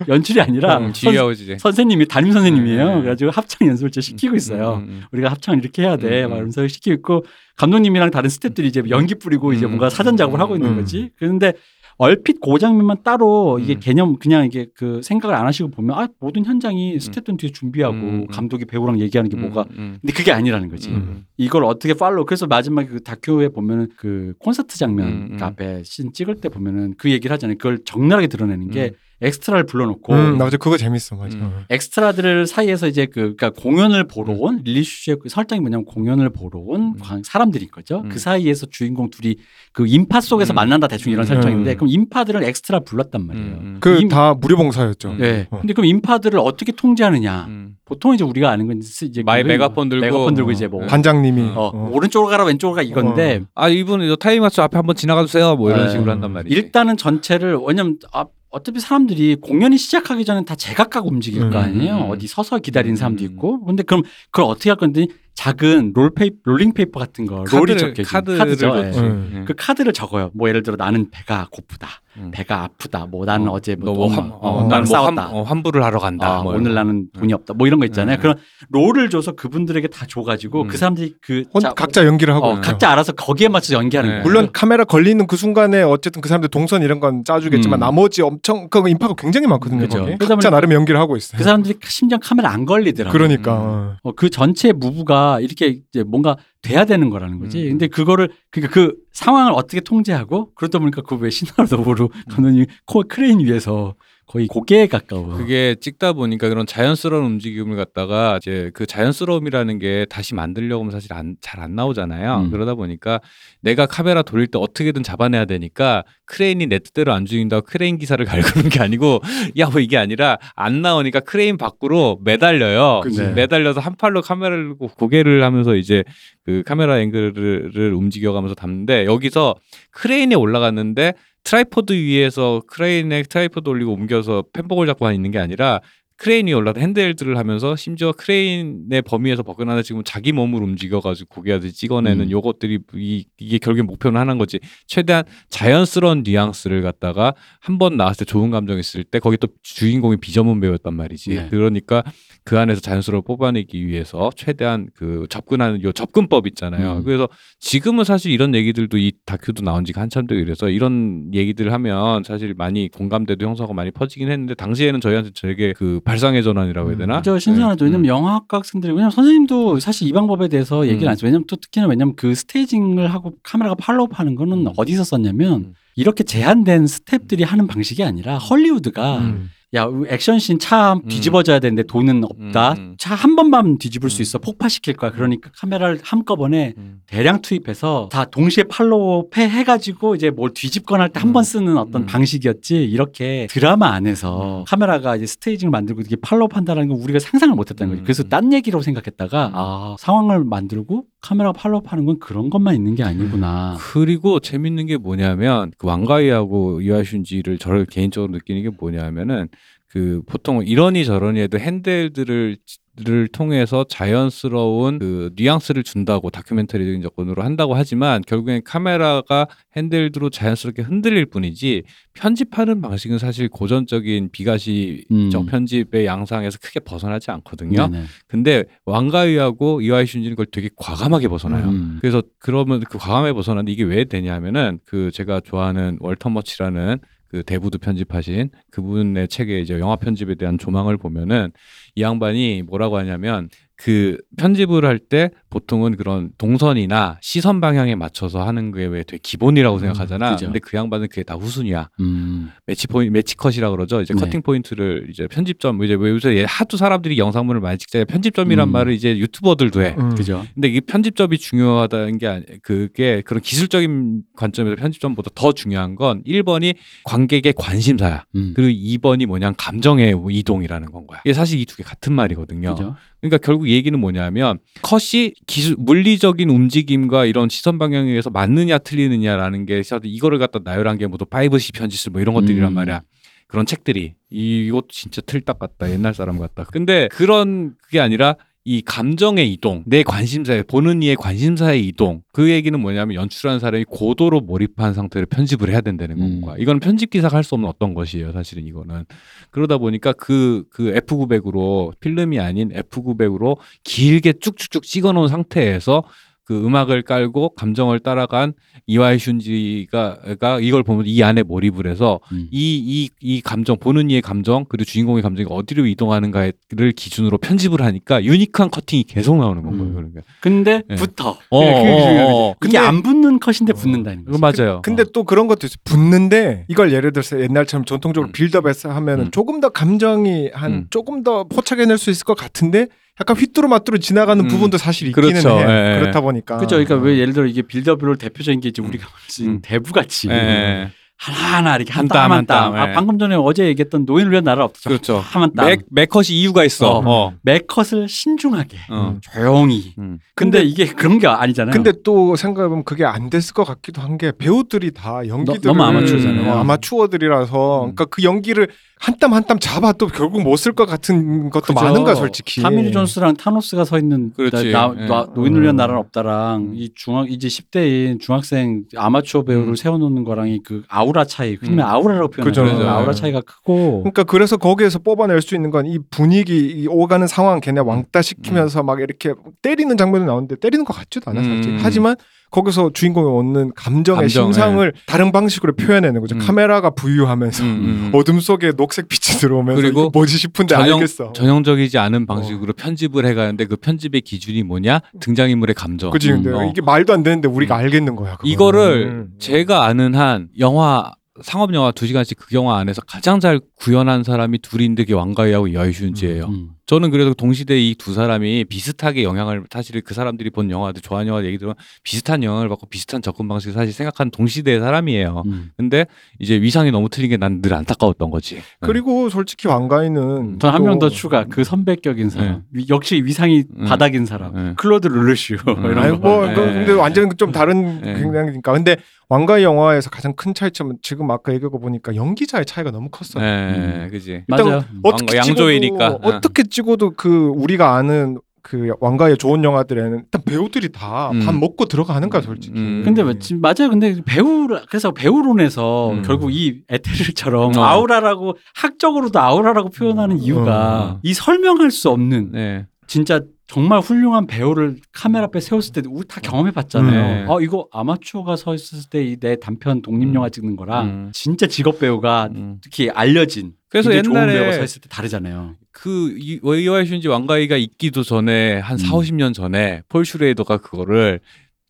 연출이 아니라 음, 선, 선생님이 담임 선생님이에요. 음. 그래가지고 합창 연습을 진짜 시키고 있어요. 음. 우리가 합창 이렇게 해야 돼 음. 막 이러면서 시키고 있고. 감독님이랑 다른 스태프들이 이제 연기 뿌리고 이제 뭔가 사전 작업을 하고 있는 거지. 그런데 얼핏 그 장면만 따로 이게 개념 그냥 이게 그 생각을 안 하시고 보면 아 모든 현장이 스태프들은 뒤에 준비하고 감독이 배우랑 얘기하는 게 뭐가 근데 그게 아니라는 거지. 이걸 어떻게 팔로우. 그래서 마지막에 그 다큐에 보면은 그 콘서트 장면 그 앞에 씬 찍을 때 보면은 그 얘기를 하잖아요. 그걸 적나라하게 드러내는 게 엑스트라를 불러놓고 음, 맞아 그거 재밌어 맞아. 음. 엑스트라들 사이에서 이제 그 그러니까 공연을 보러 온 릴리 슈슈의 그 설정이 뭐냐면 공연을 보러 온 음. 사람들인 거죠. 음. 그 사이에서 주인공 둘이 그 인파 속에서 음. 만난다 대충 이런 설정인데 음. 그럼 인파들을 엑스트라 불렀단 말이에요. 음. 그 다 무료 봉사였죠. 네. 어. 근데 그럼 인파들을 어떻게 통제하느냐? 음. 보통 이제 우리가 아는 건 이제 마이 메가폰 들고 메가폰 들고 어. 이제 뭐 반장님이 어. 어. 오른쪽으로 가라 왼쪽으로 가 이건데 어. 아 이분은 타이밍 맞춰 앞에 한번 지나가주세요 뭐 이런 네. 식으로 한단 말이에요. 일단은 전체를 왜냐면 앞 어차피 사람들이 공연이 시작하기 전에 다 제각각 움직일 음, 거 아니에요. 음. 어디 서서 기다리는 사람도 있고. 근데 그럼 그걸 어떻게 할 건데 작은 롤페이, 롤링페이퍼 같은 거 롤이 적혀진 카드를 카드죠. 네. 음. 그 카드를 적어요. 뭐 예를 들어 나는 배가 고프다. 음. 배가 아프다. 뭐 나는 어, 어제 뭐, 뭐 어, 어, 어, 나는 뭐 싸웠다. 환, 어, 환불을 하러 간다. 어, 뭐 오늘 나는 돈이 없다. 뭐 이런 거 있잖아요. 음. 그런 롤을 줘서 그분들에게 다 줘가지고 음. 그 사람들이 그 자, 각자 연기를 하고 어, 각자 알아서 거기에 맞춰서 연기하는 네. 거예요. 물론 카메라 걸리는 그 순간에 어쨌든 그 사람들 동선 이런 건 짜주겠지만 음. 나머지 엄청 그 인파가 굉장히 많거든요. 그렇죠. 각자 나름 연기를 하고 있어요. 그 사람들이 심지어 카메라 안 걸리더라고요. 그러니까 음. 어, 그 전체 무브가 이렇게 이제 뭔가 돼야 되는 거라는 거지. 음. 근데 그거를 그러니까 그 상황을 어떻게 통제하고 그러다 보니까 그 왜 시나리오 도구로 감독님 코 크레인 위에서 거의 고개에 가까워. 그게 찍다 보니까 그런 자연스러운 움직임을 갖다가 이제 그 자연스러움이라는 게 다시 만들려고 하면 사실 안, 잘 안 나오잖아요. 음. 그러다 보니까 내가 카메라 돌릴 때 어떻게든 잡아내야 되니까 크레인이 내 뜻대로 안 주인다고 크레인 기사를 갈구는 게 아니고 야 뭐 이게 아니라 안 나오니까 크레인 밖으로 매달려요. 그치. 매달려서 한 팔로 카메라를 고개를 하면서 이제 그 카메라 앵글을 움직여가면서 담는데 여기서 크레인에 올라갔는데 트라이포드 위에서 크레인에 트라이포드 올리고 옮겨서 펜복을 잡고 있는 게 아니라 크레인 위에 올라서 핸드헬드를 하면서 심지어 크레인의 범위에서 벗어나서 지금 자기 몸을 움직여가지고 고개를 찍어내는 요것들이 음. 이, 이게 결국에 목표는 하는 거지. 최대한 자연스러운 뉘앙스를 갖다가 한 번 나왔을 때 좋은 감정 있을 때 거기 또 주인공이 비전문 배우였단 말이지. 네. 그러니까 그 안에서 자연스러워 뽑아내기 위해서 최대한 그 접근하는 요 접근법 있잖아요. 음. 그래서 지금은 사실 이런 얘기들도 이 다큐도 나온 지가 한참 되고 이래서 이런 얘기들을 하면 사실 많이 공감대도 형성하고 많이 퍼지긴 했는데 당시에는 저희한테 되게 그 발상의 전환이라고 해야 되나? 저 신선하죠. 네. 왜냐면 음. 영화학과 학생들이 왜냐면 선생님도 사실 이 방법에 대해서 얘기를 음. 안 했어요. 왜냐면 또 특히나 왜냐면 그 스테이징을 하고 카메라가 팔로우하는 거는 음. 어디서 썼냐면 음. 이렇게 제한된 스탭들이 음. 하는 방식이 아니라 헐리우드가 음. 야 액션씬 차 뒤집어져야 되는데 돈은 없다. 음. 차 한 번만 뒤집을 음. 수 있어. 폭파시킬 거야. 그러니까 카메라를 한꺼번에 음. 대량 투입해서 다 동시에 팔로우 패해가지고 이제 뭘 뒤집거나 할 때 한 번 음. 쓰는 어떤 음. 방식이었지. 이렇게 드라마 안에서 음. 카메라가 이제 스테이징을 만들고 이게 팔로우 판다라는 건 우리가 상상을 못했다는 거지. 그래서 딴 얘기로 생각했다가 아, 상황을 만들고 카메라 팔로우 파는 건 그런 것만 있는 게 아니구나. 그리고 재밌는 게 뭐냐면 그 왕가위하고 이와이 슌지를 저를 개인적으로 느끼는 게 뭐냐면은 그 보통 이러니 저러니 해도 핸드헬드를 를 통해서 자연스러운 그 뉘앙스를 준다고 다큐멘터리적인 접근으로 한다고 하지만 결국엔 카메라가 핸들드로 자연스럽게 흔들릴 뿐이지 편집하는 방식은 사실 고전적인 비가시적 음. 편집의 양상에서 크게 벗어나지 않거든요. 네네. 근데 왕가위하고 이와이 슌지는 그걸 되게 과감하게 벗어나요. 음. 그래서 그러면 그 과감하게 벗어나는데 이게 왜 되냐 하면은 그 제가 좋아하는 월터 머치라는 그 대부도 편집하신 그분의 책에 이제 영화 편집에 대한 조망을 보면은 이 양반이 뭐라고 하냐면 그 편집을 할 때 보통은 그런 동선이나 시선 방향에 맞춰서 하는 게 왜 되게 기본이라고 생각하잖아. 음, 근데 그 양반은 그게 다 후순위야. 음. 매치 포인 매치 컷이라 그러죠. 이제 네. 커팅 포인트를 이제 편집점 이제 왜 요새 하도 사람들이 영상물을 많이 찍자 편집점이란 음. 말을 이제 유튜버들도 해. 음. 그죠. 근데 이 편집점이 중요하다는 게 아니, 그게 그런 기술적인 관점에서 편집점보다 더 중요한 건 일 번이 관객의 관심사야. 음. 그리고 이 번이 뭐냐 감정의 이동이라는 건 거야. 이게 사실 이 두 개 같은 말이거든요. 그죠. 그러니까 결국 이 얘기는 뭐냐면 컷이 기술 물리적인 움직임과 이런 시선 방향에 의해서 맞느냐 틀리느냐라는 게 이거를 갖다 나열한 게 뭐 또 파이브 씨 편지술 뭐 이런 것들이란 음. 말이야. 그런 책들이 이, 이것도 진짜 틀딱 같다. 옛날 사람 같다. 근데 그런 그게 아니라 이 감정의 이동, 내 관심사에 보는 이의 관심사의 이동. 그 얘기는 뭐냐면 연출하는 사람이 고도로 몰입한 상태로 편집을 해야 된다는 음. 거야. 이건 편집 기사가 할 수 없는 어떤 것이에요. 사실은 이거는. 그러다 보니까 그, 그 에프 구백으로 필름이 아닌 에프 구백으로 길게 쭉쭉쭉 찍어놓은 상태에서 그 음악을 깔고 감정을 따라간 이와이 슌지가 이걸 보면 이 안에 몰입을 해서 음. 이, 이, 이 감정, 보는 이의 감정 그리고 주인공의 감정이 어디로 이동하는가를 기준으로 편집을 하니까 유니크한 커팅이 계속 나오는 건 거예요. 음. 근데 네. 붙어. 어, 그게, 그게, 그게, 어, 그게 근데, 안 붙는 컷인데 어, 붙는다는 거죠. 맞아요. 그, 근데 어. 또 그런 것도 있어요. 붙는데 이걸 예를 들어서 옛날처럼 전통적으로 음. 빌드업해서 하면 음. 조금 더 감정이 한 음. 조금 더 포착해낼 수 있을 것 같은데 약간 휘뚜루마뚜루 지나가는 음, 부분도 사실 있기는 그렇죠, 해. 예. 그렇다 보니까. 그렇죠. 그러니까 왜 예를 들어 이게 빌드업으로 대표적인 게 이제 우리가 볼수 음. 대부같이 예. 하나하나 이렇게 한 땀 한 땀. 예. 아, 방금 전에 어제 얘기했던 노인을 위한 나라 없죠. 그렇죠. 한 땀. 매컷이 이유가 있어. 어, 어. 매컷을 신중하게 어. 조용히. 음. 근데, 근데 이게 그런 게 아니잖아요. 근데 또 생각해보면 그게 안 됐을 것 같기도 한 게 배우들이 다 연기들을 너, 너무 아마추어잖아요. 음. 아마추어들이라서 음. 그러니까 그 연기를 한 땀 한 땀 잡아도 결국 못 쓸 것 같은 것도 그죠. 많은가 솔직히. 타미리 존스랑 타노스가 서 있는 나, 나, 노인을 위한 나라는 없다랑 이 중학 이제 십 대인 중학생 아마추어 배우를 음. 세워놓는 거랑이 그 아우라 차이. 그러면 음. 아우라라고 표현해요. 아우라 차이가 크고. 그러니까 그래서 거기에서 뽑아낼 수 있는 건 이 분위기 이 오가는 상황 걔네 왕따 시키면서 음. 막 이렇게 때리는 장면도 나오는데 때리는 것 같지도 않아 사실. 음. 하지만 거기서 주인공이 얻는 감정의 감정, 심상을 예. 다른 방식으로 표현해내는 거죠. 음. 카메라가 부유하면서 음, 음. 어둠 속에 녹색 빛이 들어오면서 그리고 뭐지 싶은데 전형, 알겠어. 전형적이지 않은 방식으로 어. 편집을 해가는데 그 편집의 기준이 뭐냐? 등장인물의 감정. 그치. 근데 음, 어. 이게 말도 안 되는데 우리가 음. 알겠는 거야. 그거는. 이거를 음. 제가 아는 한 영화 상업영화 두 시간씩 극영화 안에서 가장 잘 구현한 사람이 둘인데 그게 왕가위하고 이와이 슌지예요. 음, 음. 저는 그래도 동시대 이 두 사람이 비슷하게 영향을, 사실 그 사람들이 본 영화들, 좋아하는 영화 얘기 들으면 비슷한 영향을 받고 비슷한 접근 방식을 사실 생각하는 동시대의 사람이에요. 음. 근데 이제 위상이 너무 틀린 게 난 늘 안타까웠던 거지. 그리고 음. 솔직히 왕가위는 전 한 명 더 추가, 그 선배격인 사람. 네. 역시 위상이 음. 바닥인 사람. 네. 클로드 룰루슈. 음. 이런 거. 뭐, 네. 근데 완전 좀 다른 경향이니까. 네. 근데 왕가위 영화에서 가장 큰 차이점은 지금 아까 얘기하고 보니까 연기자의 차이가 너무 컸어요. 네, 음. 그지. 맞아요. 어떻게 양조이니까 찍어도, 아. 어떻게 찍어도 그 우리가 아는 그 왕가위의 좋은 영화들에는 일단 배우들이 다 밥 음. 먹고 들어가는 거야 솔직히. 음. 근데 맞아요. 근데 배우 그래서 배우론에서 음. 결국 이 에테르처럼 음. 아우라라고 학적으로도 아우라라고 표현하는 이유가 음. 이 설명할 수 없는 네. 진짜. 정말 훌륭한 배우를 카메라 앞에 세웠을 때 우리 다 경험해봤잖아요. 네. 어, 이거 아마추어가 서 있을 때 내 단편 독립영화 음. 찍는 거랑 음. 진짜 직업 배우가 음. 특히 알려진 그래서 옛날에 좋은 배우가 서 있을 때 다르잖아요. 그 이와이 슌지 왕가위가 있기도 전에 한 음. 사오십 년 전에 폴 슈레이더가 그거를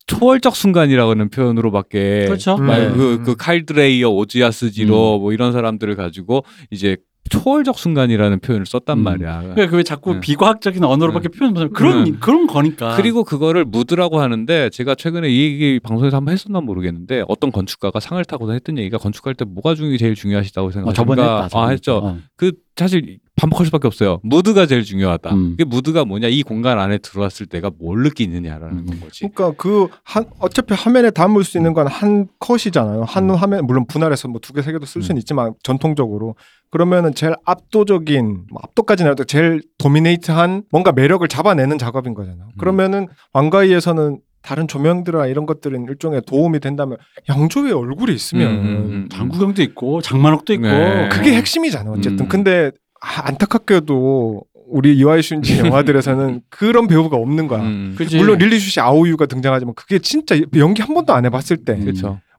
초월적 순간이라는 표현으로밖에 그렇죠. 음. 그, 그 칼드레이어, 오즈 야스지로 음. 뭐 이런 사람들을 가지고 이제 초월적 순간이라는 표현을 썼단 음. 말이야. 그러니까 그게 자꾸 네. 비과학적인 언어로밖에 네. 표현 못하는 그런 네. 그런 거니까. 그리고 그거를 무드라고 하는데 제가 최근에 이 얘기 방송에서 한번 했었나 모르겠는데 어떤 건축가가 상을 타고서 했던 얘기가 건축할 때 뭐가 중요한 제일 중요하시다고 생각하니까. 어, 저번에 했다, 저번에 아 했죠. 어. 그 사실 반복할 수밖에 없어요. 무드가 제일 중요하다. 음. 그게 무드가 뭐냐? 이 공간 안에 들어왔을 때가 뭘 느끼느냐라는 음. 건 거지. 그러니까 그 한 어차피 화면에 담을 수 있는 건 한 컷이잖아요. 한 음. 화면 물론 분할해서 뭐 두 개 세 개도 쓸 수는 음. 있지만 전통적으로 그러면은 제일 압도적인 뭐 압도까지는 아니라 제일 도미네이트한 뭔가 매력을 잡아내는 작업인 거잖아요. 음. 그러면은 왕가위에서는 다른 조명들이나 이런 것들은 일종의 도움이 된다면 양조의 얼굴이 있으면 음, 음, 장구경도 있고 장만옥도 있고 네. 그게 핵심이잖아요. 어쨌든 음. 근데 아, 안타깝게도 우리 이와이 슌지 영화들에서는 그런 배우가 없는 거야. 음. 물론 릴리 슈슈 아오이 유가 등장하지만 그게 진짜 연기 한 번도 안 해봤을 때 음.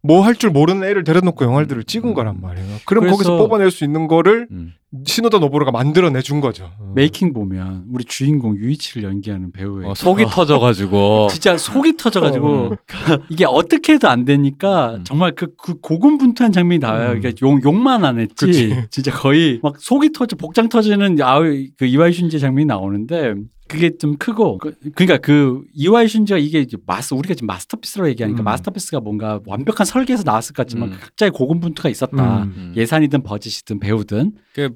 뭐 할 줄 모르는 애를 데려놓고 영화들을 찍은 거란 말이에요. 그럼 그래서... 거기서 뽑아낼 수 있는 거를 음. 시노다 노보로가 만들어내준 거죠. 메이킹 보면 우리 주인공 유이치를 연기하는 배우의 어, 속이 어. 터져가지고 진짜 속이 터져가지고 어. 이게 어떻게 해도 안 되니까 음. 정말 그, 그 고군분투한 장면이 나와요. 음. 그러니까 욕, 욕만 안 했지 그치. 진짜 거의 막 속이 터져 복장 터지는 아오이 그 이와이 슌지 장면이 나오는데 그게 좀 크고 그, 그러니까 그 이와이 슌지가 이게 이제 마스 우리가 지금 마스터피스라고 얘기하니까 음. 마스터피스가 뭔가 완벽한 설계에서 나왔을 것 같지만 음. 각자의 고군분투가 있었다. 음. 예산이든 버짓이든 배우든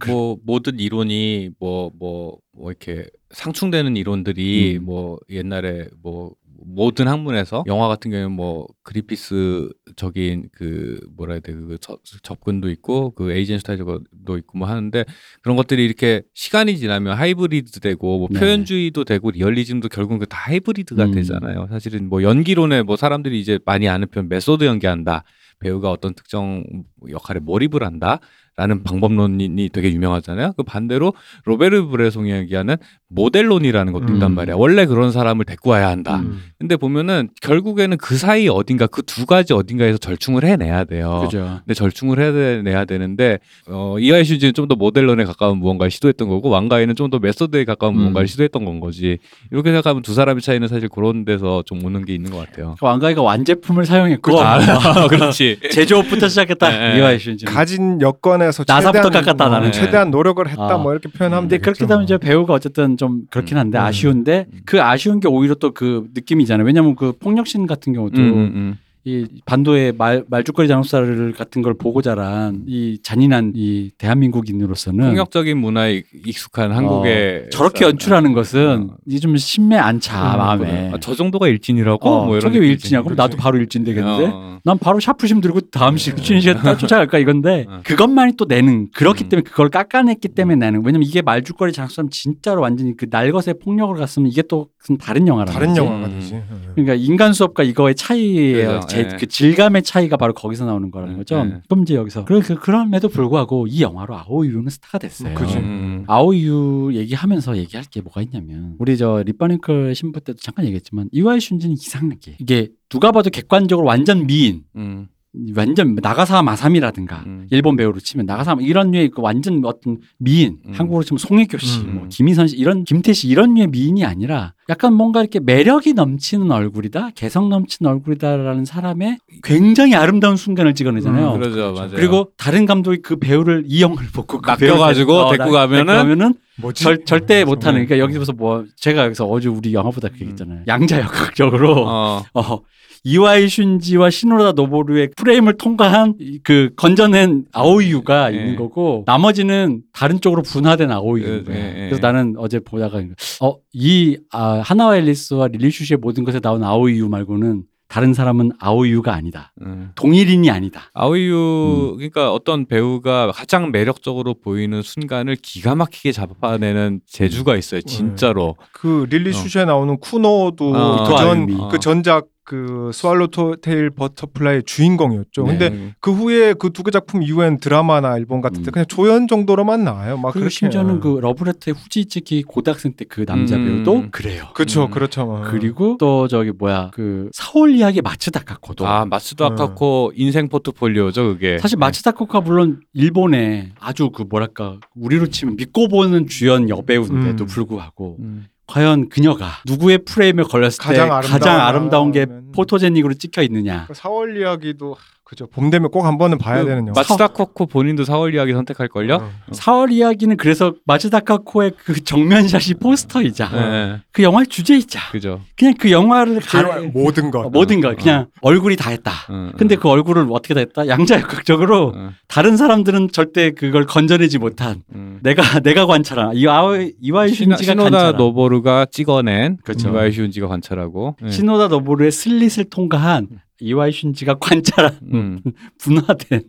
뭐 모든 이론이 뭐뭐뭐 뭐, 뭐 이렇게 상충되는 이론들이 음. 뭐 옛날에 뭐 모든 학문에서 영화 같은 경우는 뭐 그리피스적인 그 뭐라 해야 돼 그 접근도 있고 그 에이젠슈타인도 있고 뭐 하는데 그런 것들이 이렇게 시간이 지나면 하이브리드되고 뭐 네. 표현주의도 되고 리얼리즘도 결국은 다 하이브리드가 음. 되잖아요. 사실은 뭐 연기론에 뭐 사람들이 이제 많이 아는 표현 메소드 연기한다. 배우가 어떤 특정 역할에 몰입을 한다. 라는 방법론이 되게 유명하잖아요. 그 반대로 로베르 브레송이 얘기하는 모델론이라는 것도 음. 있단 말이야. 원래 그런 사람을 데리고 와야 한다. 음. 근데 보면은 결국에는 그 사이 어딘가 그 두 가지 어딘가에서 절충을 해내야 돼요. 그죠. 근데 절충을 해내야 되는데 어, 이와이 슌지는 좀 더 모델론에 가까운 무언가를 시도했던 거고 왕가위는 좀 더 메소드에 가까운 음. 무언가를 시도했던 건 거지. 이렇게 생각하면 두 사람의 차이는 사실 그런 데서 좀 오는 게 있는 것 같아요. 왕가위가 완제품을 사용했고 아, 그렇지. 제조업부터 시작했다. 네. 이와이 슌지는 가진 여건에 나사부터 깎았다 나는 뭐, 최대한 노력을 했다 아. 뭐 이렇게 표현하면 근데 되겠죠. 그렇게 되면 이제 배우가 어쨌든 좀 그렇긴 한데 음. 아쉬운데 음. 그 아쉬운 게 오히려 또 그 느낌이잖아요. 왜냐하면 그 폭력신 같은 경우도 음, 음. 이 반도의 말 말죽거리 잔혹사를 같은 걸 보고 자란 이 잔인한 이 대한민국인으로서는 폭력적인 문화에 익숙한 한국의 어, 저렇게 연출하는 것은 어. 이게 좀 신매 안 차 마음에 아, 저 정도가 일진이라고 어, 뭐 이런 저게 왜 일진이야? 그럼 나도 바로 일진 되겠는데 어. 난 바로 샤프심 들고 다음 일진이겠다 쫓아갈까 이건데 어. 그것만이 또 내는 그렇기 음. 때문에 그걸 깎아냈기 때문에 나는 왜냐면 이게 말죽거리 잔혹사는 진짜로 완전히 그 날것의 폭력을 갔으면 이게 또 다른 영화라 다른 영화가 되지. 음. 그러니까 인간 수업과 이거의 차이예요. 제, 네. 그 질감의 차이가 바로 거기서 나오는 거라는 거죠. 네. 그럼 이제 여기서 그, 그, 그럼에도 불구하고 이 영화로 아오이 유는 스타가 됐어요. 음. 아오이 유 얘기하면서 얘기할 게 뭐가 있냐면 우리 저 립바니클 신부 때도 잠깐 얘기했지만 이와이 슌지는 이상하게 이게 누가 봐도 객관적으로 완전 미인 음. 완전 나가사 마사미라든가 음. 일본 배우로 치면 나가사 이런 류의 완전 어떤 미인 음. 한국으로 치면 송혜교 씨, 음. 뭐 김희선 씨 이런 김태씨 이런 류의 미인이 아니라 약간 뭔가 이렇게 매력이 넘치는 얼굴이다, 개성 넘치는 얼굴이다라는 사람의 굉장히 아름다운 순간을 찍어내잖아요. 음, 그러죠, 맞아요. 그리고 다른 감독이 그 배우를 이 영화를 보고 낚여가지고 그 데리고, 데리고 가면은. 데리고 가면은 뭐지? 절, 절대 못하는. 그러니까 여기서 뭐 제가 여기서 어제 우리 영화보다 그 얘기했잖아요. 음. 양자역학적으로 어. 어, 이와이 슌지와 시노다 노보루의 프레임을 통과한 그 건져낸 아오이 유가 네. 있는 거고 나머지는 다른 쪽으로 분화된 아오이 유예요. 네, 네, 네. 그래서 나는 어제 보다가 어, 이 아, 하나와 앨리스와 릴리 슈슈의 모든 것에 나온 아오이 유 말고는 다른 사람은 아오이유가 아니다. 음. 동일인이 아니다. 아오이유 음. 그러니까 어떤 배우가 가장 매력적으로 보이는 순간을 기가 막히게 잡아내는 재주가 있어요. 진짜로. 네. 그 릴리 슈슈에 어. 나오는 쿠노도 아, 그, 전, 아. 그 전작 그 스왈로테일 버터플라이의 주인공이었죠. 네. 근데 그 후에 그 두 개 작품 이후엔 드라마나 앨범 같은 데 음. 그냥 조연 정도로만 나와요. 막 그리고 그렇게. 심지어는 그 러브레터의 후지이츠키 고등학생 때 그 남자 음. 배우도 그래요. 그렇죠. 음. 그렇죠. 그리고 또 저기 뭐야 그 사월 이야기 마츠다 카코도. 아 마츠다 음. 카코 인생 포트폴리오죠 그게. 사실 마츠다 카코가 물론 일본의 아주 그 뭐랄까 우리로 치면 믿고 보는 주연 여배우인데도 음. 불구하고 음. 과연 그녀가 누구의 프레임에 걸렸을 때 가장 아름다운, 가장 아름다운 게 포토제닉으로 찍혀 있느냐. 사월 이야기도 그죠. 봄 되면 꼭 한 번은 봐야 그, 되는 영화. 마츠다 카코 본인도 사월 이야기 선택할걸요? 어, 어. 사월 이야기는 그래서 마츠다 카코의 그 정면샷이 포스터이자 네. 그 영화의 주제이자 그죠. 그냥 그 영화를 가려, 모든 것. 어, 모든 것. 어. 그냥 얼굴이 다 했다. 어, 근데 어. 그 얼굴을 어떻게 다 했다? 양자역학적으로 어. 다른 사람들은 절대 그걸 건져내지 못한 음. 내가 내가 관찰한 이 아오이, 이와이 슌지가 시노다 노보루가 찍어낸 그렇죠. 이와이 슌지가 관찰하고 네. 시노다 노보루의 슬릿을 통과한 이와이 슌지가 관찰한 음. 분화된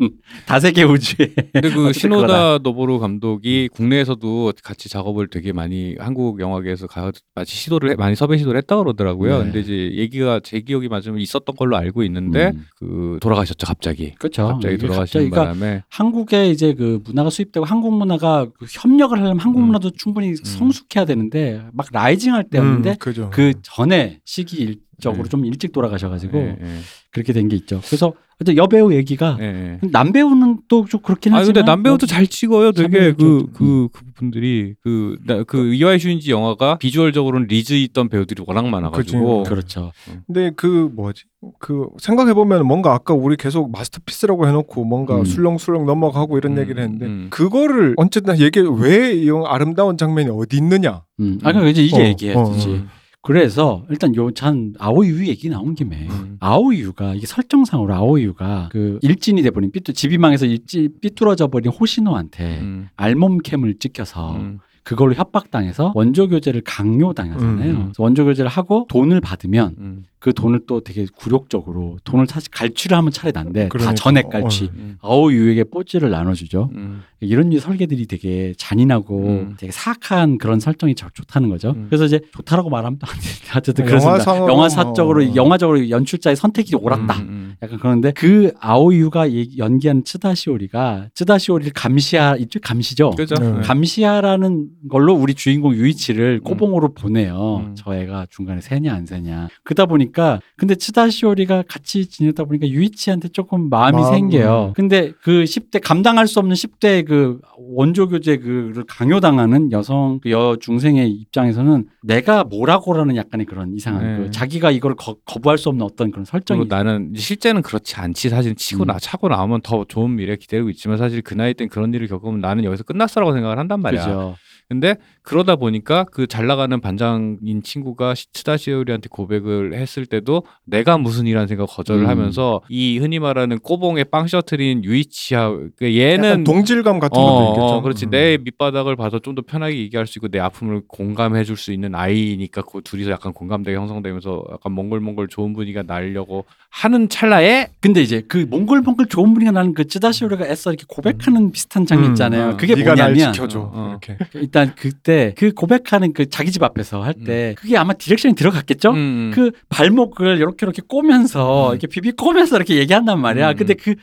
다세계 우주에. 근데 그 시노다 노보루 감독이 국내에서도 같이 작업을 되게 많이 한국 영화계에서 같이 시도를 많이 섭외 시도를 했다고 그러더라고요. 네. 근데 이제 얘기가 제 기억이 맞으면 있었던 걸로 알고 있는데 음. 그 돌아가셨죠 갑자기. 그렇죠. 갑자기 돌아가신 바람에 그러니까 한국에 이제 그 문화가 수입되고 한국 문화가 그 협력을 하려면 한국 문화도 음. 충분히 음. 성숙해야 되는데 막 라이징할 때였는데 음, 그죠. 그 전에 시기일. 적으로 네. 좀 일찍 돌아가셔가지고 네, 네. 그렇게 된 게 있죠. 그래서 여배우 얘기가 네, 네. 남배우는 또 좀 그렇긴 하지만. 아 근데 남배우도 잘 찍어요. 되게 그그그 그, 그 분들이 그 그 이와이 슌지 영화가 비주얼적으로는 리즈 있던 배우들이 워낙 많아가지고. 그치. 그렇죠. 근데 그 뭐지? 그 생각해 보면 뭔가 아까 우리 계속 마스터피스라고 해놓고 뭔가 음. 술렁술렁 넘어가고 이런 음, 얘기를 했는데 음. 그거를 언제나 얘기 왜 이 아름다운 장면이 어디 있느냐. 음. 아까 그러니까 이제 이게 어, 얘기해야지. 어, 어, 어. 그래서 일단 요 참 아오이 유 얘기 나온 김에 음. 아오이 유가 이게 설정상으로 아오이 유가 그 일진이 돼버린 삐뚤 지비망에서 일진 삐뚤어져 버린 호시노한테 음. 알몸캠을 찍혀서 음. 그걸로 협박당해서 원조 교제를 강요당하잖아요. 음. 원조 교제를 하고 돈을 받으면 음. 그 돈을 또 되게 굴욕적으로 돈을 사실 갈취를 하면 차라리 난데 그러니까. 다 전액 갈취. 어. 아오이 유에게 뽀찌를 나눠주죠. 음. 이런 설계들이 되게 잔인하고 음. 되게 사악한 그런 설정이 좋다는 거죠. 음. 그래서 이제 좋다라고 말하면 또 안 되는데 하여튼 그렇습니다. 영화사적으로 어. 영화적으로 연출자의 선택이 옳았다. 음, 음. 약간 그런데 그 아오이 유가 연기한 츠다시오리가 츠다시오리를 감시하 이쪽 감시죠. 그렇죠. 네. 감시하라는 걸로 우리 주인공 유이치를 꼬봉으로 음. 보내요. 음. 저 애가 중간에 새냐 안 새냐. 그러다 보니까 근데 츠다시오리가 같이 지내다 보니까 유이치한테 조금 마음이 마음. 생겨요. 근데 그 십 대 감당할 수 없는 십 대 그 원조 교제 그를 강요당하는 여성 그 여중생의 입장에서는 내가 뭐라고라는 약간의 그런 이상한 네. 그 자기가 이걸 거, 거부할 수 없는 어떤 그런 설정이. 나는 실제는 그렇지 않지. 사실 치고 음. 나 차고 나오면 더 좋은 미래 기다리고 있지만 사실 그 나이 땐 그런 일을 겪으면 나는 여기서 끝났어라고 생각을 한단 말이야. 그죠. 근데 그러다 보니까 그 잘 나가는 반장인 친구가 츠다시오리한테 고백을 했을 때도 내가 무슨 일한 생각 거절을 음. 하면서 이 흔히 말하는 꼬봉의 빵 셔틀인 유이치야 얘는 동질감 같은 어, 것도 있겠죠. 어, 그렇지. 음. 내 밑바닥을 봐서 좀 더 편하게 얘기할 수 있고 내 아픔을 공감해 줄 수 있는 아이니까 그 둘이서 약간 공감대가 형성되면서 약간 몽글몽글 좋은 분위기가 나려고 하는 찰나에 근데 이제 그 몽글몽글 좋은 분위기가 나는 그 츠다시오리가 애써 이렇게 고백하는 음. 비슷한 장면 있잖아요. 음, 어. 그게 네가 뭐냐면 날 지켜줘. 어, 어. 이렇게. 일단 그때 그 고백하는 그 자기 집 앞에서 할 때 음. 그게 아마 디렉션이 들어갔겠죠? 음. 그 발목을 이렇게 이렇게 꼬면서 음. 이렇게 비비 꼬면서 이렇게 얘기한단 말이야. 음. 근데 그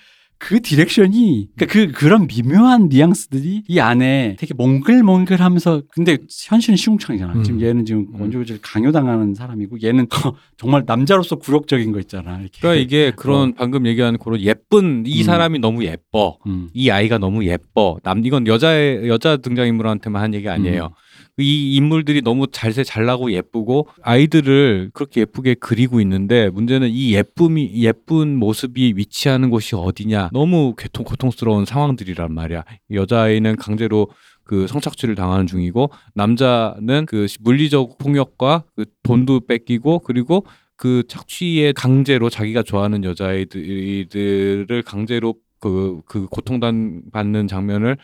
그 디렉션이 그러니까 그 그런 미묘한 뉘앙스들이 이 안에 되게 몽글몽글하면서 근데 현실은 시궁창이잖아. 음. 지금 얘는 지금 원조교제를 강요당하는 사람이고 얘는 정말 남자로서 굴욕적인 거 있잖아. 이렇게. 그러니까 이게 그런 어. 방금 얘기한 그런 예쁜 이 음. 사람이 너무 예뻐, 음. 이 아이가 너무 예뻐. 남 이건 여자의 여자 등장인물한테만 한 얘기 아니에요. 음. 이 인물들이 너무 잘세 잘나고 예쁘고 아이들을 그렇게 예쁘게 그리고 있는데 문제는 이 예쁨이 예쁜 모습이 위치하는 곳이 어디냐 너무 고통스러운 상황들이란 말이야. 여자아이는 강제로 그 성착취를 당하는 중이고, 남자는 그 물리적 폭력과 그 돈도 뺏기고, 그리고 그 착취에 강제로 자기가 좋아하는 여자애들을 강제로 그, 그 고통받는 장면을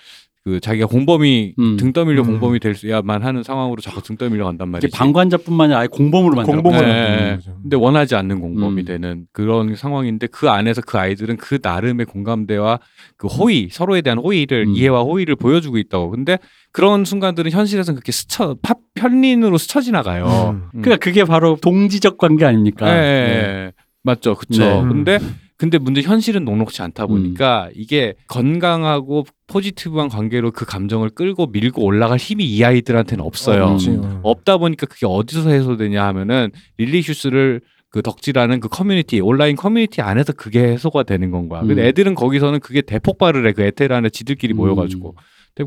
그 자기가 공범이 음. 등 떠밀려 음. 공범이 될야만 하는 상황으로 자꾸 등 떠밀려 간단 말이지. 방관자뿐만이 아니라 아예 공범으로 만들어. 공범으로. 네. 근데 원하지 않는 공범이 음. 되는 그런 상황인데, 그 안에서 그 아이들은 그 나름의 공감대와 그 호의, 음. 서로에 대한 호의를 음. 이해와 호의를 보여주고 있다고. 근데 그런 순간들은 현실에서는 그렇게 스쳐 팝 편린으로 스쳐 지나가요. 음. 음. 그러니까 그게 바로 동지적 관계 아닙니까? 네. 네. 네. 맞죠, 그렇죠. 네. 근데 근데 문제 현실은 녹록지 않다 보니까 음. 이게 건강하고 포지티브한 관계로 그 감정을 끌고 밀고 올라갈 힘이 이 아이들한테는 없어요. 어, 음. 없다 보니까 그게 어디서 해소되냐 하면은 릴리 슈슈를 그 덕질하는 그 커뮤니티, 온라인 커뮤니티 안에서 그게 해소가 되는 건가. 음. 근데 애들은 거기서는 그게 대폭발을 해. 그 에테르 안에 지들끼리 음. 모여가지고.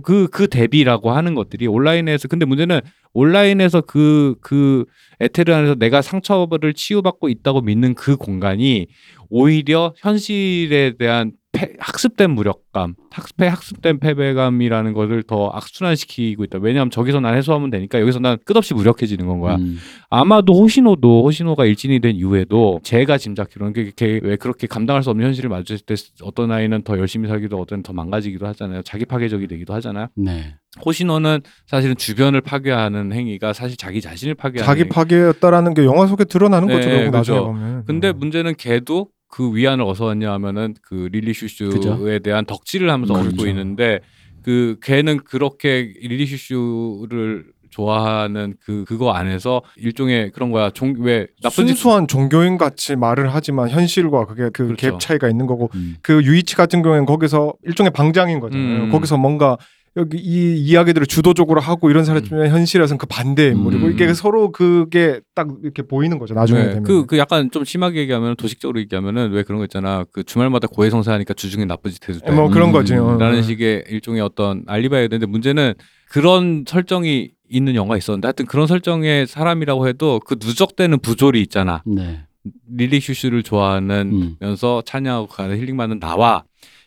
그, 그 대비라고 하는 것들이 온라인에서, 근데 문제는 온라인에서 그, 그 에테르 안에서 내가 상처를 치유받고 있다고 믿는 그 공간이 오히려 현실에 대한 패, 학습된 무력감, 학습, 학습된 패배감이라는 것을 더 악순환시키고 있다. 왜냐하면 저기서 난 해소하면 되니까 여기서 난 끝없이 무력해지는 건 거야. 음. 아마도 호시노도, 호시노가 일진이 된 이후에도 제가 짐작기로는 그게 왜 그렇게 감당할 수 없는 현실을 마주칠 때 어떤 아이는 더 열심히 살기도 어떤 더 망가지기도 하잖아요. 자기 파괴적이 되기도 하잖아요. 네. 호시노는 사실은 주변을 파괴하는 행위가 사실 자기 자신을 파괴하는 자기 행위. 파괴였다라는 게 영화 속에 드러나는 네, 거죠. 그렇죠. 나중에 보면. 근데 문제는 걔도 그 위안을 어디서 얻냐 하면은 그 릴리 슈슈에 그죠? 대한 덕질을 하면서 그렇죠. 얻고 있는데, 그 걔는 그렇게 릴리 슈슈를 좋아하는 그 그거 안에서 일종의 그런 거야. 종, 왜 나쁜 순수한 짓... 종교인 같이 말을 하지만 현실과 그게 그 갭 그렇죠. 차이가 있는 거고 음. 그 유이치 같은 경우에는 거기서 일종의 방장인 거잖아요. 음. 거기서 뭔가 여기 이 이야기들을 주도적으로 하고 이런 사람이면 음. 현실에서는 그 반대의 인물이고 음. 이게 서로 그게 딱 이렇게 보이는 거죠. 나중에 네. 되면 그, 그 약간 좀 심하게 얘기하면 도식적으로 얘기하면은 왜 그런 거 있잖아. 그 주말마다 고해성사하니까 주중에 나쁜 짓 해도 돼. 뭐 그런 음. 거지요. 라는 식의 일종의 어떤 알리바이가 되는데, 문제는 그런 설정이 있는 영화 있었는데 하여튼 그런 설정의 사람이라고 해도 그 누적되는 부조리 있잖아. 네. 릴리 슈슈를 좋아하면서 음. 찬양하고 가는 힐링받는 나와.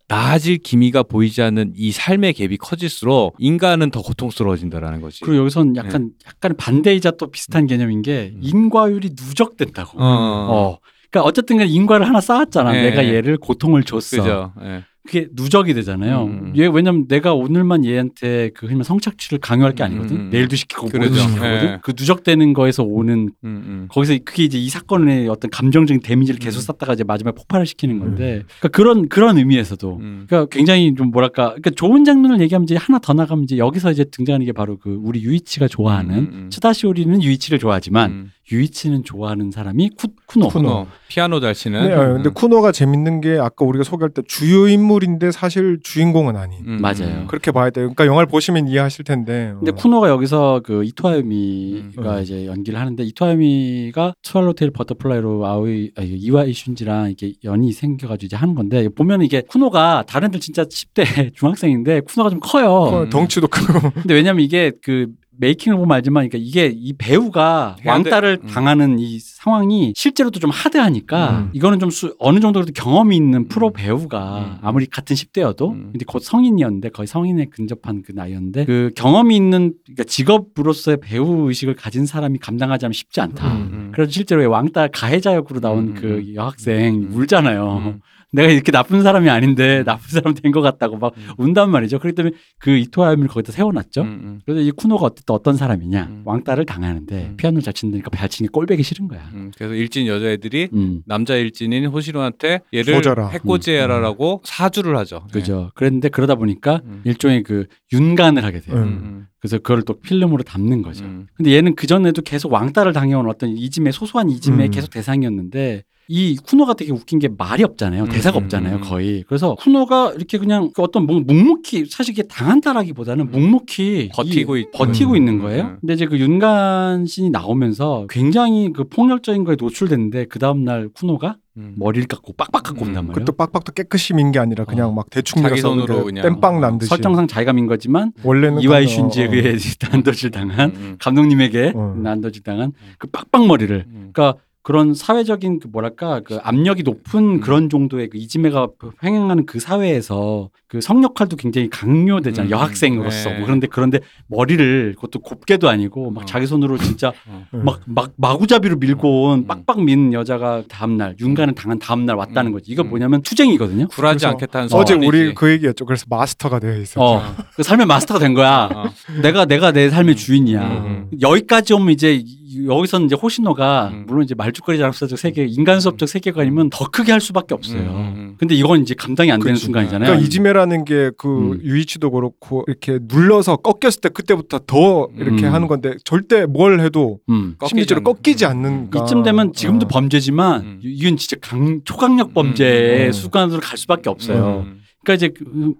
나아질 기미가 보이지 않는 이 삶의 갭이 커질수록 인간은 더 고통스러워진다라는 거지. 그리고 여기선 약간 네. 약간 반대이자 또 비슷한 개념인 게 인과율이 누적된다고. 어. 어. 그러니까 어쨌든 간에 인과를 하나 쌓았잖아. 네. 내가 얘를 고통을 줬어. 그죠. 네. 그게 누적이 되잖아요. 음. 얘 왜냐면 내가 오늘만 얘한테 그 성착취를 강요할 게 아니거든. 음. 내일도 시키고 모레도 시키거든. 네. 그 누적되는 거에서 오는 음. 거기서 그게 이제 이 사건의 어떤 감정적인 데미지를 계속 음. 쌓다가 이제 마지막에 폭발을 시키는 건데, 음. 그러니까 그런 그런 의미에서도 음. 그러니까 굉장히 좀 뭐랄까, 그러니까 좋은 장면을 얘기하면 이제 하나 더 나가면 이제 여기서 이제 등장하는 게 바로 그 우리 유이치가 좋아하는 음. 츠다시오리는 유이치를 좋아하지만 음. 유이치는 좋아하는 사람이 쿠, 쿠노. 쿠노. 피아노 잘 치는. 네, 근데 음. 쿠노가 재밌는 게 아까 우리가 소개할 때 주요 인물 인데 사실 주인공은 아닌. 음. 맞아요. 그렇게 봐야 돼요. 그러니까 영화를 보시면 이해하실 텐데. 근데 어. 쿠노가 여기서 그 이토하유미가 음. 이제 연기를 하는데, 이토하유미가 트월로테일 버터플라이로 아오이 아, 이와이 슌지랑 이렇게 연이 생겨가지고 이제 하는 건데, 보면 이게 쿠노가 다른들 진짜 십 대 중학생인데 쿠노가 좀 커요. 음. 덩치도 크고. 근데 왜냐면 이게 그 메이킹을 보면 알지만, 그러니까 이게 이 배우가 왕따를 음. 당하는 이 상황이 실제로도 좀 하드하니까 음. 이거는 좀 수, 어느 정도로도 경험이 있는 프로 배우가 음. 아무리 같은 십 대여도 음. 근데 곧 성인이었는데 거의 성인에 근접한 그 나이였는데, 그 경험이 있는, 그러니까 직업으로서의 배우 의식을 가진 사람이 감당하자면 쉽지 않다. 음. 그래서 실제로 왕따 가해자 역으로 나온 음. 그 여학생 음. 울잖아요. 음. 내가 이렇게 나쁜 사람이 아닌데 나쁜 사람 된 것 같다고 막 음. 운단 말이죠. 그렇기 때문에 그 이토하유미를 거기다 세워놨죠. 음, 음. 그래서 이 쿠노가 어쨌든 어떤 사람이냐. 음. 왕따를 당하는데 음. 피아노를 잘 친다니까 잘 치는 게 꼴배기 싫은 거야. 음. 그래서 일진 여자애들이 음. 남자 일진인 호시로한테 얘를 조져라. 해코지해라라고 음. 사주를 하죠. 그죠. 네. 그랬는데 그러다 보니까 음. 일종의 그 윤간을 하게 돼요. 음. 그래서 그걸 또 필름으로 담는 거죠. 음. 근데 얘는 그전에도 계속 왕따를 당해온 어떤 이짐의 소소한 이짐의 음. 계속 대상이었는데, 이 쿠노가 되게 웃긴 게 말이 없잖아요. 대사가 음, 없잖아요. 음, 거의. 그래서 쿠노가 이렇게 그냥 어떤 묵묵히, 사실 이게 당한다라기보다는 묵묵히 버티고, 이, 있, 버티고 음, 있는 거예요. 음. 근데 이제 그 윤간 씬이 나오면서 굉장히 그 폭력적인 거에 노출됐는데, 그 다음날 쿠노가 음. 머리를 깎고 빡빡 깎고 음. 온단 말이에요. 그것도 빡빡도 깨끗이 민 게 아니라 그냥 어. 막 대충 자기 손으로 그냥 땜빵 난 듯이. 설정상 자기가 민 거지만 원래는 이와이 슌지에 의해 난도질 당한 음. 감독님에게 음. 난도질 당한 그 빡빡 머리를. 음. 그러니까 그런 사회적인 그 뭐랄까 그 압력이 높은 음. 그런 정도의 그 이지메가 횡행하는 그 사회에서 그 성 역할도 굉장히 강요되잖아요. 음. 여학생으로서. 네. 뭐 그런데 그런데 머리를 그것도 곱게도 아니고 막 어. 자기 손으로 진짜 막막 어. 막 마구잡이로 밀고 온 빡빡 민 여자가 다음날 윤가는 당한 다음날 왔다는 거지. 이거 뭐냐면 투쟁이거든요. 굴하지 않겠다는 어, 어제 우리 그 얘기였죠. 그래서 마스터가 되어 있었죠. 어. 그 삶의 마스터가 된 거야. 어. 내가 내가 내 삶의 주인이야. 음. 여기까지 오면 이제 여기서는 이제 호시노가 음. 물론 이제 말죽거리 자랍사적 세계 인간 수업적 세계관이면 더 크게 할 수밖에 없어요. 음. 근데 이건 이제 감당이 안 그치. 되는 순간이잖아요. 그러니까 이지메라는 게 그 음. 유이치도 그렇고 이렇게 눌러서 꺾였을 때 그때부터 더 이렇게 음. 하는 건데 절대 뭘 해도 음. 심리적으로 꺾이지 않는. 이쯤 되면 지금도 어. 범죄지만 음. 이건 진짜 강 초강력 범죄의 음. 수간으로 갈 수밖에 없어요. 음. 그러니까 이제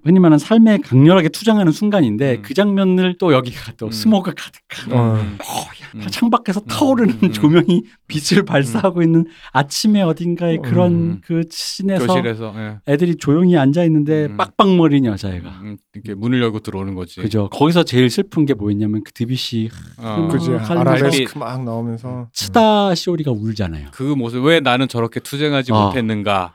흔히 말하는 삶에 강렬하게 투쟁하는 순간인데 음. 그 장면을 또 여기가 또 음. 스모그가 가득한 어. 어, 야, 창밖에서 음. 타오르는 음. 조명이 빛을 발사하고 음. 있는 아침에 어딘가의 음. 그런 그 씬에서 교실에서, 예. 애들이 조용히 앉아있는데 음. 빡빡머린 여자애가 음. 이렇게 문을 열고 들어오는 거지. 그죠. 거기서 제일 슬픈 게 뭐였냐면 그 드뷔시 어. 아라베스크 막 나오면서 치다 시오리가 울잖아요. 그 모습 왜 나는 저렇게 투쟁하지 어. 못했는가.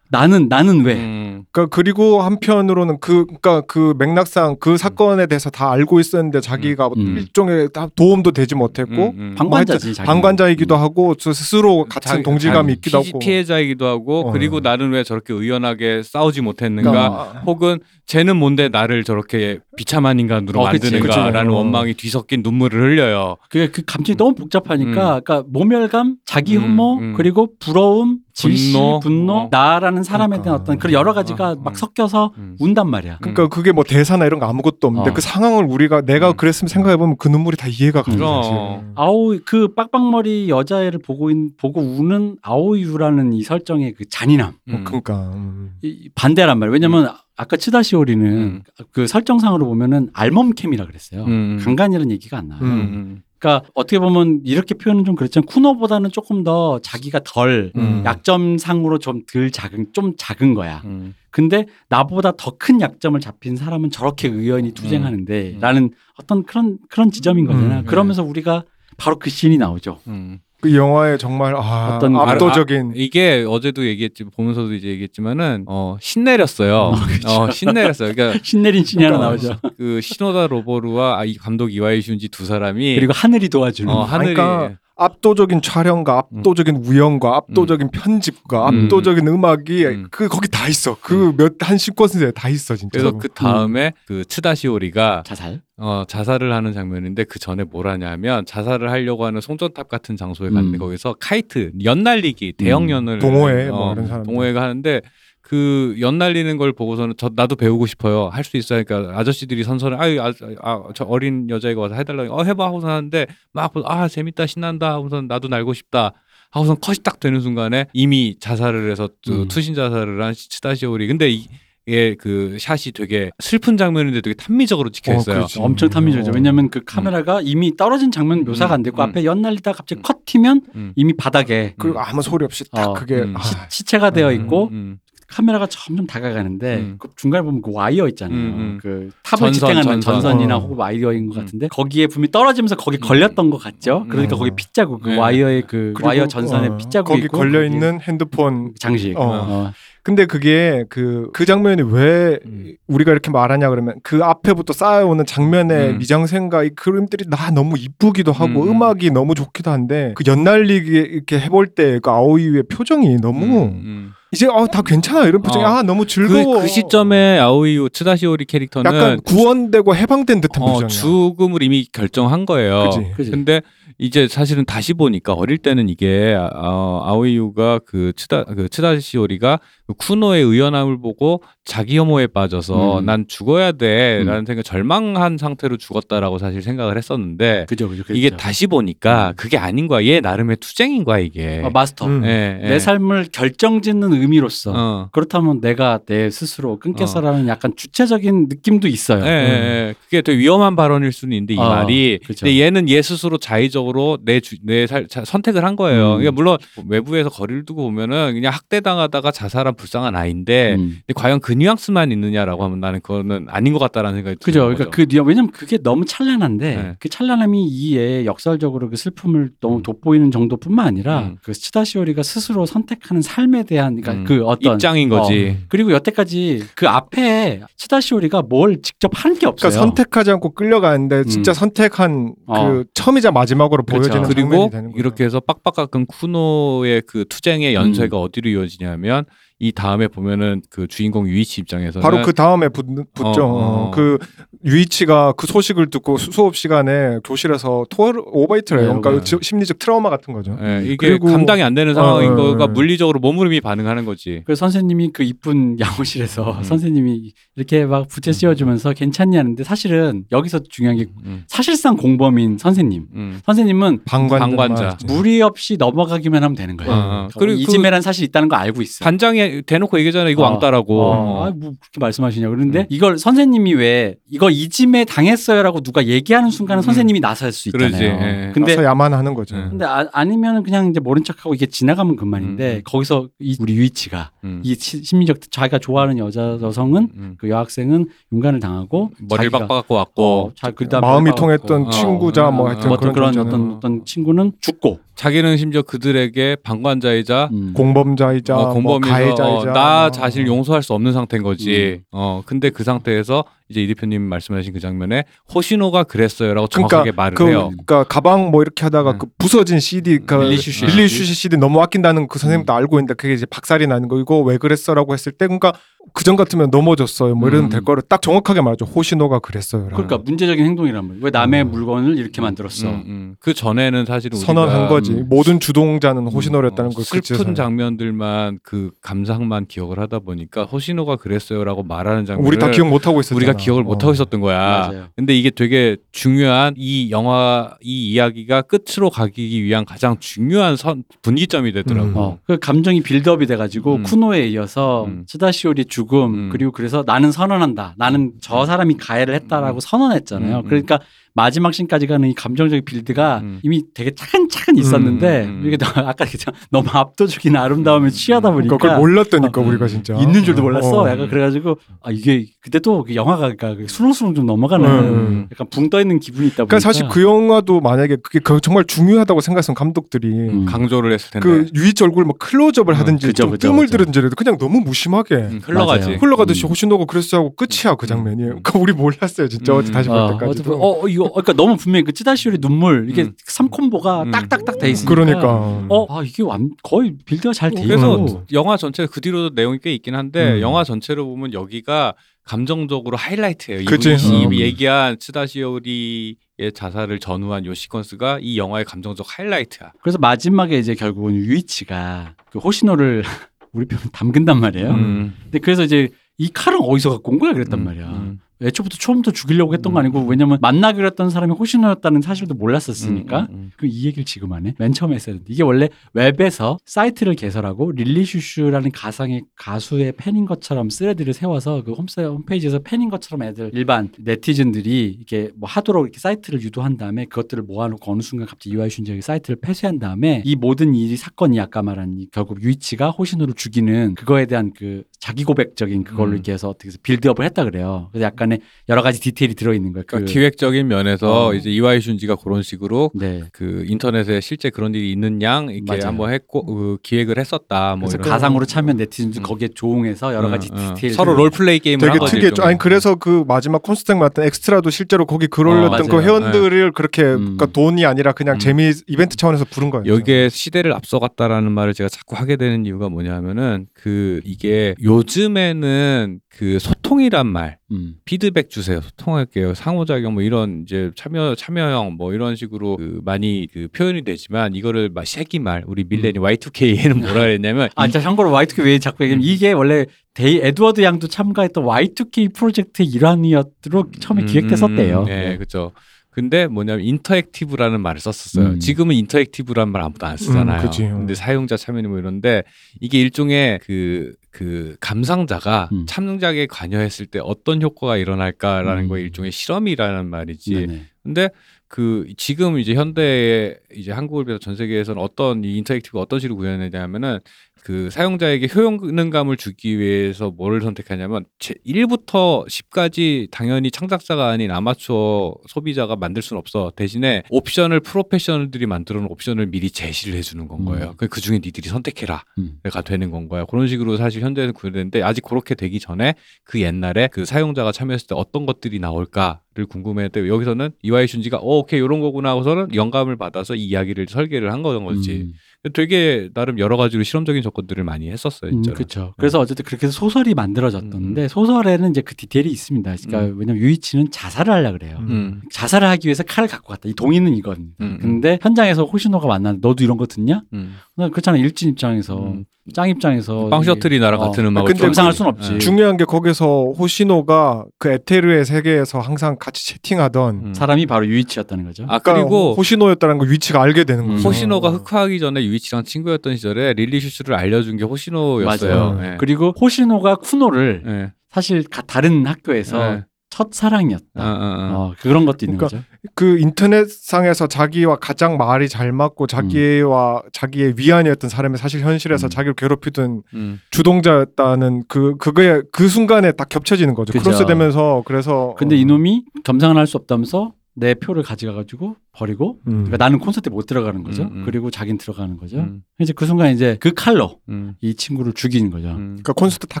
나는 나는 왜? 음. 그러니까 그리고 한편으로는 그 그러니까 그 맥락상 그 사건에 대해서 다 알고 있었는데 자기가 음. 일종의 도움도 되지 못했고 음, 음. 방관자지 자기는. 방관자이기도 음. 하고 스스로 같은 자기, 동질감이 자기, 있기도 피해, 하고 피해자이기도 하고 어. 그리고 나는 왜 저렇게 의연하게 싸우지 못했는가 그러니까. 혹은 쟤는 뭔데 나를 저렇게 비참한 인간으로 어, 만드는가라는 어. 원망이 뒤섞인 눈물을 흘려요. 그게 그 감정이 음. 너무 복잡하니까 음. 그러니까 모멸감, 자기 혐오 음, 음. 그리고 부러움, 질시, 분노, 분노 어. 나라는 사람에 그러니까. 대한 어떤 그런 여러 가지가 어. 막 섞여서 음. 운단 말이야. 그러니까 음. 그게 뭐 대사나 이런 거 아무것도 없는데 어. 그 상황을 우리가 내가 음. 그랬으면 생각해 보면 그 눈물이 다 이해가 가는 거지. 음. 아오이 그 빡빡머리 여자애를 보고 있, 보고 우는 아오이 유라는 이 설정의 그 잔인함. 음. 어, 그러니까 음. 이, 반대란 말이야. 왜냐면 음. 아까 치다시오리는 음. 그 설정상으로 보면은 알멈캠이라 그랬어요. 음. 강간이라는 얘기가 안 나와요. 음. 그러니까 어떻게 보면 이렇게 표현은 좀 그렇지만 쿠노보다는 조금 더 자기가 덜 음. 약점상으로 좀 덜 작은 좀 작은 거야. 음. 근데 나보다 더 큰 약점을 잡힌 사람은 저렇게 의연히 투쟁하는데 음. 라는 어떤 그런 그런 지점인 거잖아. 음. 그러면서 우리가 바로 그 씬이 나오죠. 음. 그 영화에 정말 아, 어떤 압도적인 아, 이게 어제도 얘기했지 보면서도 이제 얘기했지만은 어, 신내렸어요. 어, 신내렸어요. 그러니까 신내린 신이 하나 나오죠. 그 시노다 로보루와 이 감독 이와이 슌지 두 사람이 그리고 하늘이 도와주는 어, 하늘이 그러니까 압도적인 촬영과 압도적인 음. 우연과 압도적인 음. 편집과 음. 압도적인 음악이 음. 그 거기 다 있어. 그 몇 한 십 퍼센트에 다 있어 진짜. 그래서 그 다음에 음. 그 츠다시오리가 자살. 어 자살을 하는 장면인데 그 전에 뭘 하냐면 자살을 하려고 하는 송전탑 같은 장소에 음. 갔는데 거기서 카이트 연날리기 대형연을 음. 동호회 어, 뭐 이런 사람 동호회가 하는데. 그 연날리는 걸 보고서는 저 나도 배우고 싶어요. 할 수 있어. 그러니까 아저씨들이 선선해. 아유, 아, 아, 저 어린 여자애가 와서 해달라고. 어, 해봐 하고서 하는데 막 아 재밌다 신난다 하고서 나도 날고 싶다. 하고서 컷이 딱 되는 순간에 이미 자살을 해서 음. 투신 자살을 한 치다시오리. 근데 이 예, 그 샷이 되게 슬픈 장면인데 되게 탄미적으로 찍혀있어요. 어, 엄청 탄미적이죠. 어. 왜냐하면 그 카메라가 음. 이미 떨어진 장면 묘사가 안 됐고 음. 앞에 연날리다 갑자기 음. 컷 튀면 음. 이미 바닥에 그리고 아무 소리 없이 딱 어, 그게 음. 아. 시, 시체가 되어 있고 음. 음. 카메라가 점점 다가가는데 음. 그 중간에 보면 그 와이어 있잖아요. 음. 그 탑을 지탱하는 전선, 전선이나 어. 혹은 와이어인 것 같은데 거기에 분명히 떨어지면서 거기 걸렸던 것 같죠. 그러니까 음. 거기 핏자국, 그 네. 와이어의 그 와이어 전선에 어. 핏자국 거기 있고 걸려 있는 핸드폰 장식. 어. 어. 근데 그게 그, 그 장면이 왜 음. 우리가 이렇게 말하냐 그러면 그 앞에부터 쌓여오는 장면의 음. 미장센과 이 그림들이 나 너무 이쁘기도 하고 음. 음악이 너무 좋기도 한데 그 연날리기 이렇게 해볼 때 그 아오이유의 표정이 너무 음. 음. 이제 어, 다 괜찮아 이런 표정이 아, 아 너무 즐거워. 그, 그 시점에 아오이 유 츠다시오리 캐릭터는 약간 구원되고 해방된 듯한 어, 표정이야. 죽음을 이미 결정한 거예요. 그치, 그치. 근데 이제 사실은 다시 보니까 어릴 때는 이게 아, 아, 아오이 유가 그 츠다 그 츠다시오리가 쿠노의 의연함을 보고 자기 혐오에 빠져서 음. 난 죽어야 돼라는 음. 생각 절망한 상태로 죽었다라고 사실 생각을 했었는데 그죠, 그죠, 그죠. 이게 다시 보니까 그게 아닌 거야. 얘 나름의 투쟁인 거야 이게. 어, 마스터. 음. 예, 예. 내 삶을 결정짓는 의미로서 어. 그렇다면 내가 내 스스로 끊겼어라는 어. 약간 주체적인 느낌도 있어요. 예, 예, 예. 그게 되게 위험한 발언일 수는 있는데 이 어, 말이. 그죠. 근데 얘는 얘 스스로 자의적 결정적으로 내, 주, 내 살, 자, 선택을 한 거예요. 음. 그러니까 물론 외부에서 거리를 두고 보면은 그냥 학대당하다가 자살한 불쌍한 아이인데 음. 근데 과연 그 뉘앙스만 있느냐라고 하면 나는 그거는 아닌 것 같다라는 생각이 들어요. 그죠. 그러니까 그 왜냐면 그게 너무 찬란한데 네. 그 찬란함이 이에 역설적으로 그 슬픔을 너무 돋보이는 정도뿐만 아니라 음. 그 스치다시오리가 스스로 선택하는 삶에 대한 그러니까 음. 그 어떤 입장인 거지. 어. 그리고 여태까지 그 앞에 스치다시오리가 뭘 직접 하는 게 없어요. 그러니까 선택하지 않고 끌려가는데 진짜 음. 선택한 그 어. 처음이자 마지막으로 그렇죠. 보여지는 그리고 장면이 되는 거예요. 이렇게 해서 빡빡깎은 쿠노의 그 투쟁의 연쇄가 음. 어디로 이어지냐면 이 다음에 보면은 그 주인공 유이치 입장에서는 바로 그 다음에 붙, 붙죠. 어, 어. 그 유이치가 그 소식을 듣고 수, 수업 시간에 교실에서 토, 오바이트를 해요. 네, 그러니까 네. 심리적 트라우마 같은 거죠. 네, 이게 그리고, 감당이 안 되는 상황인 어, 거가 네. 물리적으로 몸부림이 반응하는 거지. 그래서 선생님이 그 이쁜 양호실에서 음. 선생님이 이렇게 막 부채 씌워주면서 괜찮냐 하는데 사실은 여기서 중요한 게 음. 사실상 공범인 선생님. 음. 선생님은 방관, 방관자. 무리 없이 넘어가기만 하면 되는 거예요. 어, 그리고 이지매란 그, 사실 있다는 거 알고 있어요. 반장이 대놓고 얘기잖아. 이거 어, 왕따라고. 어, 어. 아, 뭐 그렇게 말씀하시냐. 그런데 음. 이걸 선생님이 왜 이거 이지메 당했어요라고 누가 얘기하는 순간은 음. 선생님이 나설 수 있잖아요. 그런데 나서 야만 하는 거죠. 근데 아, 아니면 그냥 이제 모른 척하고 이게 지나가면 그만인데 음. 거기서 이, 우리 유이치가 음. 이 심리적 자기가 좋아하는 여자 여성은 음. 그 여학생은 용간을 당하고 머리를 박박갖고 왔고 자, 마음이 통했던 친구자 어, 뭐 하여튼 어, 그런, 그런 어떤 어떤 친구는 죽고 자기는 심지어 그들에게 방관자이자 음. 공범자이자 어, 뭐 가해 어, 나 자신을 용서할 수 없는 상태인 거지. 음. 어, 근데 그 상태에서 이제 이 대표님 말씀하신 그 장면에 호시노가 그랬어요라고 정확하게 그러니까 말을 그, 해요. 그러니까 가방 뭐 이렇게 하다가 응. 그 부서진 씨디, 그 릴리 슈슈 릴리 슈슈 씨디 너무 아낀다는 그 선생님도 응. 알고 있는데 그게 이제 박살이 나는 거 이거 왜 그랬어라고 했을 때 그러니까 그전 같으면 넘어졌어요. 뭐 이런 음. 될 거를 딱 정확하게 말하죠. 호시노가 그랬어요. 그러니까 문제적인 행동이란 말이에요. 왜 남의 음. 물건을 이렇게 만들었어. 음, 음. 그 전에는 사실 선언한 거지. 음. 모든 주동자는 호시노였다는 음. 걸 슬픈 장면들만 그 감상만 기억을 하다 보니까 호시노가 그랬어요라고 말하는 장면을 우리 다 기억 못 하고 있었잖아. 우리가 기억을 못 하고 있었던 거야. 맞아요. 근데 이게 되게 중요한 이 영화 이 이야기가 끝으로 가기 위한 가장 중요한 선, 분기점이 되더라고. 음. 어. 그 감정이 빌드업이 돼가지고 음. 쿠노에 이어서 치다시오리 음. 죽음 음. 그리고 그래서 나는 선언한다. 나는 저 사람이 가해를 했다라고 음. 선언했잖아요. 음. 그러니까 마지막 씬까지 가는 이 감정적인 빌드가 음. 이미 되게 차근차근 있었는데 음. 이게 아까 너무 압도적인 아름다움에 취하다 보니까 그걸 몰랐다니까 어, 우리가 진짜 있는 줄도 몰랐어. 어. 약간 그래가지고 아 이게 그때도 그 영화가 그러니까 수렁수렁 좀 넘어가는 음. 약간 붕 떠있는 기분이 있다 보니까 그러니까 사실 그 영화도 만약에 그게 정말 중요하다고 생각했으면 감독들이 음. 강조를 했을 텐데 그 유이치 얼굴 뭐 클로즈업을 음. 하든지 그쵸, 좀 그쵸, 뜸을 들든지 해도 그냥 너무 무심하게 음. 흘러가지 맞아요. 흘러가듯이 음. 호시노고 그랬어 하고 끝이야 그 장면이. 그러니까 우리 몰랐어요 진짜 음. 다시 볼 어, 때까지도. 어, 어, 이거 그러니까 너무 분명히 그 찌다시오리 눈물 이게 삼 콤보가 음. 딱딱딱 돼 있으니까 그러니까 어 아 이게 완 거의 빌드가 잘 돼 있어요. 그래서 영화 전체 그 뒤로도 내용이 꽤 있긴 한데 음. 영화 전체로 보면 여기가 감정적으로 하이라이트예요. 그치? 이분이 어. 얘기한 찌다시오리 의 자살을 전후한 요 시퀀스가 이 영화의 감정적 하이라이트야. 그래서 마지막에 이제 결국은 유이치가 그 호시노를 우리 편 담근단 말이에요. 음. 근데 그래서 이제 이 칼은 어디서 갖고 온 거야 그랬단 음. 말이야. 음. 애초부터 처음부터 죽이려고 했던 거 아니고 왜냐면 만나기로 했던 사람이 호시노였다는 사실도 몰랐었으니까 음, 음, 음. 그 이 얘기를 지금 하네. 맨 처음에 했었는데 이게 원래 웹에서 사이트를 개설하고 릴리슈슈라는 가상의 가수의 팬인 것처럼 쓰레드를 세워서 그 홈페이지에서 팬인 것처럼 애들 일반 네티즌들이 이렇게 뭐 하도록 이렇게 사이트를 유도한 다음에 그것들을 모아놓고 어느 순간 갑자기 이와이 슌지의 사이트를 폐쇄한 다음에 이 모든 일이 사건이 아까 말한 이 결국 유이치가 호시노를 죽이는 그거에 대한 그 자기 고백적인 그걸로 음. 이렇게 해서 어떻게 해서 빌드업을 했다 그래요. 그래서 약간 여러 가지 디테일이 들어있는 거예요. 그러니까 그 기획적인 면에서 어. 이제 이와이 슌지가 그런 식으로 네. 그 인터넷에 실제 그런 일이 있는 양 이렇게 맞아요. 한번 했고 그 기획을 했었다. 뭐 그래서 이런. 가상으로 참여한 네티즌들 음. 거기에 조응해서 여러 가지 음, 디테일 서로 롤플레이 게임을 한 거지. 되게 특이했죠. 아니 그래서 그 마지막 콘서트에 맡은 엑스트라도 실제로 거기 글 올렸던 어, 그 회원들을 네. 그렇게 음. 그러니까 돈이 아니라 그냥 음. 재미 이벤트 차원에서 부른 거예요. 여기에 시대를 앞서갔다라는 말을 제가 자꾸 하게 되는 이유가 뭐냐면은 그 이게 요즘에는 그 소통이란 말 음. 피드백 주세요. 소통할게요. 상호작용 뭐 이런 이제 참여 참여형 뭐 이런 식으로 그 많이 그 표현이 되지만 이거를 막 새끼 말 우리 밀레니 와이투케이에는 뭐라 그랬냐면 아 진짜 참고로 와이투케이 왜 자꾸 얘기하면 이게 원래 데이 에드워드 양도 참가했던 와이투케이 프로젝트의 일환이었도록 처음에 기획됐었대요. 음, 네, 그렇죠. 근데 뭐냐면 인터액티브라는 말을 썼었어요. 음. 지금은 인터액티브라는 말 아무도 안 쓰잖아요. 음, 근데 사용자 참여는 뭐 이런데 이게 일종의 그, 그 감상자가 음. 참여작에 관여했을 때 어떤 효과가 일어날까라는 음. 거에 일종의 실험이라는 말이지. 네네. 근데 그 지금 이제 현대의 이제 한국을 비해서 전 세계에서는 어떤 이 인터랙티브가 어떤 식으로 구현되냐면은 그 사용자에게 효능감을 주기 위해서 뭐를 선택하냐면 일부터 십까지 당연히 창작자가 아닌 아마추어 소비자가 만들 수는 없어. 대신에 옵션을 프로페셔널들이 만들어 놓은 옵션을 미리 제시를 해주는 건 거예요. 음. 그 중에 니들이 선택해라. 음. 가 되는 건 거예요. 그런 식으로 사실 현대에서 구현되는데 아직 그렇게 되기 전에 그 옛날에 그 사용자가 참여했을 때 어떤 것들이 나올까 를 궁금해했대. 여기서는 이와이 슌지가 어, 오케이 이런 거구나 하고서는 영감을 받아서 이 이야기를 설계를 한 거지. 음. 되게 나름 여러 가지로 실험적인 접근들을 많이 했었어요. 음, 그렇죠. 네. 그래서 어쨌든 그렇게 해서 소설이 만들어졌던데 음. 소설에는 이제 그 디테일이 있습니다. 그러니까 음. 왜냐면 유이치는 자살을 하려고 그래요. 음. 자살을 하기 위해서 칼을 갖고 갔다. 이 동의는 이건. 음. 근데 현장에서 호시노가 만났는데 너도 이런 거 듣냐? 음. 그렇잖아. 일진 입장에서. 음. 짱 입장에서 빵 셔틀이 나랑 어, 같은 음악을 감상할 순 없지. 네. 중요한 게 거기서 호시노가 그 에테르의 세계에서 항상 같이 채팅하던 음. 사람이 바로 유이치였다는 거죠. 아, 그리고 호시노였다는 걸 유이치가 알게 되는 음. 거죠. 호시노가 흑화하기 전에 유이치랑 친구였던 시절에 릴리 슈슈를 알려준 게 호시노였어요. 네. 그리고 호시노가 쿠노를 네. 사실 다른 학교에서 네. 첫사랑이었다. 아, 아, 아. 어, 그런 것도 있는 그러니까 거죠. 그 인터넷상에서 자기와 가장 말이 잘 맞고 자기와 음. 자기의 위안이었던 사람이 사실 현실에서 음. 자기를 괴롭히던 음. 주동자였다는 그 그거에 그 순간에 딱 겹쳐지는 거죠. 그죠. 크로스되면서 그래서 근데 어. 이놈이 겸상을 할 수 없다면서 내 표를 가져가가지고 버리고 음. 그러니까 나는 콘서트에 못 들어가는 거죠. 음, 음. 그리고 자기는 들어가는 거죠. 음. 이제 그 순간 이제 그 칼로 음. 이 친구를 죽이는 거죠. 음. 그러니까 콘서트 다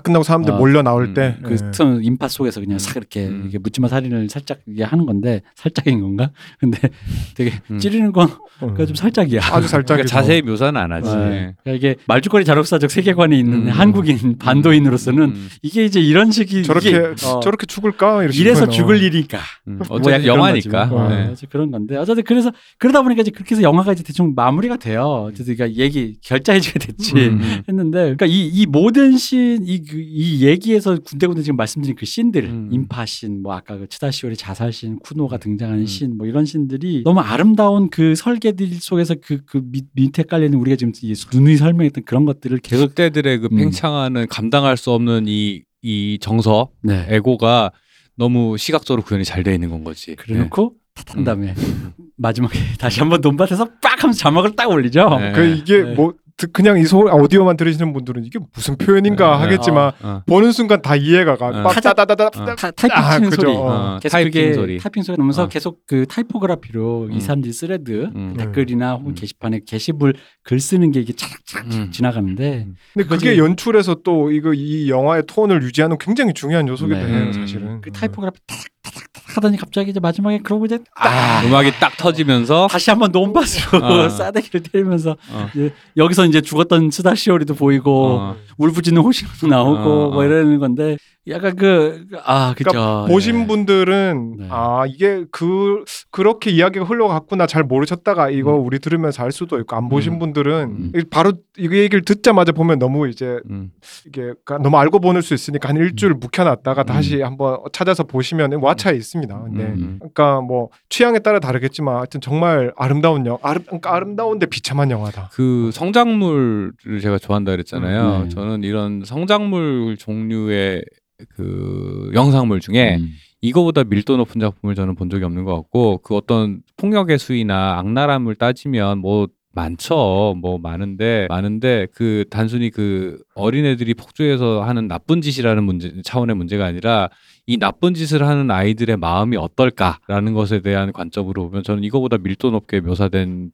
끝나고 사람들 어, 몰려 나올 음. 때 그 네. 인파 속에서 그냥 싹 이렇게, 음. 이렇게 묻지마 살인을 살짝 이게 하는 건데 살짝인 건가? 근데 되게 음. 찌르는 건 좀 살짝이야. 아주 살짝. 그러니까 자세히 묘사는 안 하지. 네. 그러니까 이게 말죽거리 자력사적 세계관이 있는 음. 한국인 반도인으로서는 음. 이게 이제 이런 식이 저렇게 이게, 어, 저렇게 죽을까? 이래서 거예요. 죽을 일이니까. 음. 어쨌든 뭐 영화니까. 어, 네. 그런 건데 어쨌든. 그래서 그러다 보니까 이제 그렇게 해서 영화가 이제 대충 마무리가 돼요. 그러니까 얘기 결자해지게 됐지 음. 했는데, 그러니까 이, 이 모든 씬, 이, 이 얘기에서 군데군데 지금 말씀드린 그 씬들, 음. 인파 씬, 뭐 아까 그 치다시오리 자살 씬, 쿠노가 등장하는 음. 씬, 뭐 이런 씬들이 너무 아름다운 그 설계들 속에서 그, 그 밑, 밑에 깔려있는 우리가 지금 누누이 설명했던 그런 것들을 계속 그때들의 그 팽창하는 음. 감당할 수 없는 이, 이 정서, 네. 에고가 너무 시각적으로 구현이 잘 되어 있는 건 거지. 그래놓고. 네. 탓한 다음에 음. 마지막에 다시 한번 논밭에서 빡 하면서 자막을 딱 올리죠. 네. 그 이게 네. 뭐 그냥 이 소울 오디오만 들으시는 분들은 이게 무슨 표현인가 네. 하겠지만 어, 어. 보는 순간 다 이해가 가. 빡다다다다 타이핑 소리. 타이핑 소리. 타이핑 소리 나면서 어. 계속 그 타이포그래피로 음. 이 사람들이 쓰레드 음. 댓글이나 혹은 음. 게시판에 게시물 글 쓰는 게 이게 차락차락 음. 지나가는데. 근데 그게 연출에서 또 이거 이 영화의 톤을 유지하는 굉장히 중요한 요소가 되는 네. 사실은. 그 타이포그래피 타닥타닥 하더니 갑자기 이제 마지막에 그러고 이제 아, 음악이 딱 터지면서 다시 한번 논밭으로 어. 싸대기를 때리면서 어. 이제 여기서 이제 죽었던 스다시오리도 보이고 어. 울부짖는 호시노도 나오고 어. 뭐 이러는 건데 약간 그 아 그죠 그러니까 보신 네. 분들은 네. 아 이게 그 그렇게 이야기가 흘러갔구나 잘 모르셨다가 이거 음. 우리 들으면서 알 수도 있고 안 보신 음. 분들은 음. 바로 이 얘기를 듣자마자 보면 너무 이제 음. 이게 너무 알고 보낼 수 있으니까 한 일주일 음. 묵혀놨다가 음. 다시 한번 찾아서 보시면 왓챠에 음. 있습니다. 근데 음. 그러니까 뭐 취향에 따라 다르겠지만 하여튼 정말 아름다운 영화 아름 그러니까 아름다운데 비참한 영화다. 그 성장물을 제가 좋아한다 그랬잖아요. 음. 네. 저는 이런 성장물 종류의 그 영상물 중에 음. 이거보다 밀도 높은 작품을 저는 본 적이 없는 것 같고 그 어떤 폭력의 수위나 악랄함을 따지면 뭐 많죠. 뭐 많은데 많은데 그 단순히 그 어린애들이 폭주해서 하는 나쁜 짓이라는 문제 차원의 문제가 아니라 이 나쁜 짓을 하는 아이들의 마음이 어떨까라는 것에 대한 관점으로 보면 저는 이거보다 밀도 높게 묘사된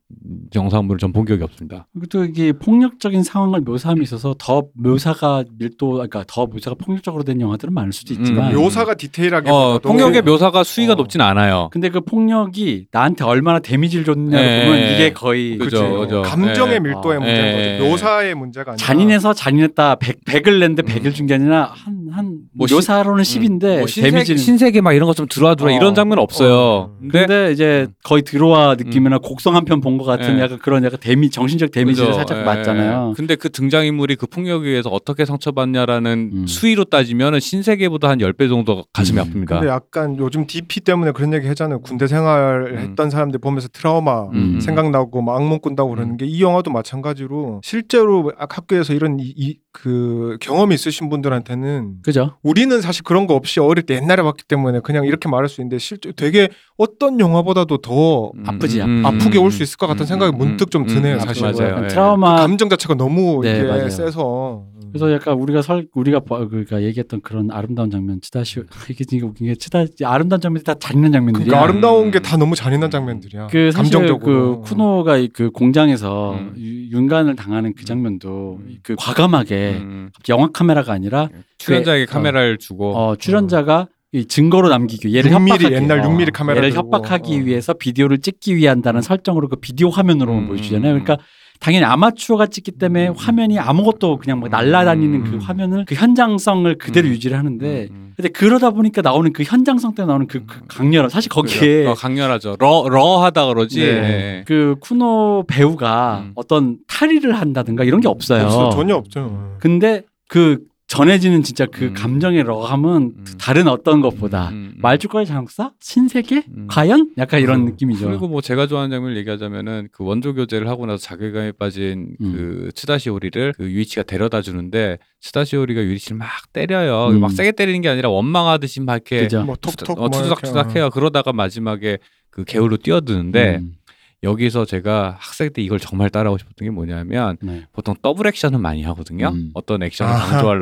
영상물을 전 본 적이 없습니다. 또 이게 폭력적인 상황을 묘사함에 있어서 더 묘사가 밀도, 그러니까 더 묘사가 폭력적으로 된 영화들은 많을 수도 있지만 음, 묘사가 디테일하게 어, 폭력의 묘사가 수위가 어. 높진 않아요. 근데 그 폭력이 나한테 얼마나 데미지를 줬냐를 네, 보면 이게 거의 그죠, 그죠. 감정의 네. 밀도의 어. 문제인 네. 거죠. 묘사의 문제가 아니라 잔인해서 잔인했다 백, 백을 냈는데 백을 음. 준 게 아니라 한, 한 뭐 묘사로는 시, 십인데 음. 뭐 신세, 데미지는... 신세계 막 이런 것 좀 들어와 들어와 어, 이런 장면 없어요. 어. 근데, 근데 이제 거의 들어와 느낌이나 음. 곡성 한 편 본 것 같은 예. 약간 그런 약간 데미 정신적 데미지를 그죠. 살짝 예. 맞잖아요. 근데 그 등장인물이 그 폭력에 의해서 어떻게 상처받냐라는 음. 수위로 따지면 신세계보다 한 열 배 정도 가슴이 음. 아픕니다. 근데 약간 요즘 디피 때문에 그런 얘기 하잖아요. 군대 생활 음. 했던 사람들 보면서 트라우마 음. 생각나고 막 악몽 꾼다고 음. 그러는 게 이 영화도 마찬가지로 실제로 학교에서 이런 이, 이 그 경험이 있으신 분들한테는 그죠? 우리는 사실 그런 거 없이 어릴 때 옛날에 봤기 때문에 그냥 이렇게 말할 수 있는데 실제 되게 어떤 영화보다도 더 음, 아프지 음, 아프게 올 수 있을 것 같은 음, 생각이 문득 좀 드네요. 음, 사실 맞아요. 트라우마 그 감정 자체가 너무 네, 이게 맞아요. 세서 그래서 약간 우리가 설 우리가 그러니까 얘기했던 그런 아름다운 장면 치다시 이게 지금 웃긴 게 치다 아름다운 장면이 다 잔인한 장면들이야. 그러니까 아름다운 게 다 너무 잔인한 장면들이야. 그 감정적으로 그 쿠노가 그 공장에서 음. 윤간을 당하는 그 장면도 음. 그 과감하게 음. 영화 카메라가 아니라 출연자에게 그, 카메라를 어, 주고 어, 출연자가 음. 이 증거로 남기기 위해 얘를 협박하기 옛날 육 밀리미터 카메라 얘를 협박하기 어. 위해서 비디오를 찍기 위한다는 설정으로 그 비디오 화면으로 음. 보여주잖아요. 그러니까 당연히 아마추어가 찍기 때문에 음. 화면이 아무것도 그냥 막 날아다니는 음. 그 화면을 그 현장성을 그대로 음. 유지를 하는데 음. 근데 그러다 보니까 나오는 그 현장성 때문에 나오는 그, 그 강렬함 사실 거기에 어, 강렬하죠. 러, 러하다 그러지. 네. 네. 그 쿠노 배우가 음. 어떤 탈의를 한다든가 이런 게 없어요. 없어, 전혀 없죠. 근데 그 전해지는 진짜 그 음. 감정의 러함은 음. 다른 어떤 것보다 음. 말죽거리 장국사? 신세계? 음. 과연? 약간 이런 음. 느낌이죠. 그리고 뭐 제가 좋아하는 장면을 얘기하자면은 그 원조 교제를 하고 나서 자괴감에 빠진 음. 그 츠다시오리를 그 유이치가 데려다 주는데 츠다시오리가 유이치를 막 때려요. 음. 막 세게 때리는 게 아니라 원망하듯이 막 이렇게 그죠. 뭐 톡톡 어, 투닥투닥해요. 그러다가 마지막에 그 개울로 뛰어드는데 음. 여기서 제가 학생 때 이걸 정말 따라하고 싶었던 게 뭐냐면 네. 보통 더블 액션은 많이 하거든요. 음. 어떤 액션을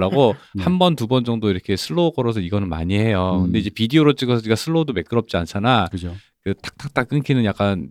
강조하려고 네. 한 번, 두 번 정도 이렇게 슬로우 걸어서 이거는 많이 해요. 음. 근데 이제 비디오로 찍어서 슬로우도 매끄럽지 않잖아. 그죠. 그 탁탁탁 끊기는 약간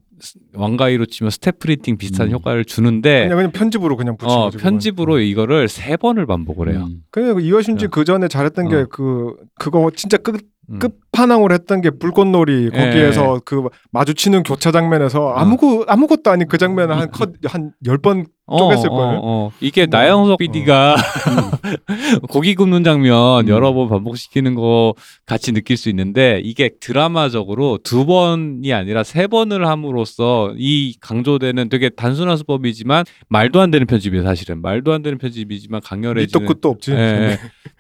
왕가위로 치면 스텝 프린팅 비슷한 음. 효과를 주는데 그냥, 그냥 편집으로 그냥 붙이는 어, 편집으로 그건. 이거를 세 번을 반복을 해요. 음. 그냥 이와이 슌지 그 전에 잘했던 어. 게 그 그거 진짜 끝 음. 끝판왕으로 했던 게 불꽃놀이 거기에서 예. 그 마주치는 교차 장면에서 아무고 아무것도 아닌 그 장면을 한 컷 한 열 번 쪼갰을 거예요. 어, 어, 어. 이게 뭐, 나영석 피디가 어. 고기 굽는 장면 음. 여러 번 반복시키는 거 같이 느낄 수 있는데 이게 드라마적으로 두 번이 아니라 세 번을 함으로써 이 강조되는 되게 단순한 수법이지만 말도 안 되는 편집이에요. 사실은 말도 안 되는 편집이지만 강렬해지는. 밑도 끝도 없지. 예.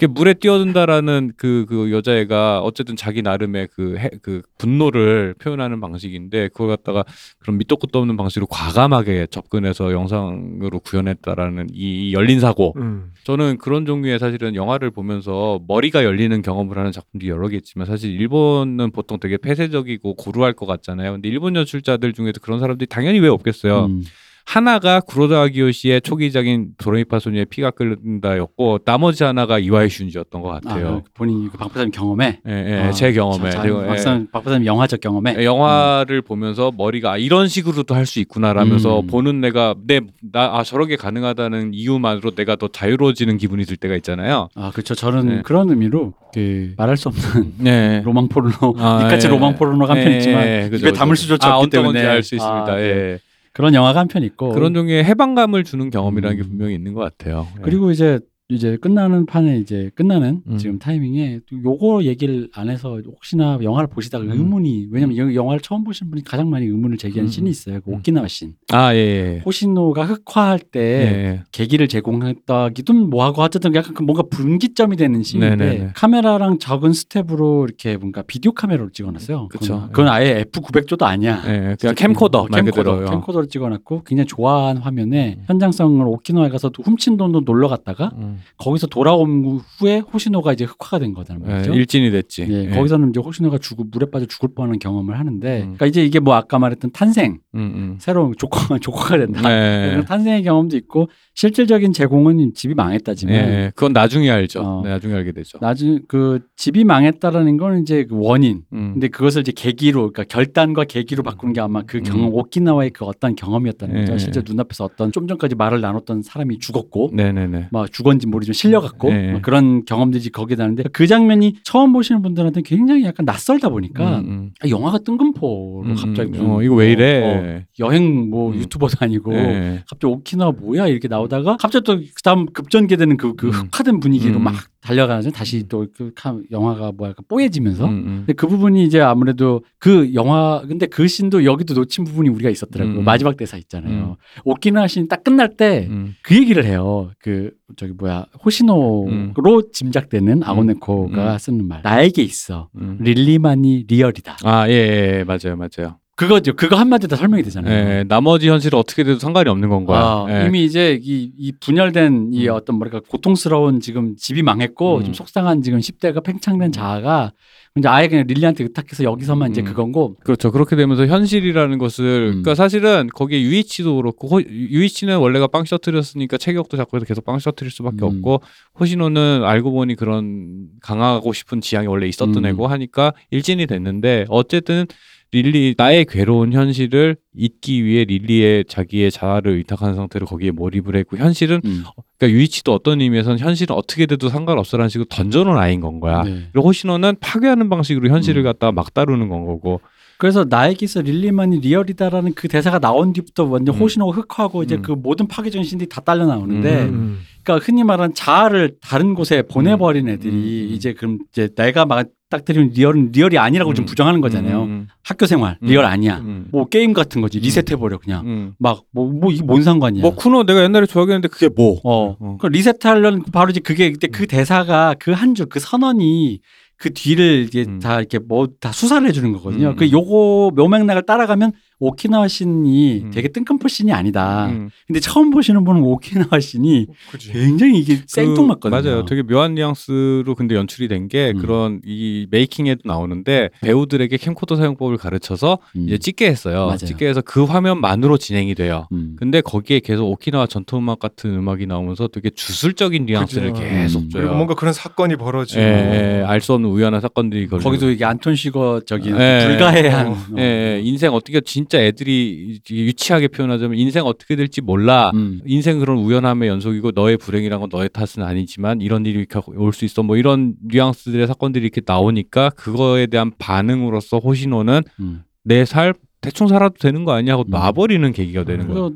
물에 뛰어든다라는 그, 그 여자애가 어쨌든 자기 나름의 그, 해, 그 분노를 표현하는 방식인데 그걸 갖다가 그런 밑도 끝도 없는 방식으로 과감하게 접근해서 영상으로 구현했다라는 이 열린 사고. 음. 저는 그런 종류의 사실은 영화를 보면서 머리가 열리는 경험을 하는 작품들이 여러 개 있지만 사실 일본은 보통 되게 폐쇄적이고 고루할 것 같잖아요. 근데 일본 연출자들 중에도 그런 사람들이 당연히 왜 없겠어요. 음. 하나가 구로사와 기요시의 초기작인 도레미파소니의 피가 끓는다였고 나머지 하나가 이와이 슌지였던 것 같아요. 아, 본인이 그 박보사님 경험에? 예, 예, 아, 제 경험에. 박보사님 박보사님 영화적 경험에? 영화를 음. 보면서 머리가 아, 이런 식으로도 할 수 있구나라면서 음. 보는 내가 내, 나, 아, 저런 게 가능하다는 이유만으로 내가 더 자유로워지는 기분이 들 때가 있잖아요. 아, 그렇죠. 저는 네. 그런 의미로 그 말할 수 없는 네. 로망 포르노, 아, 니까치 예. 로망 포르노가 한 편 예, 있지만 예, 예. 그쵸, 입에 담을 수조차 아, 없기 때문에. 알 수 있습니다. 아, 예. 예. 그런 영화가 한 편 있고 그런 종류의 해방감을 주는 경험이라는 음. 게 분명히 있는 것 같아요. 그리고 이제 이제 끝나는 판에 이제 끝나는 음. 지금 타이밍에 요거 얘기를 안 해서 혹시나 영화를 보시다가 음. 의문이 왜냐면 영화를 처음 보신 분이 가장 많이 의문을 제기한 음. 씬이 있어요. 그 오키나와 씬. 아 예, 예. 호시노가 흑화할 때 예. 계기를 제공했다기도 뭐하고 어쨌든 약간 뭔가 분기점이 되는 씬인데 네네네. 카메라랑 적은 스텝으로 이렇게 뭔가 비디오 카메라로 찍어놨어요. 그쵸. 그건, 그건 아예 에프 구백조도 아니야. 예, 그냥 캠코더 말 그대로요. 캠코더로 찍어놨고 굉장히 좋아한 화면에 음. 현장성을 오키나와에 가서 훔친 돈도 놀러 갔다가 음. 거기서 돌아온 후에 호시노가 이제 흑화가 된 거잖아요. 네, 일진이 됐지. 예, 네. 거기서는 이제 호시노가 죽고 물에 빠져 죽을 뻔한 경험을 하는데, 음. 그러니까 이제 이게 뭐 아까 말했던 탄생, 음, 음. 새로운 조커, 조커가 된다. 네. 그런 탄생의 경험도 있고 실질적인 제공은 집이 망했다지만, 네, 그건 나중에 알죠. 어, 네, 나중에 알게 되죠. 나중 그 집이 망했다라는 건 이제 그 원인. 음. 근데 그것을 이제 계기로, 그러니까 결단과 계기로 바꾸는 게 아마 그 경험, 음. 오키나와의 그 어떤 경험이었다는 네. 거죠. 실제 눈앞에서 어떤 좀 전까지 말을 나눴던 사람이 죽었고, 네, 네, 네. 막 죽었는지 모르지만 실려갔고 네. 그런 경험들이 거기에 나는데 그 장면이 처음 보시는 분들한테 굉장히 약간 낯설다 보니까 음, 음. 영화가 뜬금포로 음, 갑자기 음, 어, 이거 왜 이래 어, 여행 뭐 음. 유튜버도 아니고 네. 갑자기 오키나와 뭐야 이렇게 나오다가 갑자기 또 그다음 급전개되는 그, 그 흑화된 분위기로 음. 막 달려가는 다시 또 그 영화가 뭐 약간 뽀얘지면서 음, 음. 근데 그 부분이 이제 아무래도 그 영화 근데 그 씬도 여기도 놓친 부분이 우리가 있었더라고요. 음. 마지막 대사 있잖아요. 음. 오키나와 씬 딱 끝날 때 그 음. 얘기를 해요. 그 저기 뭐야 호시노로 음. 짐작되는 아오네코가 음. 쓰는 말. 나에게 있어. 음. 릴리만이 리얼이다. 아, 예, 예, 맞아요, 맞아요. 그거죠. 그거 한마디 다 설명이 되잖아요. 네, 나머지 현실은 어떻게 돼도 상관이 없는 건 거야. 아, 네. 이미 이제 이, 이 분열된 이 어떤 뭐랄까 고통스러운 지금 집이 망했고 음. 좀 속상한 지금 십 대가 팽창된 자아가 이제 아예 그냥 릴리한테 의탁해서 여기서만 이제 음. 그건 거. 그렇죠. 그렇게 되면서 현실이라는 것을 음. 그러니까 사실은 거기에 유이치도 그렇고 호, 유이치는 원래가 빵 셔틀이었으니까 체격도 자꾸 해서 계속 빵 셔틀일 수밖에 음. 없고 호시노는 알고 보니 그런 강하고 싶은 지향이 원래 있었던 음. 애고 하니까 일진이 됐는데 어쨌든 릴리 나의 괴로운 현실을 잊기 위해 릴리의 자기의 자아를 의탁한 상태로 거기에 몰입을 했고 현실은 음. 그러니까 유이치도 어떤 의미에서는 현실은 어떻게 돼도 상관없어라는 식으로 던져놓은 아이인 건 거야. 네. 그리고 호시노는 파괴하는 방식으로 현실을 음. 갖다 막 다루는 건 거고. 그래서 나에게서 릴리만이 리얼이다라는 그 대사가 나온 뒤부터 완전 음. 호시노가 흑화하고 이제 음. 그 모든 파괴적인 신들이 다 딸려 나오는데 음. 그러니까 흔히 말하는 자아를 다른 곳에 보내버린 애들이 음. 이제 그럼 이제 내가 막 딱 때리면 리얼은 리얼이 아니라고 음. 좀 부정하는 거잖아요. 음. 학교 생활 음. 리얼 아니야. 음. 뭐 게임 같은 거지 리셋해버려 그냥 음. 막 뭐 뭐 이게 뭔 상관이야. 뭐 쿠노 내가 옛날에 좋아했는데 그게 뭐? 어. 어. 그 리셋하려는 바로 이제 그게 그때 그 대사가 그 한 줄 그 선언이 그 뒤를 이제 음. 다 이렇게 뭐 다 수사를 해주는 거거든요. 음. 그 요거 요 맥락을 따라가면 오키나와 씬이 음. 되게 뜬금포 씬이 아니다. 음. 근데 처음 보시는 분은 오키나와 씬이 그치. 굉장히 이게 생뚱맞거든요. 그, 맞아요. 되게 묘한 뉘앙스로 근데 연출이 된 게 음. 그런 이 메이킹에도 나오는데 배우들에게 캠코더 사용법을 가르쳐서 음. 이제 찍게 했어요. 맞아요. 찍게 해서 그 화면만으로 진행이 돼요. 음. 근데 거기에 계속 오키나와 전통음악 같은 음악이 나오면서 되게 주술적인 뉘앙스를 그치. 계속 음. 줘요. 그리고 뭔가 그런 사건이 벌어지고 예, 예, 알 수 없는 우연한 사건들이 거기도 걸리고. 이게 안톤 시거적인 예, 불가해한 어, 어. 예, 인생 어떻게 진 진짜 애들이 유치하게 표현하자면 인생 어떻게 될지 몰라. 음. 인생 그런 우연함의 연속이고 너의 불행이란 건 너의 탓은 아니지만 이런 일이 올 수 있어. 뭐 이런 뉘앙스들의 사건들이 이렇게 나오니까 그거에 대한 반응으로서 호시노는 음. 내 삶 대충 살아도 되는 거 아니야 하고 음. 놔버리는 계기가 되는 거야.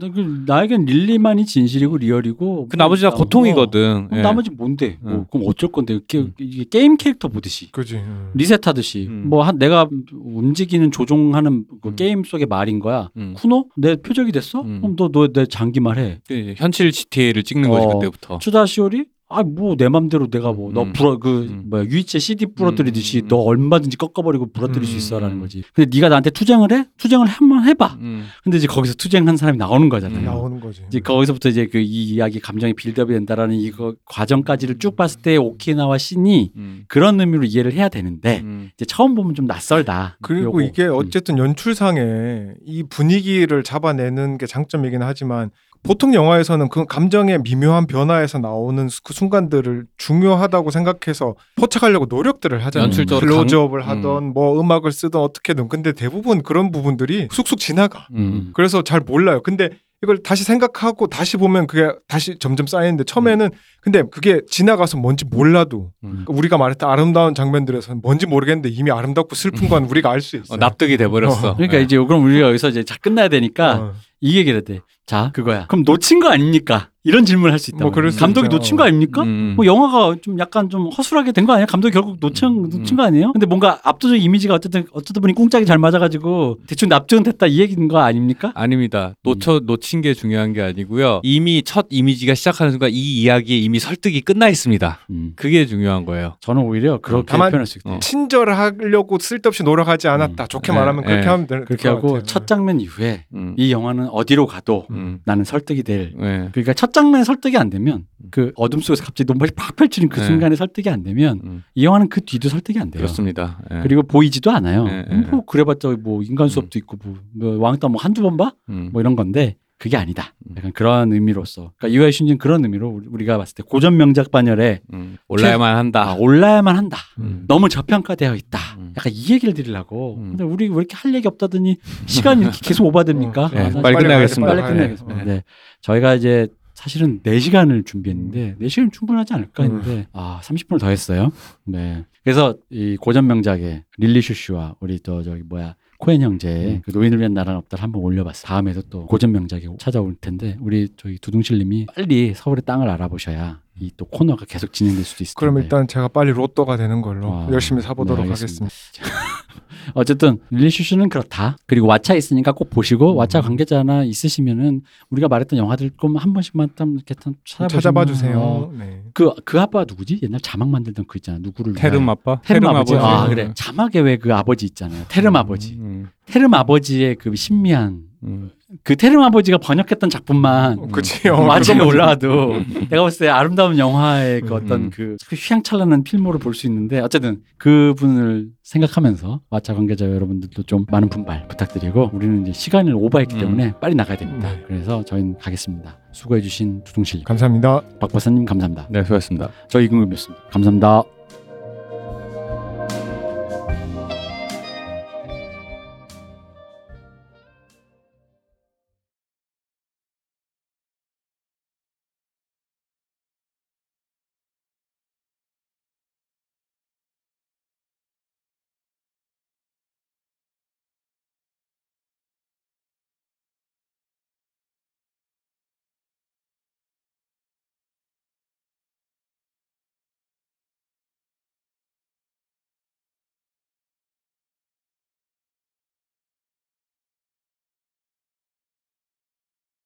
나에겐 릴리만이 진실이고 리얼이고 그 나머지 다 나, 고통이거든. 어, 예. 나머지 뭔데? 응. 뭐, 그럼 어쩔 건데? 게, 이게 게임 캐릭터 보듯이 그치. 리셋하듯이 음. 뭐 한, 내가 움직이는 조종하는 그 음. 게임 속의 말인 거야. 음. 쿠노? 내 표적이 됐어? 음. 그럼 너, 너 내 장기말 해. 예, 현실 지티에이를 찍는 거지 어, 그때부터. 추다시오리? 아 뭐 내 맘대로 내가 뭐 너 음. 불어 그 음. 뭐야 유이치의 씨디 부러뜨리듯이 음. 너 얼마든지 꺾어버리고 부러뜨릴 음. 수 있어라는 거지. 근데 네가 나한테 투쟁을 해? 투쟁을 한번 해봐. 음. 근데 이제 거기서 투쟁한 사람이 나오는 거잖아요. 음. 나오는 거지. 이제 거기서부터 이제 그 이 이야기 감정이 빌드업이 된다라는 이거 과정까지를 쭉 봤을 때 오키나와 신이 음. 그런 의미로 이해를 해야 되는데 음. 이제 처음 보면 좀 낯설다. 그리고 요거. 이게 어쨌든 연출상에 이 분위기를 잡아내는 게 장점이긴 하지만. 보통 영화에서는 그 감정의 미묘한 변화에서 나오는 그 순간들을 중요하다고 생각해서 포착하려고 노력들을 하잖아요. 클로즈업을 강... 하던 음. 뭐 음악을 쓰던 어떻게든. 근데 대부분 그런 부분들이 쑥쑥 지나가. 음. 그래서 잘 몰라요. 근데 이걸 다시 생각하고 다시 보면 그게 다시 점점 쌓이는데 처음에는 음. 근데 그게 지나가서 뭔지 몰라도 음. 우리가 말했던 아름다운 장면들에서는 뭔지 모르겠는데 이미 아름답고 슬픈 건 우리가 알 수 있어요. 어, 납득이 돼버렸어. 어. 그러니까 네. 이제 그럼 우리가 여기서 이제 자 끝나야 되니까 어. 이 얘기를 했대. 자, 그거야. 그럼 놓친 거 아닙니까? 이런 질문을 할 수 있다. 뭐 감독이 있죠. 놓친 거 아닙니까? 음. 뭐 영화가 좀 약간 좀 허술하게 된 거 아니야? 감독이 결국 놓친, 음. 놓친 거 아니에요? 근데 뭔가 압도적 이미지가 어쨌든 어쩌다 보니 꽁짝이 잘 맞아가지고 대충 납득은 됐다 이 얘기인 거 아닙니까? 아닙니다. 놓쳐, 음. 놓친 게 중요한 게 아니고요. 이미 첫 이미지가 시작하는 순간 이 이야기에 이미 설득이 끝나 있습니다. 음. 그게 중요한 거예요. 저는 오히려 그렇게 다만 표현할 수 있다. 친절하려고 쓸데없이 노력하지 않았다. 음. 좋게 네, 말하면 네. 그렇게 하면 되는 그렇게 하고 같아요. 첫 장면 이후에 음. 이 영화는 어디로 가도 음. 나는 설득이 될. 네. 그러니까 첫 장면에 설득이 안 되면 그 어둠 속에서 갑자기 눈발이 팍 펼치는 그 네. 순간에 설득이 안 되면 음. 이 영화는 그 뒤도 설득이 안 돼요. 그렇습니다. 네. 그리고 보이지도 않아요. 네. 음, 뭐 그래봤자 뭐 인간 수업도 음. 있고 뭐, 뭐 왕따 뭐 한두 번 봐? 음. 뭐 이런 건데 그게 아니다. 약간 그런 의미로서. 그러니까 이와이 슌지는 그런 의미로 우리가 봤을 때 고전 명작 반열에 음, 올라야만 한다. 아, 올라야만 한다. 음. 너무 저평가되어 있다. 음. 약간 이 얘기를 드리려고. 음. 근데 우리 왜 이렇게 할 얘기 없다더니 시간이 이렇게 계속 오바됩니까? 어, 네, 아, 빨리, 빨리 끝내야겠습니다. 빨리 끝내야겠습니다. 네. 네. 저희가 이제 사실은 네 시간을 준비했는데 네 시간 충분하지 않을까 했는데 음. 아 삼십 분을 더 했어요. 네. 그래서 이 고전 명작의 릴리 슈슈와 우리 또 저기 뭐야 코엔 형제의 음. 그 노인을 위한 나라는 없다를 한번 올려봤어요. 다음에도 또 고전 명작이 찾아올 텐데 우리 저희 두둥실님이 빨리 서울의 땅을 알아보셔야 이 또 코너가 계속 진행될 수도 있을 텐데 그럼 일단 제가 빨리 로또가 되는 걸로 와, 열심히 사보도록 네, 하겠습니다. 어쨌든 릴리 슈슈는 그렇다. 그리고 왓챠 있으니까 꼭 보시고 왓챠 관계자나 있으시면은 우리가 말했던 영화들 좀 한 번씩만 좀 이렇게 찾아봐 주세요. 네. 그, 그 아빠 누구지? 옛날 자막 만들던 그 있잖아. 누구를 테름 아빠? 테름, 테름 아버지. 아버지. 아 그래. 자막에 왜 그 아버지 있잖아요. 테름 음, 아버지. 음. 음. 테름 아버지의 그 신미한 음. 그 테름 아버지가 번역했던 작품만 어, 그치요. 마지막에 올라와도 내가 봤을 때 아름다운 영화의 그 어떤 그 휘황찬란한 필모를 볼 수 있는데, 어쨌든 그분을 생각하면서 왓챠 관계자 여러분들도 좀 많은 분발 부탁드리고, 우리는 이제 시간을 오버했기 때문에 음. 빨리 나가야 됩니다. 음. 그래서 저희는 가겠습니다. 수고해주신 두둥실 감사합니다. 박보사님 감사합니다. 네, 수고하셨습니다. 저희 이근금이었습니다. 감사합니다.